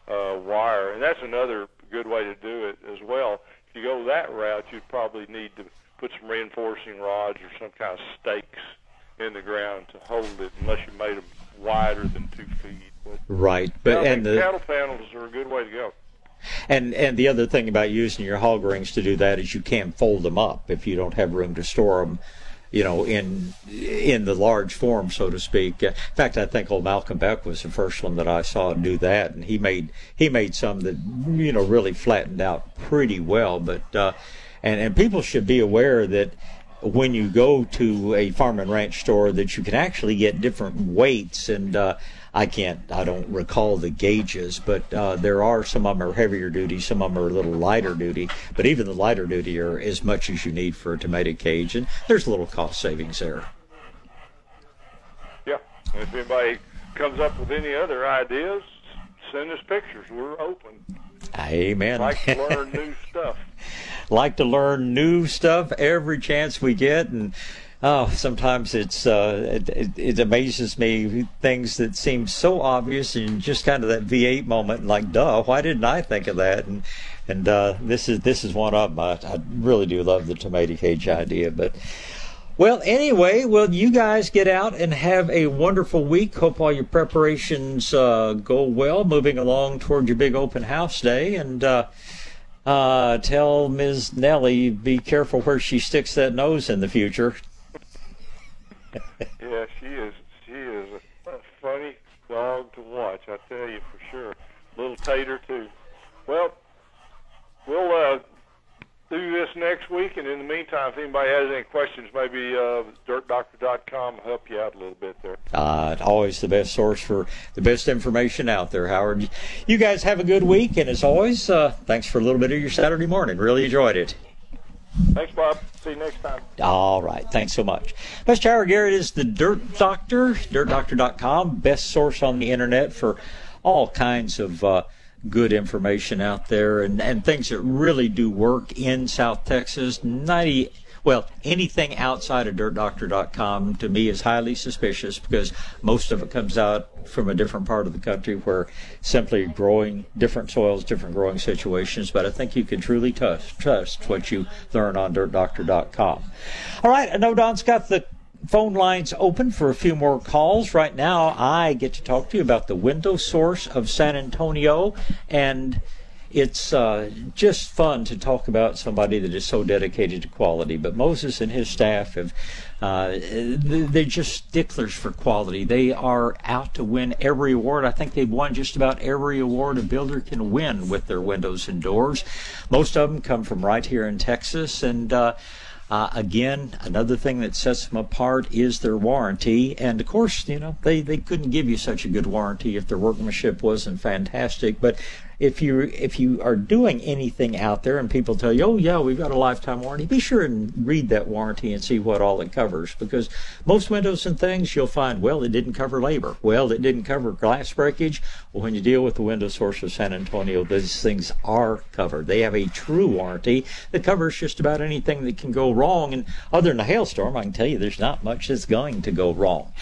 wire. And that's another good way to do it as well. If you go that route, you'd probably need to put some reinforcing rods or some kind of stakes in the ground to hold it, unless you made them wider than 2 feet. But cattle panels are a good way to go. And the other thing about using your hog rings to do that is you can fold them up if you don't have room to store them, in the large form, so to speak. In fact, I think old Malcolm Beck was the first one that I saw do that, and he made some that really flattened out pretty well. But and people should be aware that when you go to a farm and ranch store, that you can actually get different weights and. I don't recall the gauges, but there are some of them are heavier duty, some of them are a little lighter duty, but even the lighter duty are as much as you need for a tomato cage, and there's a little cost savings there. Yeah, and if anybody comes up with any other ideas, send us pictures. We're open. Amen. Like to learn new stuff. Like to learn new stuff every chance we get, and sometimes it amazes me, things that seem so obvious and just kind of that V8 moment, like, duh, why didn't I think of that? And this is one of them. I really do love the tomato cage idea. But, well, anyway, you guys get out and have a wonderful week. Hope all your preparations go well, moving along toward your big open house day. And tell Ms. Nellie, be careful where she sticks that nose in the future. Yeah, she is a funny dog to watch, I tell you for sure. Little Tater, too. Well, we'll do this next week, and in the meantime, if anybody has any questions, maybe DirtDoctor.com DirtDoctor.com will help you out a little bit there. Always the best source for the best information out there, Howard. You guys have a good week, and as always, thanks for a little bit of your Saturday morning. Really enjoyed it. Thanks, Bob. See you next time. All right. Thanks so much. Mr. Howard Garrett is the Dirt Doctor, DirtDoctor.com, best source on the internet for all kinds of good information out there and things that really do work in South Texas. Well, anything outside of DirtDoctor.com to me is highly suspicious because most of it comes out from a different part of the country where simply growing different soils, different growing situations. But I think you can truly trust what you learn on DirtDoctor.com. All right, I know Don's got the phone lines open for a few more calls. Right now, I get to talk to you about the Window Source of San Antonio, and it's just fun to talk about somebody that is so dedicated to quality. But Moses and his staff have they're just sticklers for quality. They are out to win every award. I think they've won just about every award a builder can win with their windows and doors. Most of them come from right here in Texas, and again, another thing that sets them apart is their warranty. And, of course, you know, they couldn't give you such a good warranty if their workmanship wasn't fantastic. But if you are doing anything out there and people tell you, oh, yeah, we've got a lifetime warranty, be sure and read that warranty and see what all it covers. Because most windows and things you'll find, well, it didn't cover labor. Well, it didn't cover glass breakage. Well, when you deal with the Window Source of San Antonio, those things are covered. They have a true warranty that covers just about anything that can go wrong. And other than a hailstorm, I can tell you there's not much that's going to go wrong.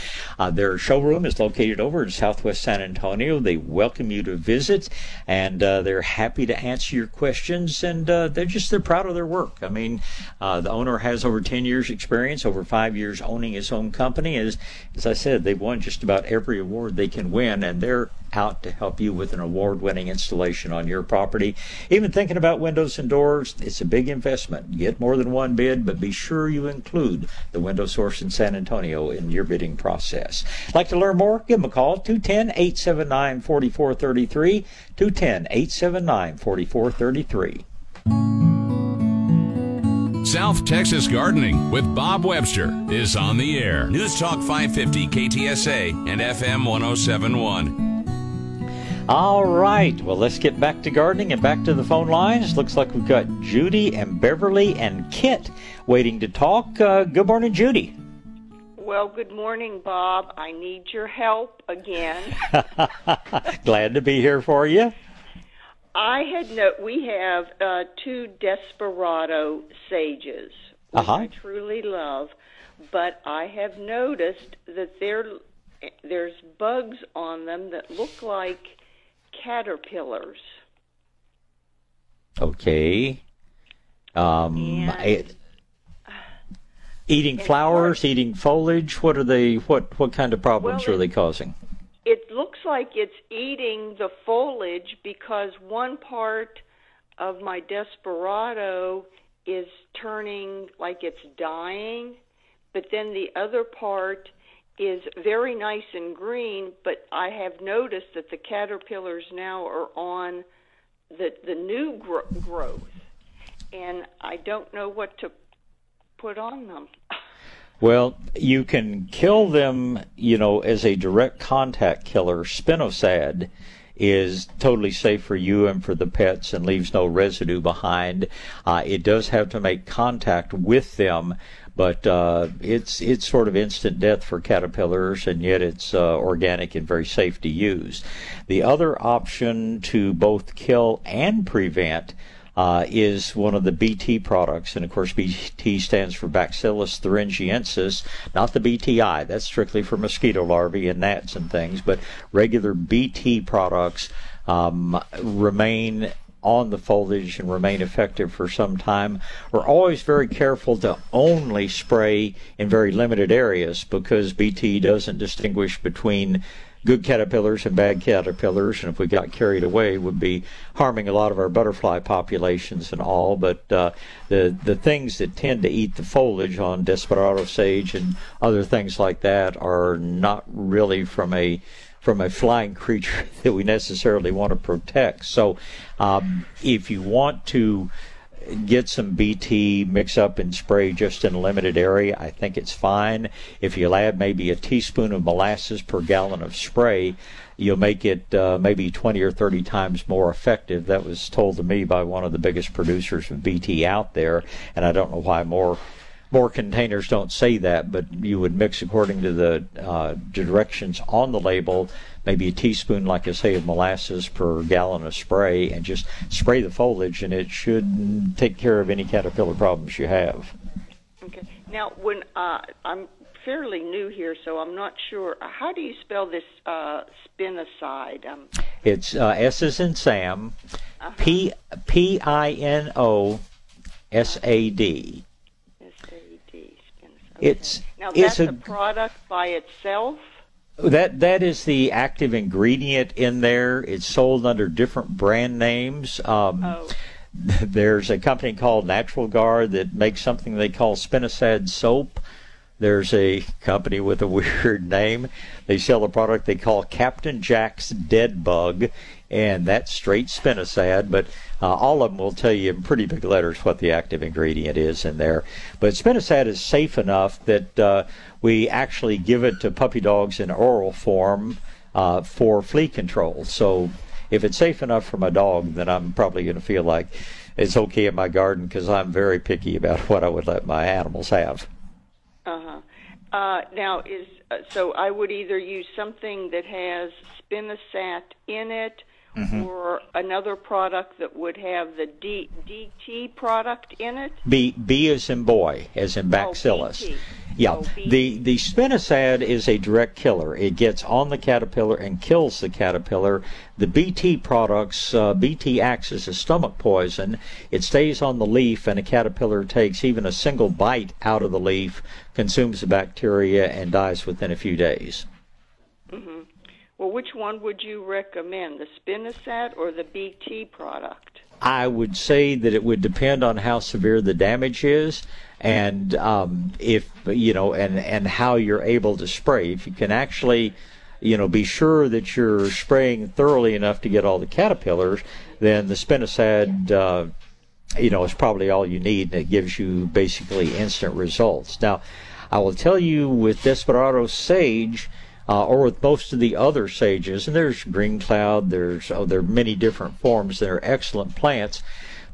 Their showroom is located over in Southwest San Antonio. They welcome you to visit, and they're happy to answer your questions, and they're proud of their work. I mean, the owner has over 10 years experience, over 5 years owning his own company. As I said, they've won just about every award they can win, and they're out to help you with an award-winning installation on your property. Even thinking about windows and doors, it's a big investment. Get more than one bid, but be sure you include the Window Source in San Antonio in your bidding process. Like to learn more? Give them a call, 210-879-4433, 210-879-4433. South Texas Gardening with Bob Webster is on the air. News Talk 550 KTSA and FM 1071. All right, well, let's get back to gardening and back to the phone lines. Looks like we've got Judy and Beverly and Kit waiting to talk. Good morning, Judy. Well, good morning, Bob. I need your help again. Glad to be here for you. We have two Desperado sages, which I truly love, but I have noticed that there's bugs on them that look like caterpillars. Okay. Eating flowers, eating foliage. What are they? What kind of problems are they causing? It looks like it's eating the foliage because one part of my Desperado is turning like it's dying, but then the other part is very nice and green, but I have noticed that the caterpillars now are on the new growth, and I don't know what to put on them. Well, you can kill them, you know, as a direct contact killer. Spinosad is totally safe for you and for the pets and leaves no residue behind. It does have to make contact with them, but it's sort of instant death for caterpillars, and yet it's organic and very safe to use. The other option to both kill and prevent is one of the BT products, and of course BT stands for Bacillus thuringiensis, not the BTI. That's strictly for mosquito larvae and gnats and things, but regular BT products remain on the foliage and remain effective for some time. We're always very careful to only spray in very limited areas because BT doesn't distinguish between good caterpillars and bad caterpillars, and if we got carried away, would be harming a lot of our butterfly populations and all. But the things that tend to eat the foliage on Desperado sage and other things like that are not really from a flying creature that we necessarily want to protect. So if you want to get some BT mix up and spray just in a limited area. I think it's fine. If you'll add maybe a teaspoon of molasses per gallon of spray, you'll make it maybe 20 or 30 times more effective. That was told to me by one of the biggest producers of BT out there, and I don't know why more containers don't say that, but you would mix according to the directions on the label, maybe a teaspoon, like I say, of molasses per gallon of spray, and just spray the foliage, and it should take care of any caterpillar problems you have. Okay. Now, when I'm fairly new here, so I'm not sure. How do you spell this spinosad? It's S as in Sam, P-I-N-O-S-A-D. Now, that's a product by itself? That is the active ingredient in there. It's sold under different brand names. There's a company called Natural Guard that makes something they call Spinosad soap. There's a company with a weird name. They sell a product they call Captain Jack's Dead Bug, and that's straight spinosad, but all of them will tell you in pretty big letters what the active ingredient is in there. But spinosad is safe enough that we actually give it to puppy dogs in oral form for flea control. So if it's safe enough for my dog, then I'm probably going to feel like it's okay in my garden, because I'm very picky about what I would let my animals have. Uh-huh. Now, so I would either use something that has spinosad in it, mm-hmm. or another product that would have the DT product in it? B as in boy, as in Bacillus. BT. Yeah, the spinosad is a direct killer. It gets on the caterpillar and kills the caterpillar. The BT products, BT acts as a stomach poison. It stays on the leaf, and a caterpillar takes even a single bite out of the leaf, consumes the bacteria, and dies within a few days. Mm-hmm. Well, which one would you recommend, the spinosad or the BT product? I would say that it would depend on how severe the damage is, and if you know, and how you're able to spray. If you can actually, you know, be sure that you're spraying thoroughly enough to get all the caterpillars, then the spinosad, you know, is probably all you need, and it gives you basically instant results. Now, I will tell you with Desperado sage, or with most of the other sages, and there's green cloud, there are many different forms that are excellent plants,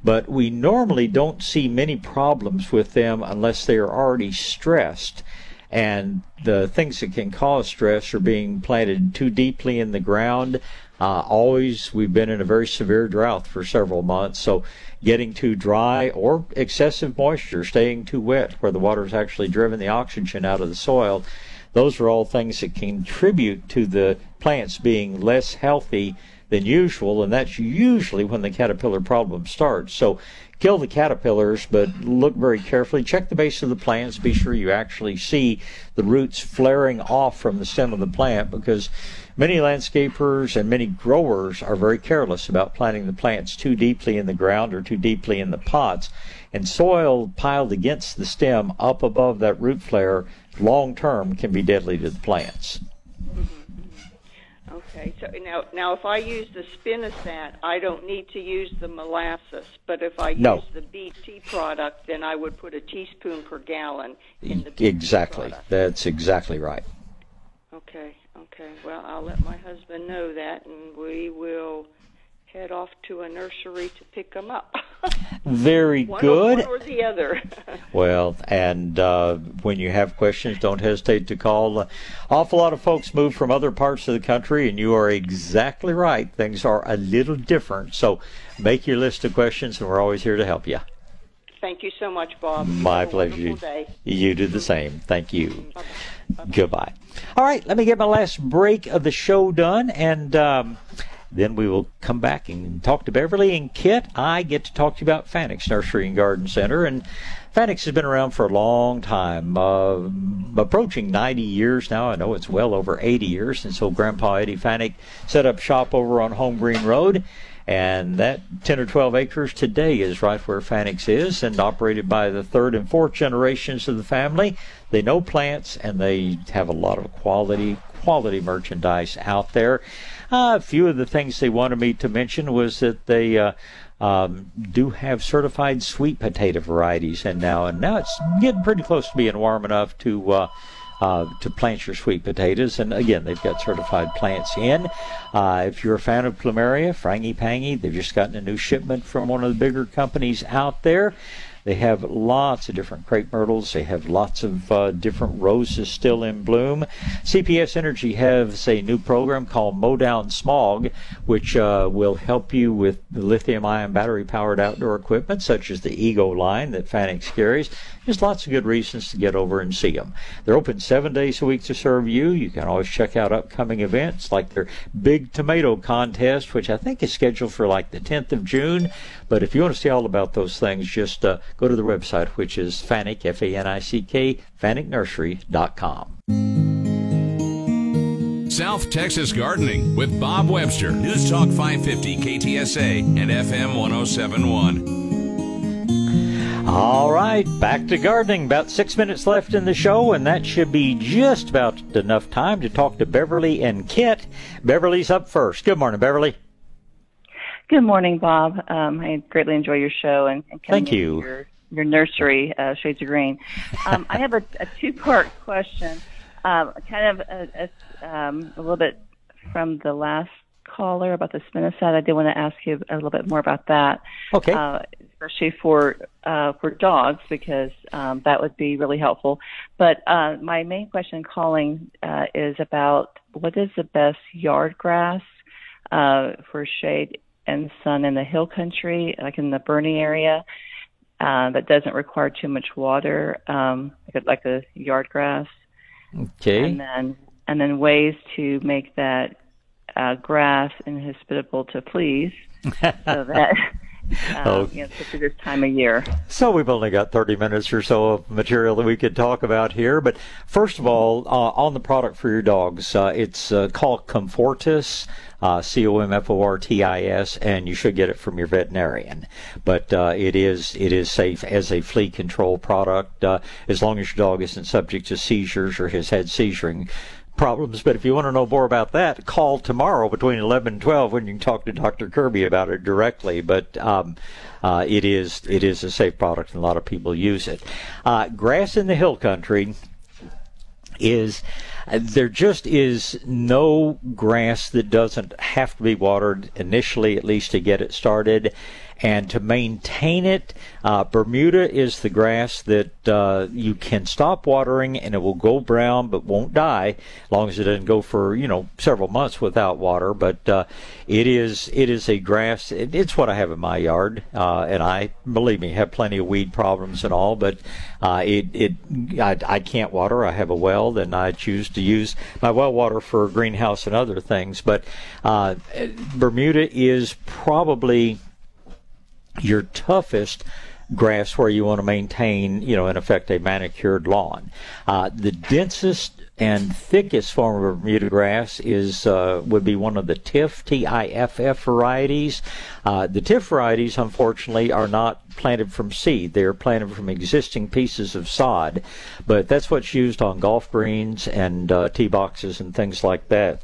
but we normally don't see many problems with them unless they are already stressed. And the things that can cause stress are being planted too deeply in the ground. We've been in a very severe drought for several months, so getting too dry or excessive moisture, staying too wet where the water's actually driven the oxygen out of the soil, those are all things that contribute to the plants being less healthy than usual, and that's usually when the caterpillar problem starts. So kill the caterpillars, but look very carefully. Check the base of the plants. Be sure you actually see the roots flaring off from the stem of the plant, because many landscapers and many growers are very careless about planting the plants too deeply in the ground or too deeply in the pots. And soil piled against the stem up above that root flare long term can be deadly to the plants. Okay, so now if I use the spinosad, I don't need to use the molasses, but if I use the BT product, then I would put a teaspoon per gallon in the BT product. That's exactly right. Okay, well, I'll let my husband know that, and we will head off to a nursery to pick them up. Very good. One or the other. Well, and when you have questions, don't hesitate to call. An awful lot of folks move from other parts of the country, and you are exactly right. Things are a little different. So make your list of questions, and we're always here to help you. Thank you so much, Bob. My pleasure. You do the same. Thank you. Bye-bye. Goodbye. All right, let me get my last break of the show done, and then we will come back and talk to Beverly and Kit. I get to talk to you about Fanix Nursery and Garden Center. And Fanix has been around for a long time, approaching 90 years now. I know it's well over 80 years since old Grandpa Eddie Fanix set up shop over on Home Green Road. And that 10 or 12 acres today is right where Fanix is, and operated by the third and fourth generations of the family. They know plants, and they have a lot of quality quality merchandise out there. A few of the things they wanted me to mention was that they do have certified sweet potato varieties in now, and now it's getting pretty close to being warm enough to plant your sweet potatoes. And again, they've got certified plants in. If you're a fan of plumeria, frangipangi, they've just gotten a new shipment from one of the bigger companies out there. They have lots of different crepe myrtles. They have lots of different roses still in bloom. CPS Energy has a new program called Mow Down Smog, which will help you with lithium-ion battery-powered outdoor equipment, such as the Ego line that Fanix carries. There's lots of good reasons to get over and see them. They're open 7 days a week to serve you. You can always check out upcoming events like their Big Tomato Contest, which I think is scheduled for like the 10th of June. But if you want to see all about those things, just go to the website, which is Fanick, F-A-N-I-C-K, FanickNursery.com. South Texas Gardening with Bob Webster, News Talk 550, KTSA, and FM 1071. All right, back to gardening. About 6 minutes left in the show, and that should be just about enough time to talk to Beverly and Kit. Beverly's up first. Good morning, Beverly. Good morning, Bob. I greatly enjoy your show and thank you. Your nursery, Shades of Green. I have a two-part question, kind of a little bit from the last caller about the spinosad. I did want to ask you a little bit more about that, okay? Especially for dogs, because that would be really helpful. But my main question calling is about what is the best yard grass for shade and sun in the hill country, like in the Bernie area, that doesn't require too much water, like the yard grass. Okay. And then ways to make that grass inhospitable to fleas, so that especially this time of year. So we've only got 30 minutes or so of material that we could talk about here. But first of all, on the product for your dogs, it's called Comfortis, C-O-M-F-O-R-T-I-S, and you should get it from your veterinarian. But it is safe as a flea control product, as long as your dog isn't subject to seizures or has had seizuring problems. But if you want to know more about that, call tomorrow between 11 and 12 when you can talk to Dr. Kirby about it directly. But it is a safe product, and a lot of people use it. Grass in the hill country is, there just is no grass that doesn't have to be watered initially, at least to get it started. And to maintain it, Bermuda is the grass that you can stop watering and it will go brown but won't die, as long as it doesn't go for several months without water. But it is a grass. It's what I have in my yard, and I, believe me, have plenty of weed problems and all. But I can't water. I have a well, and I choose to use my well water for greenhouse and other things. But Bermuda is probably your toughest grass where you want to maintain, in effect, a manicured lawn. The densest and thickest form of Bermuda grass would be one of the TIFF, T-I-F-F varieties. The TIFF varieties, unfortunately, are not planted from seed. They are planted from existing pieces of sod. But that's what's used on golf greens and tee boxes and things like that.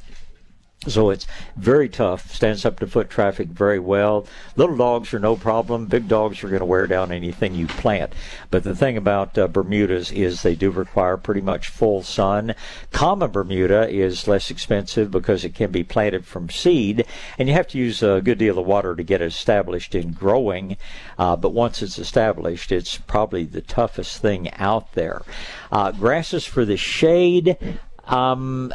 So it's very tough, stands up to foot traffic very well. Little dogs are no problem. Big dogs are going to wear down anything you plant. But the thing about Bermudas is they do require pretty much full sun. Common Bermuda is less expensive because it can be planted from seed, and you have to use a good deal of water to get it established and growing. But once it's established, it's probably the toughest thing out there. Grasses for the shade.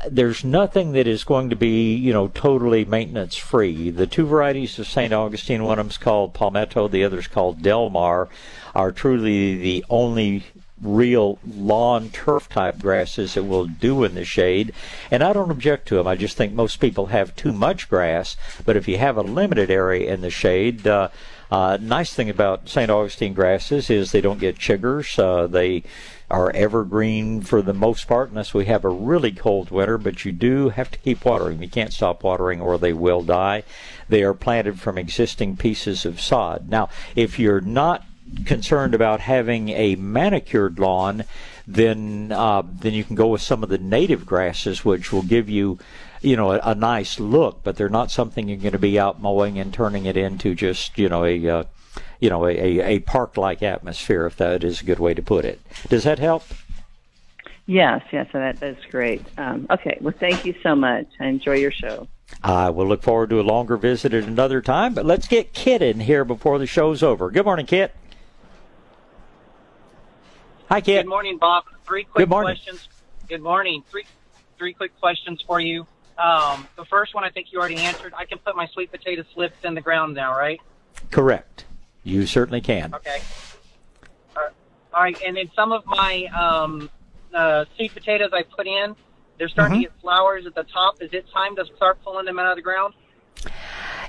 There's nothing that is going to be, totally maintenance-free. The two varieties of St. Augustine, one of them's called Palmetto, the other's called Del Mar, are truly the only real lawn turf type grasses that will do in the shade. And I don't object to them. I just think most people have too much grass. But if you have a limited area in the shade, nice thing about St. Augustine grasses is they don't get chiggers. They are evergreen for the most part, unless we have a really cold winter, but you do have to keep watering. You can't stop watering or they will die. They are planted from existing pieces of sod. Now, if you're not concerned about having a manicured lawn, then you can go with some of the native grasses, which will give you, you know, a nice look, but they're not something you're going to be out mowing and turning it into just, you know, a park-like atmosphere, if that is a good way to put it. Does that help? Yes, that's great. Okay, well, thank you so much. I enjoy your show. I will look forward to a longer visit at another time, but let's get Kit in here before the show's over. Good morning, Kit. Hi, Kit. Good morning, Bob. Three quick questions. Good morning. Three quick questions for you. The first one I think you already answered. I can put my sweet potato slips in the ground now, right? Correct. You certainly can. Okay. All right. And then some of my sweet potatoes I put in, they're starting to get flowers at the top. Is it time to start pulling them out of the ground?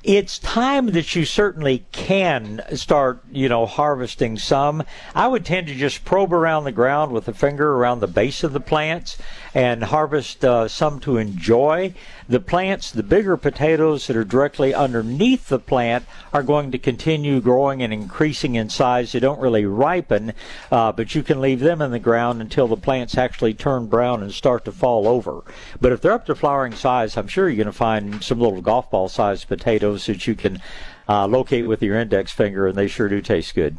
It's time that you certainly can start, you know, harvesting some. I would tend to just probe around the ground with a finger around the base of the plants and harvest some to enjoy. The plants, the bigger potatoes that are directly underneath the plant, are going to continue growing and increasing in size. They don't really ripen, but you can leave them in the ground until the plants actually turn brown and start to fall over. But if they're up to flowering size, I'm sure you're going to find some little golf ball-sized potatoes that you can locate with your index finger, and they sure do taste good.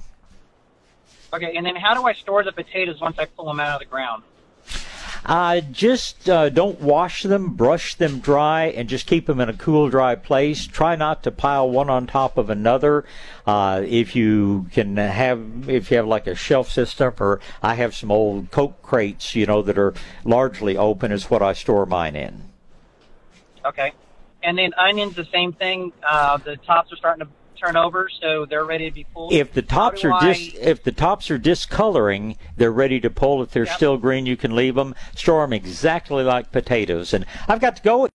Okay, and then how do I store the potatoes once I pull them out of the ground? Just don't wash them, brush them dry, and just keep them in a cool, dry place. Try not to pile one on top of another. If you have like a shelf system, or I have some old Coke crates, you know, that are largely open is what I store mine in. Okay. And then onions, the same thing. The tops are starting to turn over, so they're ready to be pulled. If the tops are discoloring, they're ready to pull. If they're still green, you can leave them. Store them exactly like potatoes. And I've got to go.